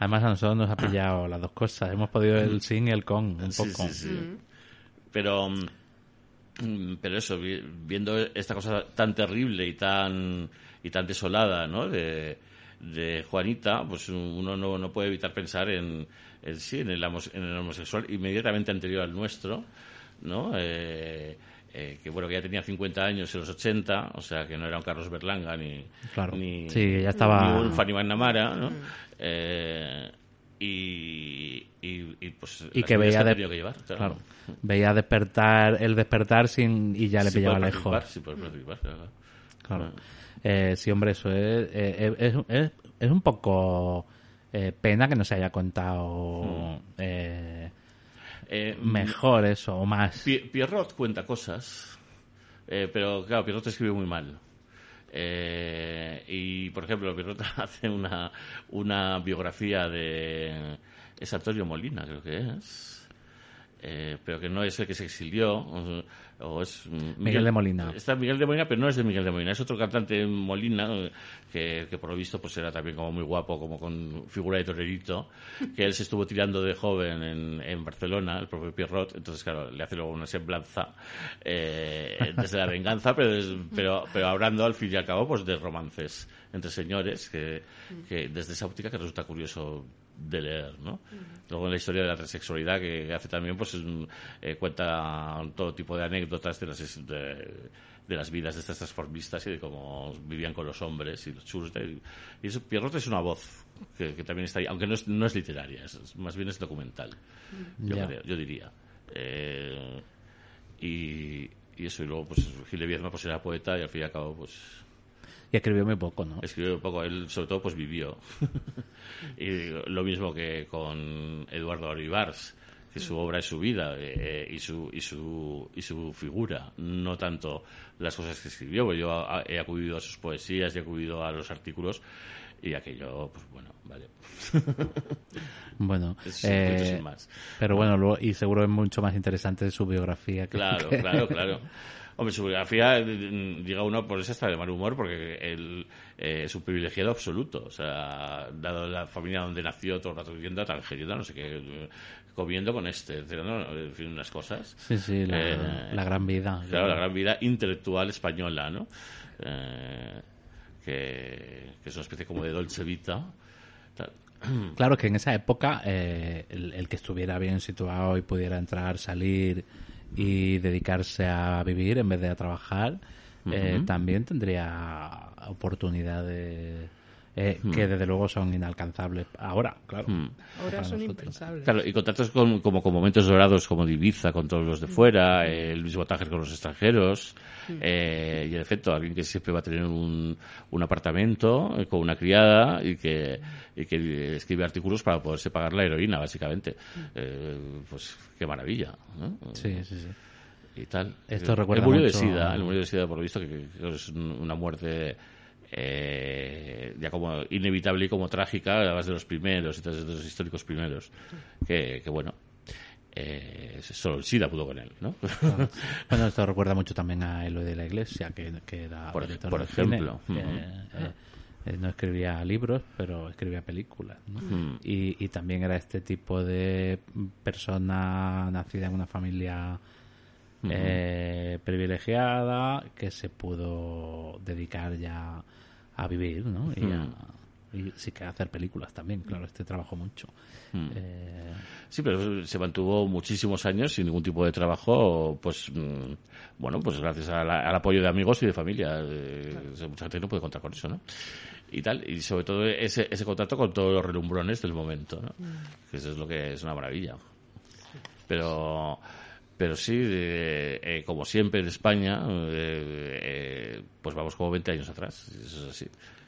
Además a nosotros nos ha pillado las dos cosas. Hemos podido el sin y el con, un sí, poco. Sí, sí. Mm. Pero, pero eso, viendo esta cosa tan terrible y tan... y tan desolada, ¿no? De, de Juanita, pues uno no, no puede evitar pensar en, en sí, en el, homose- en el homosexual inmediatamente anterior al nuestro, ¿no? Eh, eh, que bueno, que ya tenía cincuenta años en los ochenta, o sea, que no era un Carlos Berlanga ni, claro. ni, sí, ya estaba... ni un Fanny Magnamara, ¿no? Eh, y, y, y pues y que veía de... que llevar, claro. Claro. veía despertar el despertar sin y ya le sí pillaba lejos. Sí, puede participar, claro. claro. Bueno. Eh, sí, hombre, eso es eh, es, es, es un poco eh, pena que no se haya contado mm. eh, eh, mejor eso o más. Pierrot cuenta cosas, eh, pero claro, Pierrot escribe muy mal. Eh, y, por ejemplo, Pierrot hace una, una biografía de... Es Antonio Molina, creo que es. Eh, pero que no es el que se exilió... O es Miguel, Miguel de Molina. Está Miguel de Molina, pero no es de Miguel de Molina. Es otro cantante Molina, que, que por lo visto pues era también como muy guapo, como con figura de torerito, que él se estuvo tirando de joven en, en Barcelona, el propio Pierrot. Entonces, claro, le hace luego una semblanza eh, desde la venganza, pero, des, pero, pero hablando al fin y al cabo pues de romances entre señores, que, que desde esa óptica que resulta curioso de leer, ¿no? Uh-huh. Luego en la historia de la transexualidad que hace también, pues eh, cuenta todo tipo de anécdotas de las, de, de las vidas de estas transformistas y de cómo vivían con los hombres y los churros. Y, y eso, Pierrot es una voz que, que también está ahí, aunque no es, no es literaria, es, es, más bien es documental, yo, yeah. creo, yo diría. Eh, y, y eso, y luego, pues, Gil de Biedma, pues, era poeta y al fin y al cabo, pues... Y escribió muy poco, ¿no? Escribió muy poco. Él, sobre todo, pues vivió. Y lo mismo que con Eduardo Haro Ibars, que su obra es su vida eh, y, su, y, su, y su figura, no tanto las cosas que escribió. Porque yo a, he acudido a sus poesías, he acudido a los artículos y aquello, pues bueno, vale. Bueno, es un eh, sin más. Pero bueno, luego, y seguro es mucho más interesante su biografía. Que, claro, que... claro, claro. Hombre, su biografía, diga uno, por eso está de mal humor, porque él eh, es un privilegiado absoluto. O sea, dado la familia donde nació, todo el rato viviendo, tangerina, no sé qué, comiendo con este, ¿no? En fin, unas cosas. Sí, sí, la, eh, la gran vida. Claro, la gran vida intelectual española, ¿no? Eh, que, que es una especie como de Dolce Vita. Tal. Claro, que en esa época eh, el, el que estuviera bien situado y pudiera entrar, salir... y dedicarse a vivir en vez de a trabajar, uh-huh. eh, también tendría oportunidades eh, uh-huh. que desde luego son inalcanzables ahora, claro. Uh-huh. Ahora son impensables. Claro, y contactos con, como con momentos dorados como de Ibiza con todos los de uh-huh. fuera, eh, el mismo Tánger con los extranjeros, uh-huh. eh, y en efecto alguien que siempre va a tener un, un apartamento con una criada y que, y que escribe artículos para poderse pagar la heroína, básicamente. Uh-huh. Eh, pues qué maravilla, ¿no? Sí, sí, sí. Y tal. Esto recuerda el murió mucho... de SIDA, el murió de SIDA, por lo visto, que, que es una muerte eh, ya como inevitable y como trágica, además de los primeros, entonces de los históricos primeros, que, que bueno, eh, solo el SIDA pudo con él, ¿no? Claro. Bueno, esto recuerda mucho también a Eloy de la Iglesia, que, que era... Por, por ejemplo. Cine, mm-hmm. que, eh, no escribía libros, pero escribía películas, ¿no? Mm. Y, y también era este tipo de persona nacida en una familia mm-hmm. eh, privilegiada que se pudo dedicar ya a vivir, ¿no? Y, mm. a, y sí que a hacer películas también, claro, este trabajó mucho. Mm. Eh, sí, pero se mantuvo muchísimos años sin ningún tipo de trabajo, pues bueno, pues gracias a la, al apoyo de amigos y de familia. Eh, claro. Mucha gente no puede contar con eso, ¿no? Y tal, y sobre todo ese, ese contacto con todos los relumbrones del momento, ¿no? Mm. Eso es lo que es una maravilla. Pero, pero sí, eh, eh, como siempre en España, eh, eh, pues vamos como veinte años atrás, eso es así.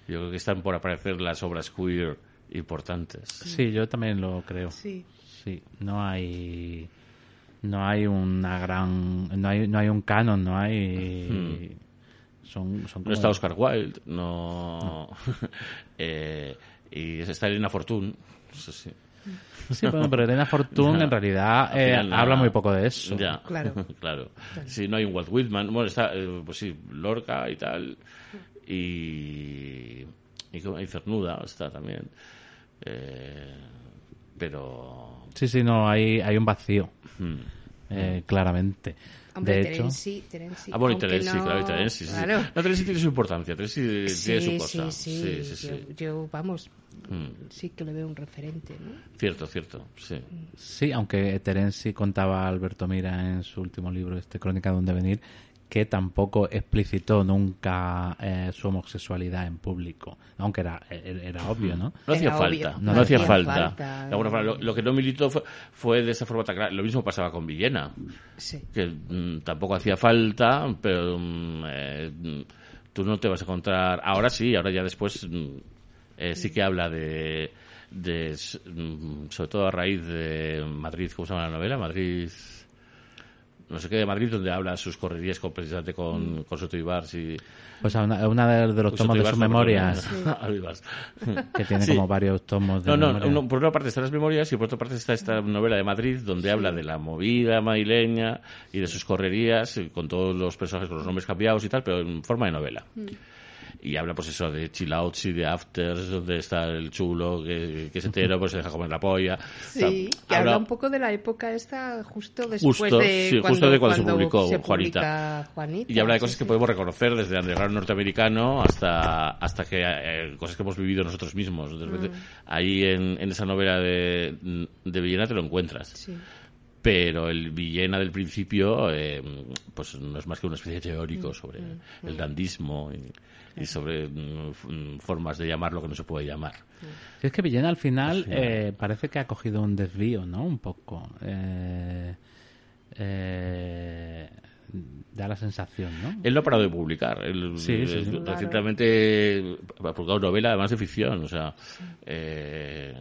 Yo creo que están por aparecer las obras queer importantes. Sí, yo también lo creo. Sí. Sí, no hay, no hay una gran, no hay, no hay un canon, no hay... Mm. Son, son no está Oscar Wilde, no... no. eh, y está Elena Fortún, eso sí. Sí, bueno, pero Elena Fortún no, en realidad eh, la... habla muy poco de eso. Ya, claro. Claro. Claro. Sí, no hay un Walt Whitman, bueno, está, eh, pues sí, Lorca y tal, y, y Cernuda está también, eh, pero... Sí, sí, no, hay, hay un vacío, mm. eh, claramente. Hombre, de Terenci, hecho. Terenci, ah, bueno, Terenci, no... claro, Terenci, sí, claro. Sí. No, Terenci tiene su importancia, Terenci sí, tiene su cosa. Sí, sí, sí, sí, yo, sí. yo, vamos, mm. sí que le veo un referente, ¿no? Cierto, cierto, sí. Sí, aunque Terenci contaba a Alberto Mira en su último libro, este Crónica de un devenir, que tampoco explicitó nunca eh, su homosexualidad en público, aunque era, era, era obvio, ¿no? No hacía falta, no, no hacía falta. falta. De alguna forma, lo, lo que no militó fue, fue de esa forma tan clara. Lo mismo pasaba con Villena, sí. que mmm, tampoco hacía falta, pero mmm, eh, tú no te vas a encontrar... Ahora sí, ahora ya después mmm, eh, sí que habla de, de... sobre todo a raíz de Madrid, ¿cómo se llama la novela? Madrid... no sé qué de Madrid, donde habla sus correrías con, precisamente con, con Soto Ibars y... Pues a una, una de, de los tomos de sus memorias. Que tiene sí. como varios tomos de No, no, memoria. Por una parte están las memorias y por otra parte está esta novela de Madrid donde sí. habla de la movida madrileña y de sus correrías con todos los personajes con los nombres cambiados y tal, pero en forma de novela. Mm. Y habla, pues eso, de chill outs y de afters, donde está el chulo que, que se entera, pues se deja comer la polla. Sí, o sea, que habla un poco de la época esta justo después justo, de, sí, cuando, justo de cuando, cuando se publicó se Juanita. Juanita. Y habla de cosas sí, que sí. podemos reconocer desde el underground norteamericano hasta hasta que eh, cosas que hemos vivido nosotros mismos. De repente, mm. ahí en, en esa novela de, de Villena te lo encuentras. Sí. pero el Villena del principio eh, pues no es más que una especie de teórico sobre mm-hmm. el dandismo y, y sobre mm, formas de llamar lo que no se puede llamar. Sí, es que Villena al final sí. eh, parece que ha cogido un desvío, ¿no? Un poco. Eh, eh, da la sensación, ¿no? Él no ha parado de publicar. Él, sí, sí, sí. Recientemente ha publicado novela, además de ficción, o sea... Sí. Eh,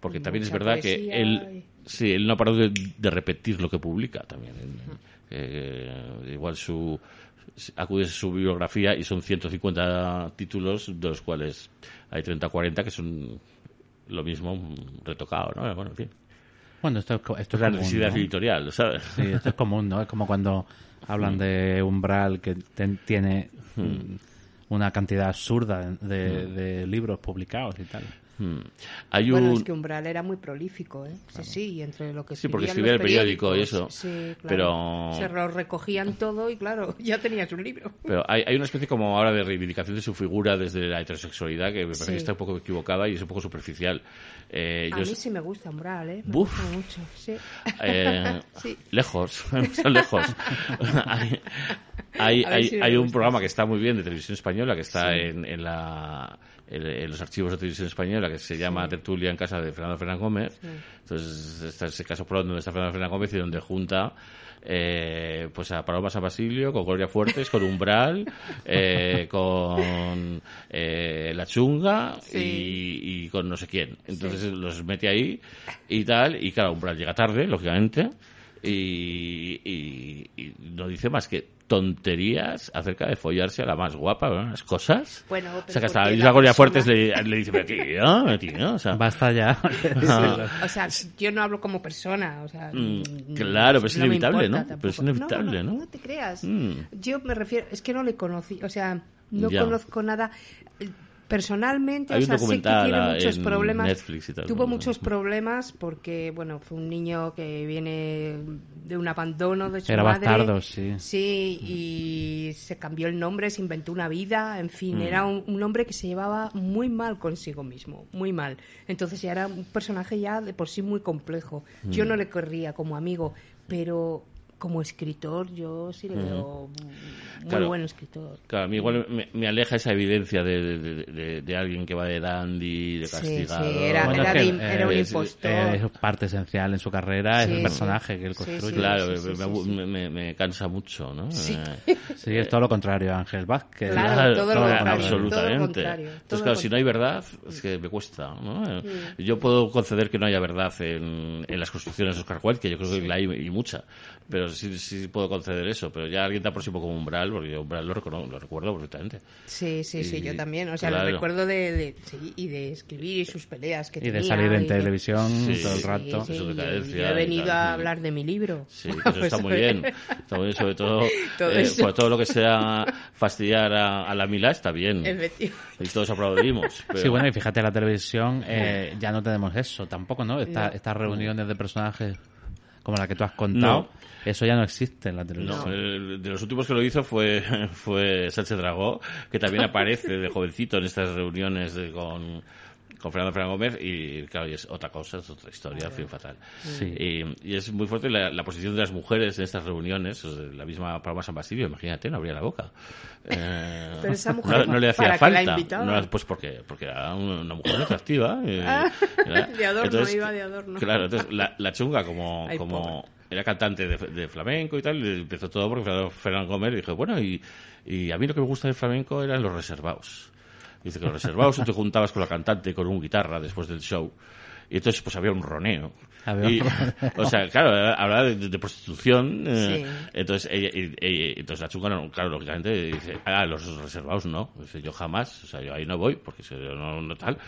porque y también es verdad que él... Y... Sí, él no ha parado de, de repetir lo que publica también. Uh-huh. Eh, igual su acude a su bibliografía y son ciento cincuenta títulos, de los cuales hay treinta o cuarenta que son lo mismo retocado, ¿no? Bueno, en fin. Bueno, esto, esto es común, la necesidad, ¿no? Editorial, ¿sabes? Sí, esto es común, ¿no? Es como cuando hablan de Umbral, que ten, tiene hmm. una cantidad absurda de, hmm. de libros publicados y tal. Hmm. Hay bueno, un... es que Umbral era muy prolífico, ¿eh? Claro. Sí, sí, y entre lo que sí, porque escribía el periódico y eso. Sí, claro. Pero... se lo recogían todo y, claro, ya tenías un libro. Pero hay, hay una especie como ahora de reivindicación de su figura desde la heterosexualidad que me sí. parece que está un poco equivocada y es un poco superficial. Eh, A yo... mí sí me gusta Umbral, ¿eh? Me Uf. gusta mucho, sí. Eh, sí. Lejos, son lejos. hay hay, hay, si hay un programa que está muy bien de televisión española que está sí. en, en la... en los archivos de televisión española que se llama sí. Tertulia en casa de Fernando Fernández Gómez. Sí. Entonces, este es el caso por donde está Fernando Fernández Gómez y donde junta eh, pues a Paloma San Basilio con Gloria Fuertes, con Umbral, eh, con eh, La Chunga sí. y, y con no sé quién. Entonces sí. los mete ahí y tal, y claro, Umbral llega tarde, lógicamente, y, y, y no dice más que tonterías acerca de follarse a la más guapa, ¿no? Las cosas. Bueno, o sea, que hasta la Gloria Fuertes le, le dice, pero tío, tío, o sea... basta ya. O sea, yo no hablo como persona, o sea... Mm, claro, pero es no inevitable, ¿no? Tampoco. Pero es inevitable, ¿no? No, no, no te creas. Mm. Yo me refiero... Es que no le conocí, o sea, no ya. conozco nada... Personalmente, o sea, sé que tiene muchos problemas. Tal, tuvo ¿no? muchos problemas porque, bueno, fue un niño que viene de un abandono de su era madre. Era bastardo, sí. Sí, y se cambió el nombre, se inventó una vida, en fin, mm. era un, un hombre que se llevaba muy mal consigo mismo, muy mal. Entonces ya era un personaje ya de por sí muy complejo. Mm. Yo no le corría como amigo, pero... como escritor, yo sí le veo muy claro, buen escritor. Claro, a mí igual me, me aleja esa evidencia de, de, de, de alguien que va de dandy, de castigado. Sí, sí, era, bueno, era, de, era un impostor. Es, es parte esencial en su carrera, sí, es el personaje sí, que él construye. Sí, sí, claro, sí, sí, me, sí. Me, me, me cansa mucho, ¿no? Sí. Sí, es todo lo contrario, Ángel Vázquez. Claro, claro todo, todo lo contrario. Absolutamente. Todo contrario, todo Entonces, claro, si no hay verdad, es que me cuesta, ¿no? Sí. Yo puedo conceder que no haya verdad en, en las construcciones de Oscar Wilde, que yo creo que sí. la hay y mucha, pero Sí, sí puedo conceder eso, pero ya alguien tan próximo como Umbral, porque yo Umbral lo, recono, lo recuerdo perfectamente. Sí, sí, y, sí, yo también. O sea, claro. lo recuerdo de, de sí, y de escribir y sus peleas que y tenía. Y de salir en televisión sí, todo el rato. Sí, sí, su decadencia, y, y he venido y a hablar de mi libro. Sí, eso pues está muy bien. Está muy bien, sobre todo, todo, eh, por todo lo que sea fastidiar a, a la Mila está bien. Y todos aplaudimos. Pero... sí, bueno, y fíjate, la televisión eh, ya no tenemos eso tampoco, ¿no? Esta, no. Estas reuniones de personajes como la que tú has contado. No. Eso ya no existe en la televisión. No, el, de los últimos que lo hizo fue fue Sánchez Dragó, que también aparece de jovencito en estas reuniones de, con, con Fernando Fernández Gómez y claro, y es otra cosa, es otra historia, en fin, fatal. Sí. Y, y es muy fuerte la, la posición de las mujeres en estas reuniones, o sea, la misma Paloma San Basilio, imagínate, no abría la boca. Eh, Pero esa mujer no, no le hacía falta. No, pues porque porque era una mujer atractiva. Eh, de adorno, entonces, iba de adorno. Claro, entonces la, la chunga como... Ay, como era cantante de, de flamenco y tal, y empezó todo porque Fernán Gómez dijo, bueno, y, y a mí lo que me gusta del flamenco eran los reservados. Dice que los reservados tú te juntabas con la cantante con un guitarra después del show, y entonces pues había un roneo. Había y, un roneo. O sea, claro, hablaba de, de prostitución, eh, sí. entonces ella, ella, ella, entonces la chunga, no, claro, lógicamente, dice, ah, los reservados no, dice, yo jamás, o sea, yo ahí no voy, porque yo no, no tal,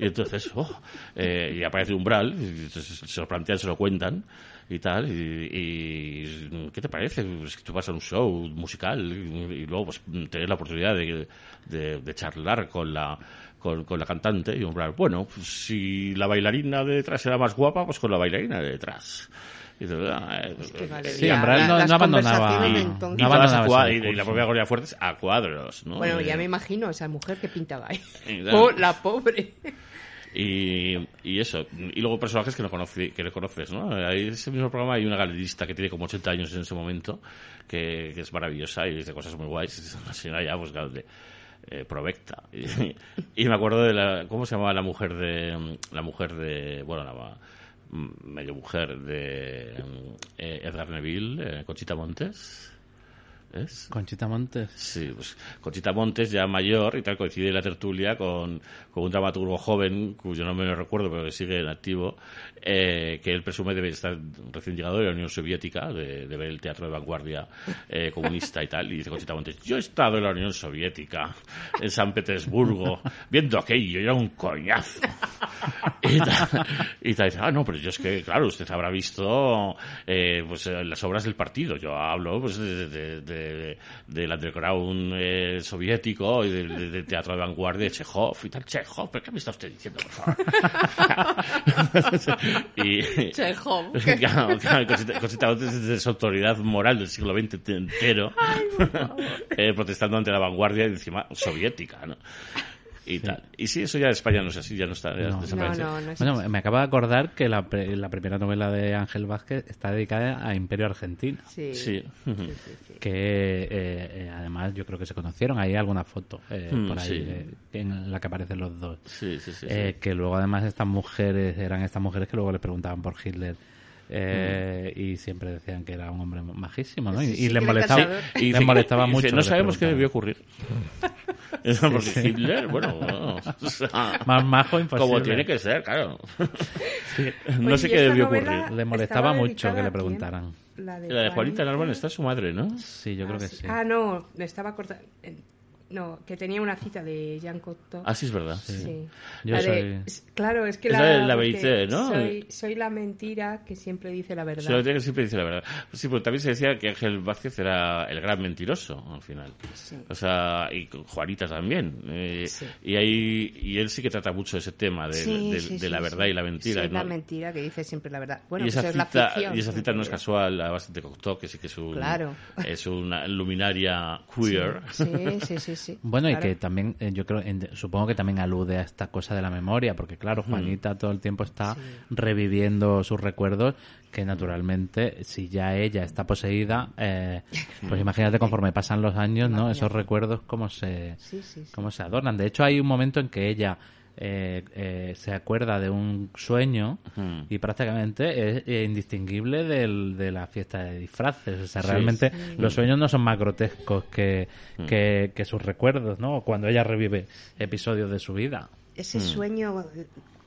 y entonces, oh, eh, y aparece Umbral, y entonces se lo plantean, se lo cuentan, y tal, y, y ¿qué te parece? Es que tú vas a un show musical y, y luego pues tener la oportunidad de, de, de charlar con la con, con la cantante y nombrar, bueno, pues, si la bailarina de detrás era más guapa, pues con la bailarina de detrás. Y te, ah, pues eh, sí, Umbral no, no abandonaba y, entonces, y, no abandonaba cuadro, y, y la propia Gloria Fuertes a cuadros, ¿no? Bueno, ya me imagino esa mujer que pintaba ahí. Oh, la pobre. Y, y eso, y luego personajes que no conoce, que no conoces, ¿no? Hay ese mismo programa, hay una galerista que tiene como ochenta años en ese momento, que, que es maravillosa y dice cosas muy guays, una señora ya, pues, de, eh, provecta. Y, y me acuerdo de la, ¿cómo se llamaba la mujer de, la mujer de, bueno, la medio mujer de eh, Edgar Neville, eh, Conchita Montes? ¿Es? Conchita Montes. Sí, pues Conchita Montes, ya mayor y tal, coincide en la tertulia con, con un dramaturgo joven, cuyo nombre no recuerdo, pero que sigue en activo, eh, que él presume de estar recién llegado de la Unión Soviética, de, de ver el teatro de vanguardia eh, comunista y tal. Y dice Conchita Montes: yo he estado en la Unión Soviética, en San Petersburgo, viendo aquello, era un coñazo. Y tal, y tal, dice: ah, no, pero yo es que, claro, usted habrá visto eh, pues las obras del partido. Yo hablo, pues, de, de, de del de, de underground eh, soviético y del de, de teatro de vanguardia de Chekhov y tal. Chekhov, ¿pero qué me está usted diciendo, por favor? Y, Chekhov. Claro, claro, Conchita, Conchita desde su autoridad moral del siglo veinte entero, ay, por favor. Eh, protestando ante la vanguardia encima soviética, ¿no? Y, sí. Tal. Y sí, eso ya en España no es así, ya no está, ya no, desaparece. No, no, no es bueno, así. Me acaba de acordar que la, pre, la primera novela de Ángel Vázquez está dedicada a Imperio Argentino. Sí. Sí. Sí, sí, sí. Que eh, eh, además yo creo que se conocieron. Hay alguna foto eh, mm, por ahí sí. de, en la que aparecen los dos. Sí, sí, sí, eh, sí. Que luego además estas mujeres, eran estas mujeres que luego les preguntaban por Hitler. Eh, mm. Y siempre decían que era un hombre majísimo, ¿no? Y, sí, y les molestaba, y, y les molestaba y, mucho. Y dice, no sabemos qué debió ocurrir. Porque Hitler, bueno, bueno o sea, más majo imposible. Como tiene que ser, claro. Sí. No sé qué debió ocurrir. Le molestaba mucho que le preguntaran. La de, la de Juanita Narboni está su madre, ¿no? Sí, yo ah, creo que sí. sí. Ah, no, estaba corta. No, que tenía una cita de Jean Cocteau. Ah, sí, es verdad. Sí. Sí. Yo la de, soy... Claro, es que es la... la, la verité, ¿no? Soy, soy la mentira que siempre dice la verdad. Soy la mentira que siempre dice la verdad. Sí, pero también se decía que Ángel Vázquez era el gran mentiroso, al final. Sí. O sea, y Juanita también. Eh, sí. Y ahí y él sí que trata mucho ese tema de, sí, de, sí, de, sí, de la verdad sí. y la mentira. Sí, ¿no? La mentira que dice siempre la verdad. Bueno, y esa, pues cita, es la ficción, y esa cita no es casual, la base de Cocteau, que sí que es, un, claro. es una luminaria queer. Sí, sí, sí. sí. Sí, bueno, claro. Y que también, eh, yo creo, en, supongo que también alude a esta cosa de la memoria, porque claro, Juanita mm. todo el tiempo está sí. reviviendo sus recuerdos, que naturalmente, si ya ella está poseída, eh, pues imagínate conforme pasan los años, ¿no? Esos recuerdos cómo se, sí, sí, sí. cómo se adornan. De hecho, hay un momento en que ella... Eh, eh, se acuerda de un sueño uh-huh. y prácticamente es indistinguible del, de la fiesta de disfraces. O sea, sí, realmente sí. los sueños no son más grotescos que, uh-huh. que, que sus recuerdos, ¿no? Cuando ella revive episodios de su vida. Ese uh-huh. sueño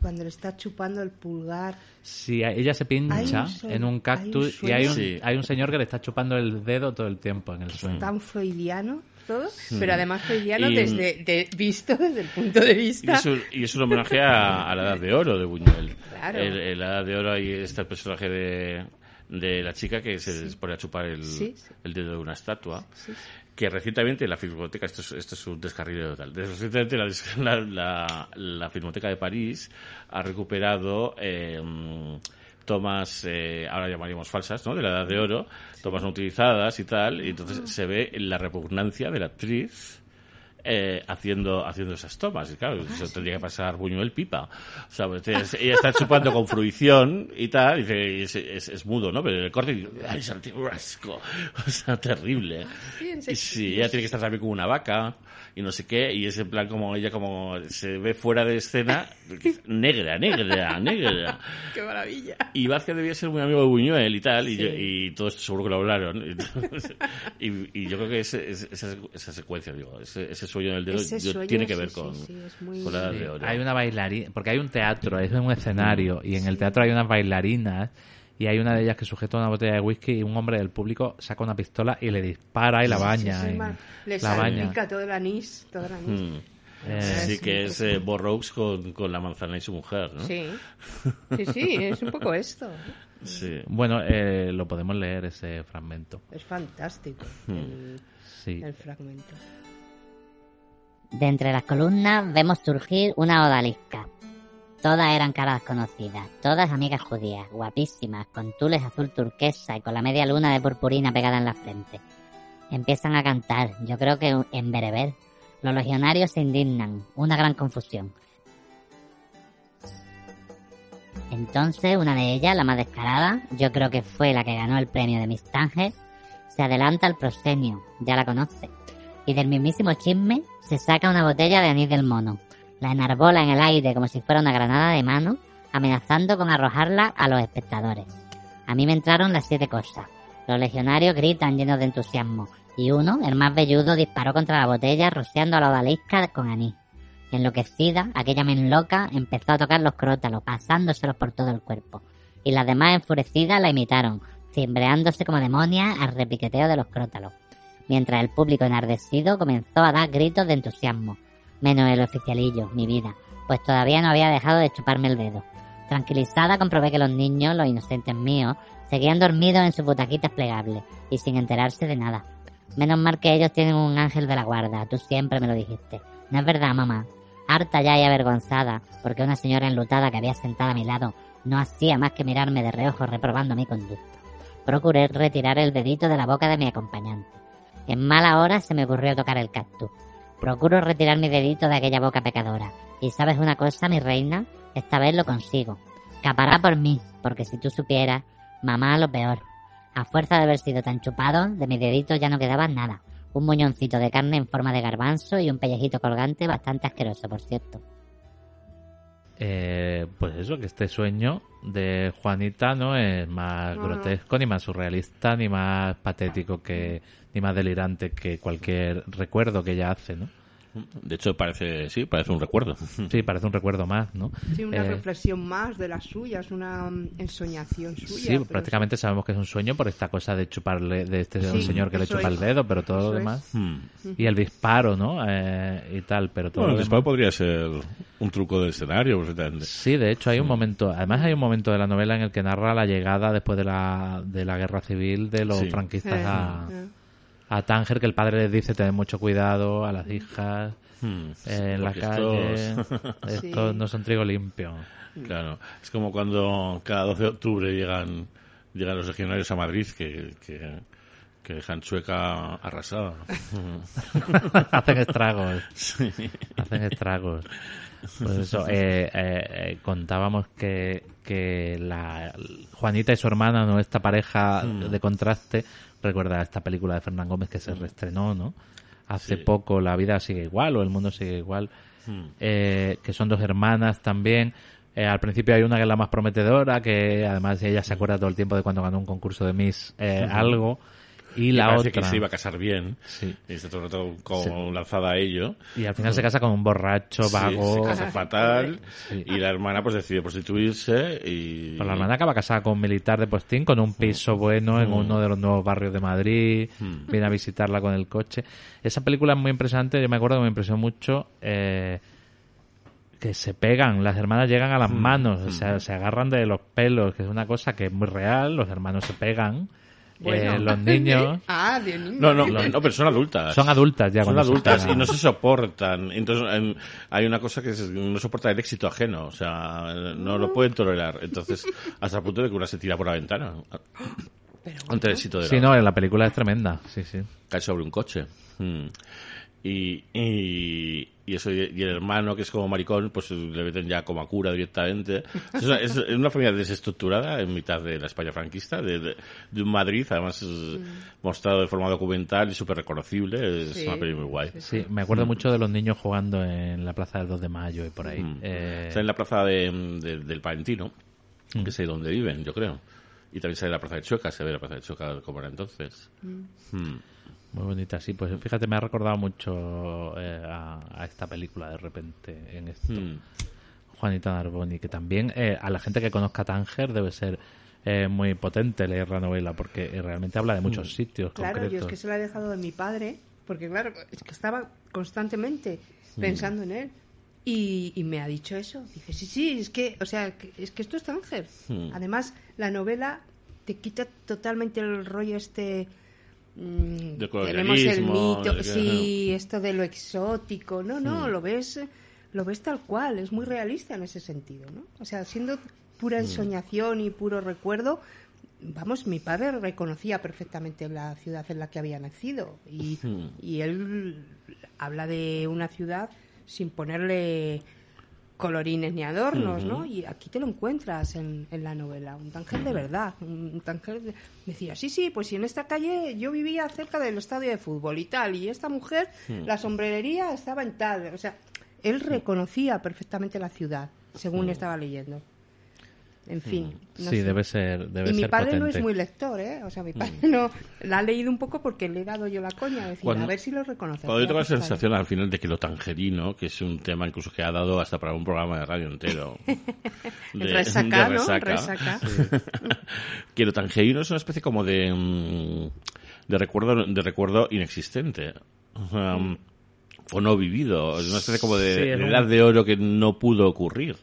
cuando le está chupando el pulgar. Sí, ella se pincha un en un cactus ¿Hay un y hay un, sí. hay un señor que le está chupando el dedo todo el tiempo en el sueño. ¿Tan freudiano? Todo, sí. Pero además freudiano desde de, visto desde el punto de vista y es un, y es un homenaje a, a la Edad de Oro de Buñuel. Claro. En la Edad de Oro ahí está el personaje de, de la chica que se sí. pone a chupar el, sí, sí. el dedo de una estatua sí, sí. que recientemente la Filmoteca, esto es, esto es un descarrilero total, recientemente la, la, la, la Filmoteca de París ha recuperado eh, tomas, eh, ahora llamaríamos falsas, ¿no? De la Edad de Oro, sí. tomas no utilizadas y tal, y entonces se ve la repugnancia de la actriz eh, haciendo haciendo esas tomas. Y claro, ah, eso sí. tendría que pasar Buñuel pipa. O sea, pues, ella está chupando con fruición y tal, y, dice, y es, es, es mudo, ¿no? Pero en el corte, y, ¡ay, es un asco! O sea, terrible. Y sí, ella tiene que estar también como una vaca y no sé qué, y es en plan como ella como se ve fuera de escena negra, negra, negra. ¡Qué maravilla! Y Vázquez debía ser muy amigo de Buñuel y tal, sí. y, yo, y todo esto seguro que lo hablaron. Entonces, y, y yo creo que ese, ese, esa, esa secuencia, digo, ese, ese sueño en el dedo sueño, tiene que ver sí, con, sí, sí, muy... con la edad de oro. Hay una bailarina, porque hay un teatro, es un escenario, y en sí. el teatro hay unas bailarinas, y hay una de ellas que sujeta una botella de whisky y un hombre del público saca una pistola y le dispara y la baña. Sí, sí, sí, y le la salpica todo el anís. Todo el anís. Hmm. Eh, sí, que es eh, Burroughs con, con la manzana y su mujer, ¿no? Sí, sí, sí, es un poco esto. Sí. Bueno, eh, lo podemos leer ese fragmento. Es fantástico hmm. el, sí. el fragmento. De entre las columnas vemos surgir una odalisca. Todas eran caras conocidas, todas amigas judías, guapísimas, con tules azul turquesa y con la media luna de purpurina pegada en la frente. Empiezan a cantar, yo creo que en bereber. Los legionarios se indignan, una gran confusión. entonces, una de ellas, la más descarada, yo creo que fue la que ganó el premio de Miss Tánger, se adelanta al proscenio, ya la conoce, y del mismísimo chisme se saca una botella de anís del mono, la enarbola en el aire como si fuera una granada de mano, amenazando con arrojarla a los espectadores. A mí me entraron las siete cosas. Los legionarios gritan llenos de entusiasmo, y uno, el más velludo, disparó contra la botella rociando a la odalisca con anís. Enloquecida, aquella men loca empezó a tocar los crótalos, pasándoselos por todo el cuerpo. Y las demás enfurecidas la imitaron, cimbreándose como demonias al repiqueteo de los crótalos. Mientras el público enardecido comenzó a dar gritos de entusiasmo. Menos el oficialillo, mi vida, pues todavía no había dejado de chuparme el dedo. Tranquilizada comprobé que los niños, los inocentes míos, seguían dormidos en sus butaquitas plegables y sin enterarse de nada. Menos mal que ellos tienen un ángel de la guarda, tú siempre me lo dijiste. ¿No es verdad, mamá? Harta ya y avergonzada, porque una señora enlutada que había sentado a mi lado no hacía más que mirarme de reojo reprobando mi conducta. Procuré retirar el dedito de la boca de mi acompañante. En mala hora se me ocurrió tocar el cactus. Procuro retirar mi dedito de aquella boca pecadora. Y ¿sabes una cosa, mi reina? Esta vez lo consigo. Capará por mí, porque si tú supieras, mamá, lo peor. A fuerza de haber sido tan chupado, de mi dedito ya no quedaba nada. Un muñoncito de carne en forma de garbanzo y un pellejito colgante bastante asqueroso, por cierto. Eh, pues eso, que este sueño de Juanita no es más uh-huh. grotesco, ni más surrealista, ni más patético, que ni más delirante que cualquier recuerdo que ella hace, ¿no? De hecho, parece sí, parece un recuerdo. Sí, parece un recuerdo más, ¿no? Sí, una eh, reflexión más de las suyas, una ensoñación suya. Sí, prácticamente sí. Sabemos que es un sueño por esta cosa de chuparle, de este sí, señor que le chupa es. el dedo, pero todo eso lo demás. Es. Y el disparo, ¿no? Eh, y tal, pero todo. Bueno, el demás. Disparo podría ser un truco del escenario, perfectamente. Sí, de hecho, hay un momento, además hay un momento de la novela en el que narra la llegada después de la, de la guerra civil de los sí. franquistas eh, a. Eh. a Tánger, que el padre les dice tened mucho cuidado a las hijas hmm, eh, en la calle, estos, estos sí. no son trigo limpio. Claro, es como cuando cada doce de octubre llegan llegan los legionarios a Madrid, que, que, que dejan Chueca arrasada. Hacen estragos. Sí. Hacen estragos. Pues eso, eh, eh, contábamos que, que la Juanita y su hermana, ¿no? Esta pareja hmm. de contraste, recuerda esta película de Fernán Gómez que se reestrenó, ¿no? Hace sí. poco, La vida sigue igual o El mundo sigue igual, mm. eh, que son dos hermanas también. Eh, al principio hay una que es la más prometedora, que además ella se acuerda todo el tiempo de cuando ganó un concurso de Miss eh, mm-hmm. algo. Y, y la parece otra que se iba a casar bien sí. y está todo el rato como sí. lanzada a ello, y al final se casa con un borracho vago, sí, se casa fatal sí. y la hermana pues decide prostituirse y pues la hermana acaba casada con un militar de postín con un piso mm. bueno en mm. uno de los nuevos barrios de Madrid, mm. viene a visitarla con el coche. Esa película es muy impresionante, yo me acuerdo que me impresionó mucho eh, que se pegan, las hermanas llegan a las mm. manos, mm. o sea, se agarran de los pelos, que es una cosa que es muy real, los hermanos se pegan. Bueno, eh, los niños... De... Ah, de niños. No, no, los... no, pero son adultas. Son adultas ya. Son adultas y no se soportan. Entonces en, hay una cosa que es, no soporta el éxito ajeno. O sea, no lo pueden tolerar. Entonces, hasta el punto de que una se tira por la ventana. Pero bueno. Ante el éxito de la... Sí, no, en la película es tremenda. Sí, sí. Cae sobre un coche. Hmm. Y, y, y eso y el hermano, que es como maricón, pues le meten ya como a cura directamente. Es una, es una familia desestructurada en mitad de la España franquista, de, de, de Madrid, además mm. mostrado de forma documental y súper reconocible. Es sí, una peli muy guay. Sí, sí. sí, me acuerdo mucho de los niños jugando en la plaza del dos de mayo y por ahí. Mm. Eh... Está en la plaza de, de, del Palentino, mm. que es ahí donde viven, yo creo. Y también sale la plaza de Chueca, se ve la plaza de Chueca como era entonces. Mm. Mm. Muy bonita, sí, pues fíjate, me ha recordado mucho eh, a, a esta película de repente en esto. Mm. Juanita Narboni, que también eh, a la gente que conozca Tánger debe ser eh, muy potente leer la novela, porque realmente habla de muchos mm. sitios claro, concretos. Claro, yo es que se la he dejado de mi padre, porque claro, es que estaba constantemente mm. pensando en él. Y, y me ha dicho eso. Dice, sí, sí, es que, o sea, es que esto es Tánger. Mm. Además, la novela te quita totalmente el rollo este... De tenemos el mito, de sí, que... esto de lo exótico, no, no, mm. lo ves, lo ves tal cual, es muy realista en ese sentido, ¿no? O sea, siendo pura ensoñación mm. y puro recuerdo, vamos, mi padre reconocía perfectamente la ciudad en la que había nacido y, mm. y él habla de una ciudad sin ponerle colorines ni adornos, uh-huh. ¿no? Y aquí te lo encuentras en, en la novela, un Tánger de verdad, un Tánger de... Decía, sí, sí, pues si en esta calle yo vivía cerca del estadio de fútbol y tal, y esta mujer, uh-huh. la sombrerería estaba en tal, o sea, él reconocía perfectamente la ciudad, según uh-huh. estaba leyendo. En fin. No sí, sé. debe ser debe Y mi ser padre potente. No es muy lector, ¿eh? O sea, mi padre mm. no... La ha leído un poco porque le he dado yo la coña. Decir, cuando, a ver si lo reconoce. Cuando yo tengo la sensación al final de que lo tangerino, que es un tema incluso que ha dado hasta para un programa de radio entero. de, resaca, de resaca, ¿no? Resaca. Sí. Que lo tangerino es una especie como de... De recuerdo, de recuerdo inexistente. Um, o no vivido. Es una especie como de, sí, de edad de oro que no pudo ocurrir.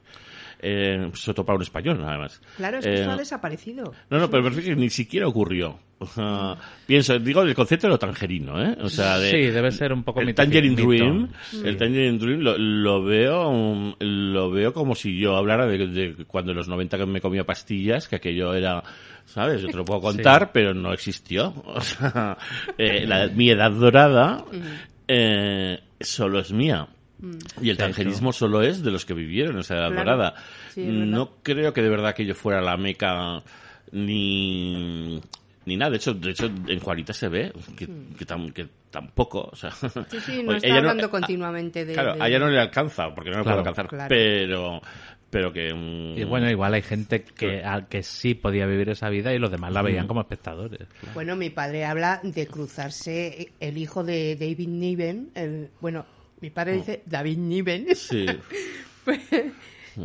Eh, Soto para un español, además. Claro, es que eh, eso ha desaparecido. No, no, pero me refiero que ni siquiera ocurrió. Uh, pienso, digo, el concepto de lo tangerino, ¿eh? O sea, de, sí, debe ser un poco el Tangerine Dream, sí. El Tangerine Dream lo, lo veo, lo veo como si yo hablara de, de cuando en los noventa me comía pastillas, que aquello era, ¿sabes? Yo te lo puedo contar, sí. pero no existió. O sea, eh, la, mi edad dorada eh, solo es mía. Y el tangerismo solo es de los que vivieron en esa edad claro. dorada. Sí, no creo que de verdad que yo fuera la Meca ni, ni nada. De hecho, de hecho en Juanita se ve que, que, tam, que tampoco. O sea, sí, sí, no está hablando no, continuamente de... Claro, de... a ella no le alcanza, porque no le claro, puede alcanzar. Claro. Pero... pero que um... y bueno, igual hay gente que al que sí podía vivir esa vida y los demás la veían como espectadores. Claro. Bueno, mi padre habla de cruzarse el hijo de David Niven, el, bueno... Mi padre dice David Niven, sí. pues,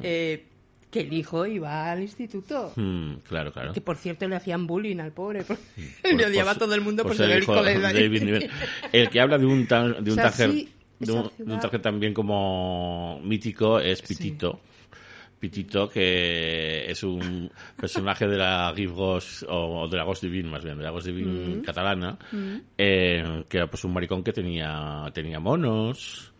eh, que el hijo iba al instituto. Mm, claro, claro. Que por cierto le hacían bullying al pobre. Porque pues, le odiaba a todo el mundo por, por ser el hijo de David Niven. El que habla de un tan, de un o sea, Tánger sí, de, un, de un Tánger también como mítico es Pitito. Sí. Pitito, que es un personaje de la Ghost o de la Ghost Divine, más bien, de la Ghost Divine mm. catalana, mm. Eh, que era pues un maricón que tenía tenía monos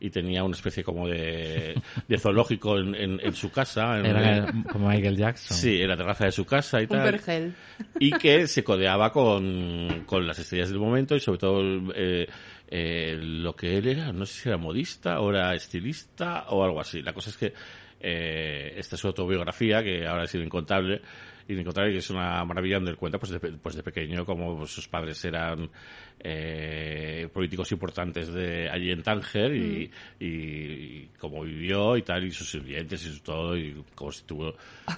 y tenía una especie como de, de zoológico en, en, en su casa. En era una, como Michael Jackson. Sí, en la terraza de su casa y un tal. Un vergel. Y que se codeaba con, con las estrellas del momento y sobre todo... Eh, eh, lo que él era, no sé si era modista o era estilista o algo así. La cosa es que Eh, esta es su autobiografía que ahora es incontable incontable que es una maravilla donde él cuenta pues de, pues de pequeño como sus padres eran eh, políticos importantes de allí en Tánger y, mm. y, y cómo vivió y tal y sus sirvientes y su todo y como si tuvo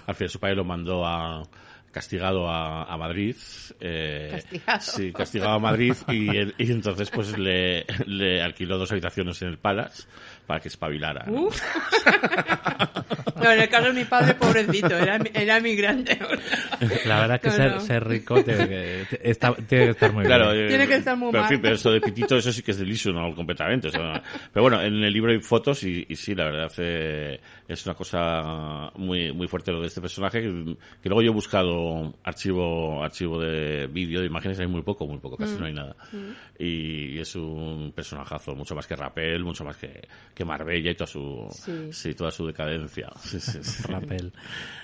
al final su padre lo mandó a castigado a, a Madrid eh, castigado. Sí, castigado a Madrid y, él, y entonces pues le, le alquiló dos habitaciones en el Palace para que espabilara. ¿No? Uh. No, en el caso de mi padre, pobrecito, era, era migrante. La verdad es que no, ser, no. ser rico tiene que, está, tiene que estar muy claro, bien. Eh, tiene que estar muy pero, mal. En fin, pero eso de Pitito, eso sí que es delusional completamente. O sea, pero bueno, en el libro hay fotos y, y sí, la verdad eh, es una cosa muy muy fuerte lo de este personaje, que, que luego yo he buscado archivo archivo de vídeo, de imágenes, hay muy poco, muy poco, casi mm. no hay nada. Mm. Y, y es un personajazo, mucho más que Rappel, mucho más que, que Marbella y toda su, sí. Sí, toda su decadencia. Sí, sí, sí. Rappel.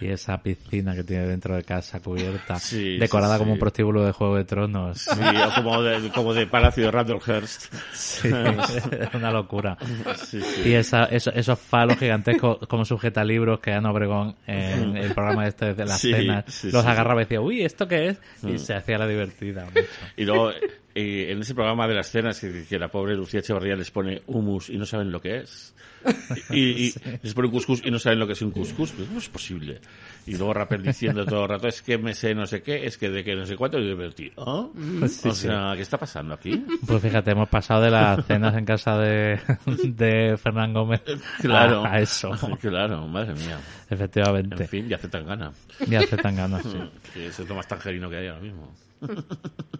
Y esa piscina que tiene dentro de casa cubierta, sí, decorada sí, sí. como un prostíbulo de Juego de Tronos. Sí, o como de, como de Palacio de Randolphurst. Sí, es una locura. Sí, sí. Y esa, eso, esos falos gigantescos como sujeta libros que Ana Obregón en el programa este de las sí, cenas sí, los sí, agarraba y decía, uy, ¿esto qué es? Y sí. se hacía la divertida. Mucho. Y luego... Eh, en ese programa de las cenas que, que la pobre Lucía Echevarría les pone hummus y no saben lo que es. Y, y sí. les pone un cuscús y no saben lo que es un cuscús. Pues, ¿cómo es posible? Y luego Rappel diciendo todo el rato, es que me sé no sé qué, es que de que no sé cuánto, y yo ¿oh? sí, o sea, sí. ¿qué está pasando aquí? Pues fíjate, hemos pasado de las cenas en casa de, de Fernán Gómez claro, a, a eso. Claro, madre mía. Efectivamente. En fin, ya hace tan gana. Ya hace tan gana, sí. sí. Eso es lo más tangerino que hay ahora mismo.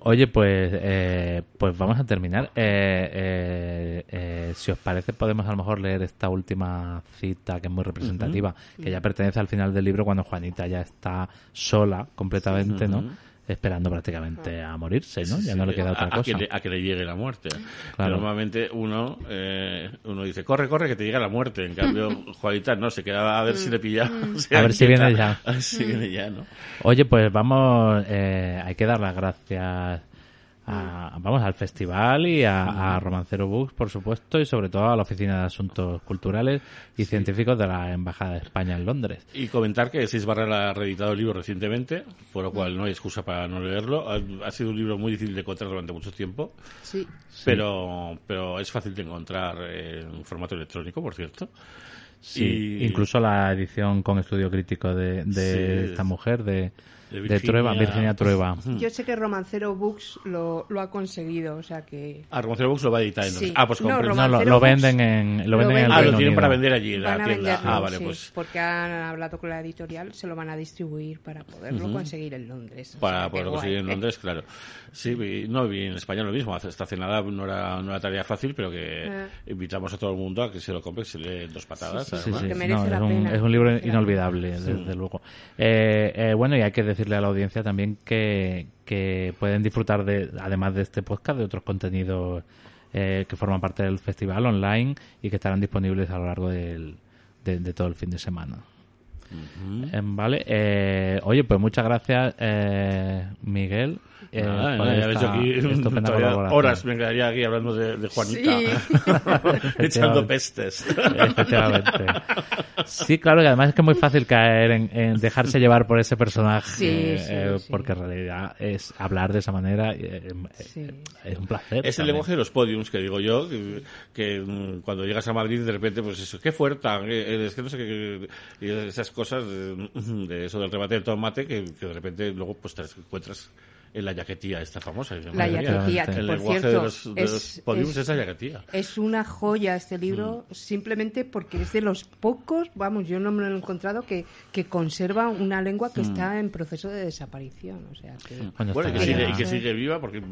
Oye, pues eh, pues vamos a terminar. Eh, eh, eh, si os parece, podemos a lo mejor leer esta última cita que es muy representativa, uh-huh. que ya pertenece al final del libro cuando Juanita ya está sola completamente, uh-huh. ¿no? Esperando prácticamente a morirse, ¿no? Ya sí, no le queda otra a, a cosa. Que le, a que le llegue la muerte. Claro. Normalmente uno eh, uno dice, corre, corre, que te llega la muerte. En cambio, Juanita no, se queda a ver si le pilla. O sea, a ver si viene ya. A ver si viene ya, ¿no? Oye, pues vamos, eh, hay que dar las gracias a, vamos, al festival y a, a Romancero Books, por supuesto, y sobre todo a la Oficina de Asuntos Culturales y sí. Científicos de la Embajada de España en Londres. Y comentar que Sis Barrera ha reeditado el libro recientemente, por lo cual no hay excusa para no leerlo. Ha, ha sido un libro muy difícil de encontrar durante mucho tiempo, sí, pero, sí. pero es fácil de encontrar en formato electrónico, por cierto. Sí, y... incluso la edición con estudio crítico de, de sí, esta mujer, de, de, Virginia... de Trueba, Virginia Trueba. Yo sé que Romancero Books lo, lo ha conseguido, o sea que... Ah, Romancero Books lo va a editar. Sí. Ah, pues no, no, lo, lo venden en lo, lo venden en el Ah, Reino lo tienen Unido. Para vender allí en la tienda. Ah, vale, sí, pues... porque han hablado con la editorial, se lo van a distribuir para poderlo uh-huh. conseguir en Londres. Para poderlo conseguir en Londres, claro. Sí, no, en España lo mismo, hasta hace nada no era una tarea fácil, pero que uh-huh. invitamos a todo el mundo a que se lo compre, que se le dé dos patadas. Sí, sí. Sí, sí. No, es, un, es un libro inolvidable, desde, sí. desde luego. Eh, eh, bueno, y hay que decirle a la audiencia también que, que pueden disfrutar, de además de este podcast, de otros contenidos eh, que forman parte del festival online y que estarán disponibles a lo largo del, de, de todo el fin de semana. Uh-huh. Eh, vale, eh, oye, pues muchas gracias, eh, Miguel. Eh, ah, por esta, hecho aquí horas me quedaría aquí hablando de, de Juanita, sí. echando pestes. Efectivamente. Sí, claro, y además es que es muy fácil caer en, en dejarse llevar por ese personaje, sí, sí, eh, sí. porque en realidad es hablar de esa manera, eh, sí. eh, es un placer. Es también el lenguaje de los podiums, que digo yo, que, que cuando llegas a Madrid de repente, pues eso, qué fuerte, eh, es que no sé qué, esas cosas de, de eso del remate del tomate que, que de repente luego pues te encuentras en la yaquetía, esta famosa. La yaquetía, que el por cierto, de los, de es, los podiums es, es la yaquetía. Es una joya este libro, mm. simplemente porque es de los pocos, vamos, yo no me lo he encontrado, que, que conserva una lengua que mm. está en proceso de desaparición. O sea, que, bueno, bueno, que sigue, y que sigue viva porque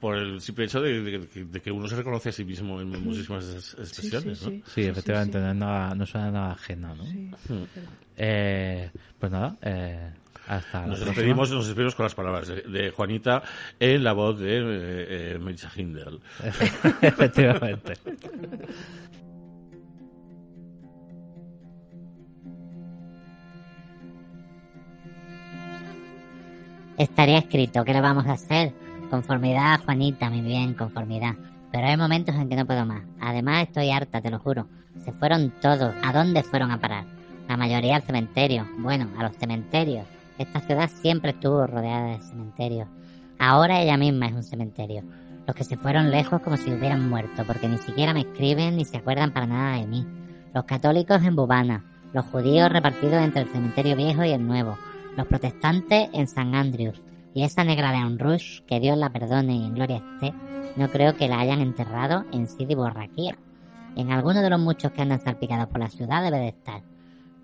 por el simple hecho de, de, de que uno se reconoce a sí mismo en muchísimas sí. expresiones, sí, sí, ¿no? Sí, sí, sí efectivamente, sí, sí. No, es nada, no suena nada ajena, ¿no? Sí, sí. Eh, pues nada... Eh, Hasta nos despedimos, nos despedimos con las palabras de, de Juanita en la voz de eh, eh, Melissa Hindel. Efectivamente. Estaría escrito, ¿qué le vamos a hacer? Conformidad, Juanita, muy bien, conformidad. Pero hay momentos en que no puedo más. Además estoy harta, te lo juro. Se fueron todos. ¿A dónde fueron a parar? La mayoría al cementerio. Bueno, a los cementerios. Esta ciudad siempre estuvo rodeada de cementerios. Ahora ella misma es un cementerio. Los que se fueron lejos como si hubieran muerto, porque ni siquiera me escriben ni se acuerdan para nada de mí. Los católicos en Bubana, los judíos repartidos entre el cementerio viejo y el nuevo, los protestantes en San Andrews, y esa negra de Anrush, que Dios la perdone y en gloria esté, no creo que la hayan enterrado en Sidi Borraquía. En alguno de los muchos que andan salpicados por la ciudad debe de estar.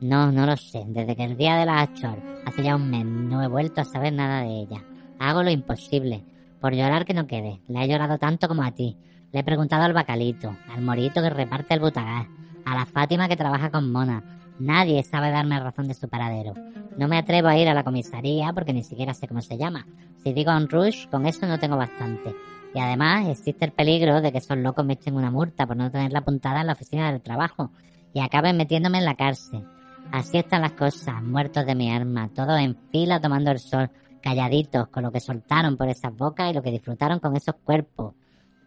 No, no lo sé. Desde que el día de la Achor, hace ya un mes, no he vuelto a saber nada de ella. Hago lo imposible. Por llorar que no quede. La he llorado tanto como a ti. Le he preguntado al bacalito, al morito que reparte el butagás, a la Fátima que trabaja con Mona. Nadie sabe darme razón de su paradero. No me atrevo a ir a la comisaría porque ni siquiera sé cómo se llama. Si digo Onrush, con eso no tengo bastante. Y además existe el peligro de que esos locos me echen una multa por no tenerla apuntada en la oficina del trabajo y acaben metiéndome en la cárcel. Así están las cosas, muertos de mi alma, todos en fila tomando el sol, calladitos, con lo que soltaron por esas bocas y lo que disfrutaron con esos cuerpos.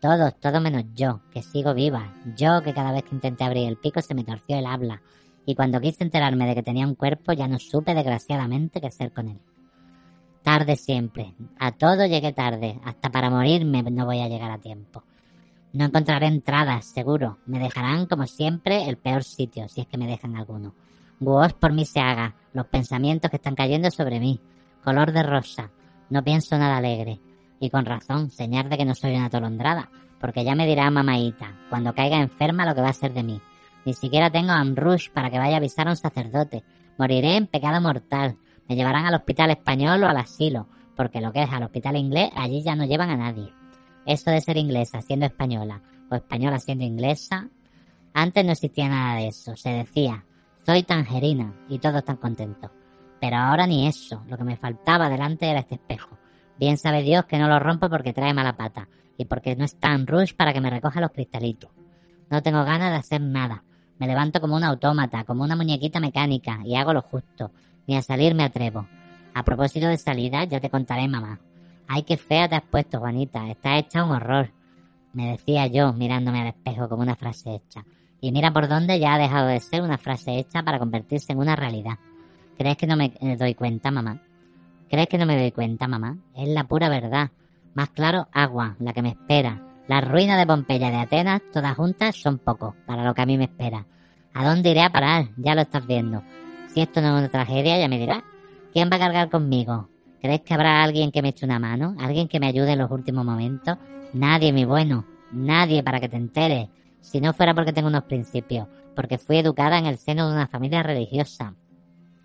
Todos, todos menos yo, que sigo viva. Yo, que cada vez que intenté abrir el pico se me torció el habla. Y cuando quise enterarme de que tenía un cuerpo, ya no supe desgraciadamente qué hacer con él. Tarde siempre. A todo llegué tarde. Hasta para morirme no voy a llegar a tiempo. No encontraré entradas, seguro. Me dejarán, como siempre, el peor sitio, si es que me dejan alguno. Guos por mí se haga, los pensamientos que están cayendo sobre mí, color de rosa, no pienso nada alegre, y con razón, señal de que no soy una atolondrada, porque ya me dirá mamaíta, cuando caiga enferma lo que va a ser de mí, ni siquiera tengo Amrush para que vaya a avisar a un sacerdote, moriré en pecado mortal, me llevarán al hospital español o al asilo, porque lo que es al hospital inglés, allí ya no llevan a nadie, eso de ser inglesa siendo española, o española siendo inglesa, antes no existía nada de eso, se decía... Soy tangerina y todos tan contentos. Pero ahora ni eso, lo que me faltaba delante era este espejo. Bien sabe Dios que no lo rompo porque trae mala pata y porque no es tan rush para que me recoja los cristalitos. No tengo ganas de hacer nada. Me levanto como un autómata, como una muñequita mecánica y hago lo justo. Ni a salir me atrevo. A propósito de salida, ya te contaré, mamá. Ay, qué fea te has puesto, Juanita, estás hecha un horror, me decía yo mirándome al espejo como una frase hecha. Y mira por dónde ya ha dejado de ser una frase hecha para convertirse en una realidad. ¿Crees que no me doy cuenta, mamá? ¿Crees que no me doy cuenta, mamá? Es la pura verdad. Más claro, agua, la que me espera. Las ruinas de Pompeya y de Atenas, todas juntas, son poco para lo que a mí me espera. ¿A dónde iré a parar? Ya lo estás viendo. Si esto no es una tragedia, ya me dirás. ¿Quién va a cargar conmigo? ¿Crees que habrá alguien que me eche una mano? ¿Alguien que me ayude en los últimos momentos? Nadie, mi bueno. Nadie, para que te enteres. Si no fuera porque tengo unos principios. Porque fui educada en el seno de una familia religiosa.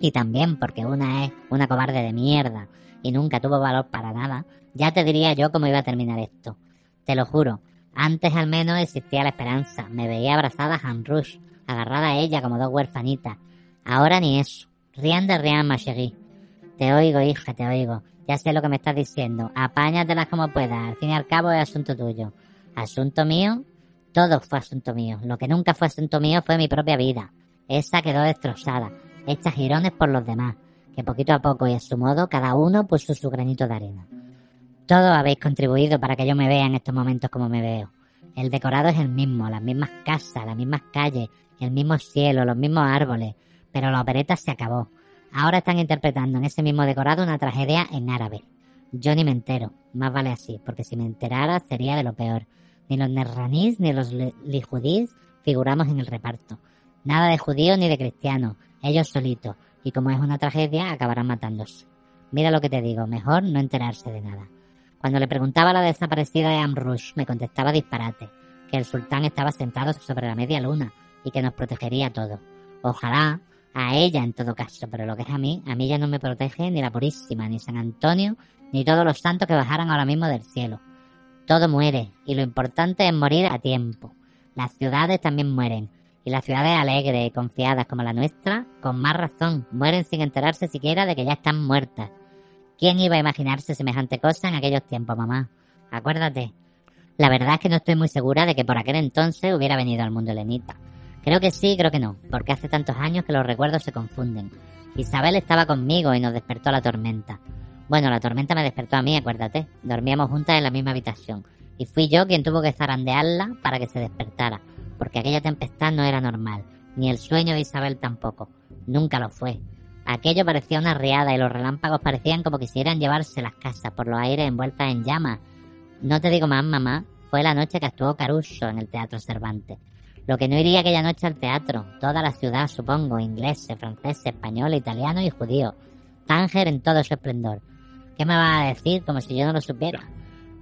Y también porque una es una cobarde de mierda y nunca tuvo valor para nada, ya te diría yo cómo iba a terminar esto. Te lo juro, antes al menos existía la esperanza. Me veía abrazada a Han Rush, agarrada a ella como dos huerfanitas. Ahora ni eso. Rien de rien, ma chérie. Te oigo, hija, te oigo. Ya sé lo que me estás diciendo. Apáñatelas como puedas. Al fin y al cabo es asunto tuyo. ¿Asunto mío? Todo fue asunto mío. Lo que nunca fue asunto mío fue mi propia vida. Esa quedó destrozada, hechas jirones por los demás, que poquito a poco y a su modo cada uno puso su granito de arena. Todos habéis contribuido para que yo me vea en estos momentos como me veo. El decorado es el mismo, las mismas casas, las mismas calles, el mismo cielo, los mismos árboles, pero la opereta se acabó. Ahora están interpretando en ese mismo decorado una tragedia en árabe. Yo ni me entero, más vale así, porque si me enterara sería de lo peor. Ni los nerranís ni los lijudís figuramos en el reparto. Nada de judíos ni de cristianos. Ellos solitos, y como es una tragedia, acabarán matándose. Mira lo que te digo, mejor no enterarse de nada. Cuando le preguntaba a la desaparecida de Amrush, me contestaba disparate, que el sultán estaba sentado sobre la media luna y que nos protegería a todos. Ojalá, a ella en todo caso, pero lo que es a mí, a mí ya no me protege ni la Purísima, ni San Antonio, ni todos los santos que bajaran ahora mismo del cielo. Todo muere, y lo importante es morir a tiempo. Las ciudades también mueren. Y las ciudades alegres y confiadas como la nuestra, con más razón, mueren sin enterarse siquiera de que ya están muertas. ¿Quién iba a imaginarse semejante cosa en aquellos tiempos, mamá? Acuérdate. La verdad es que no estoy muy segura de que por aquel entonces hubiera venido al mundo helenita. Creo que sí, creo que no, porque hace tantos años que los recuerdos se confunden. Isabel estaba conmigo y nos despertó la tormenta. Bueno, la tormenta me despertó a mí, acuérdate. Dormíamos juntas en la misma habitación. Y fui yo quien tuvo que zarandearla para que se despertara. Porque aquella tempestad no era normal, ni el sueño de Isabel tampoco, nunca lo fue. Aquello parecía una riada y los relámpagos parecían como quisieran llevarse las casas por los aires envueltas en llamas. No te digo más, mamá, fue la noche que actuó Caruso en el Teatro Cervantes. Lo que no iría aquella noche al teatro, toda la ciudad, supongo, ingleses, franceses, españoles, italianos y judíos. Tánger en todo su esplendor. ¿Qué me vas a decir como si yo no lo supiera?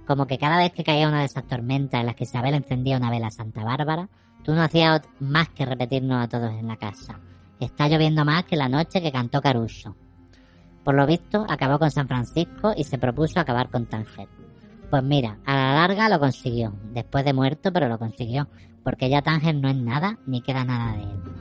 Como que cada vez que caía una de esas tormentas en las que Isabel encendía una vela a Santa Bárbara, tú no hacías más que repetirnos a todos en la casa. Está lloviendo más que la noche que cantó Caruso. Por lo visto, acabó con San Francisco y se propuso acabar con Tánger. Pues mira, a la larga lo consiguió. Después de muerto, pero lo consiguió. Porque ya Tánger no es nada, ni queda nada de él.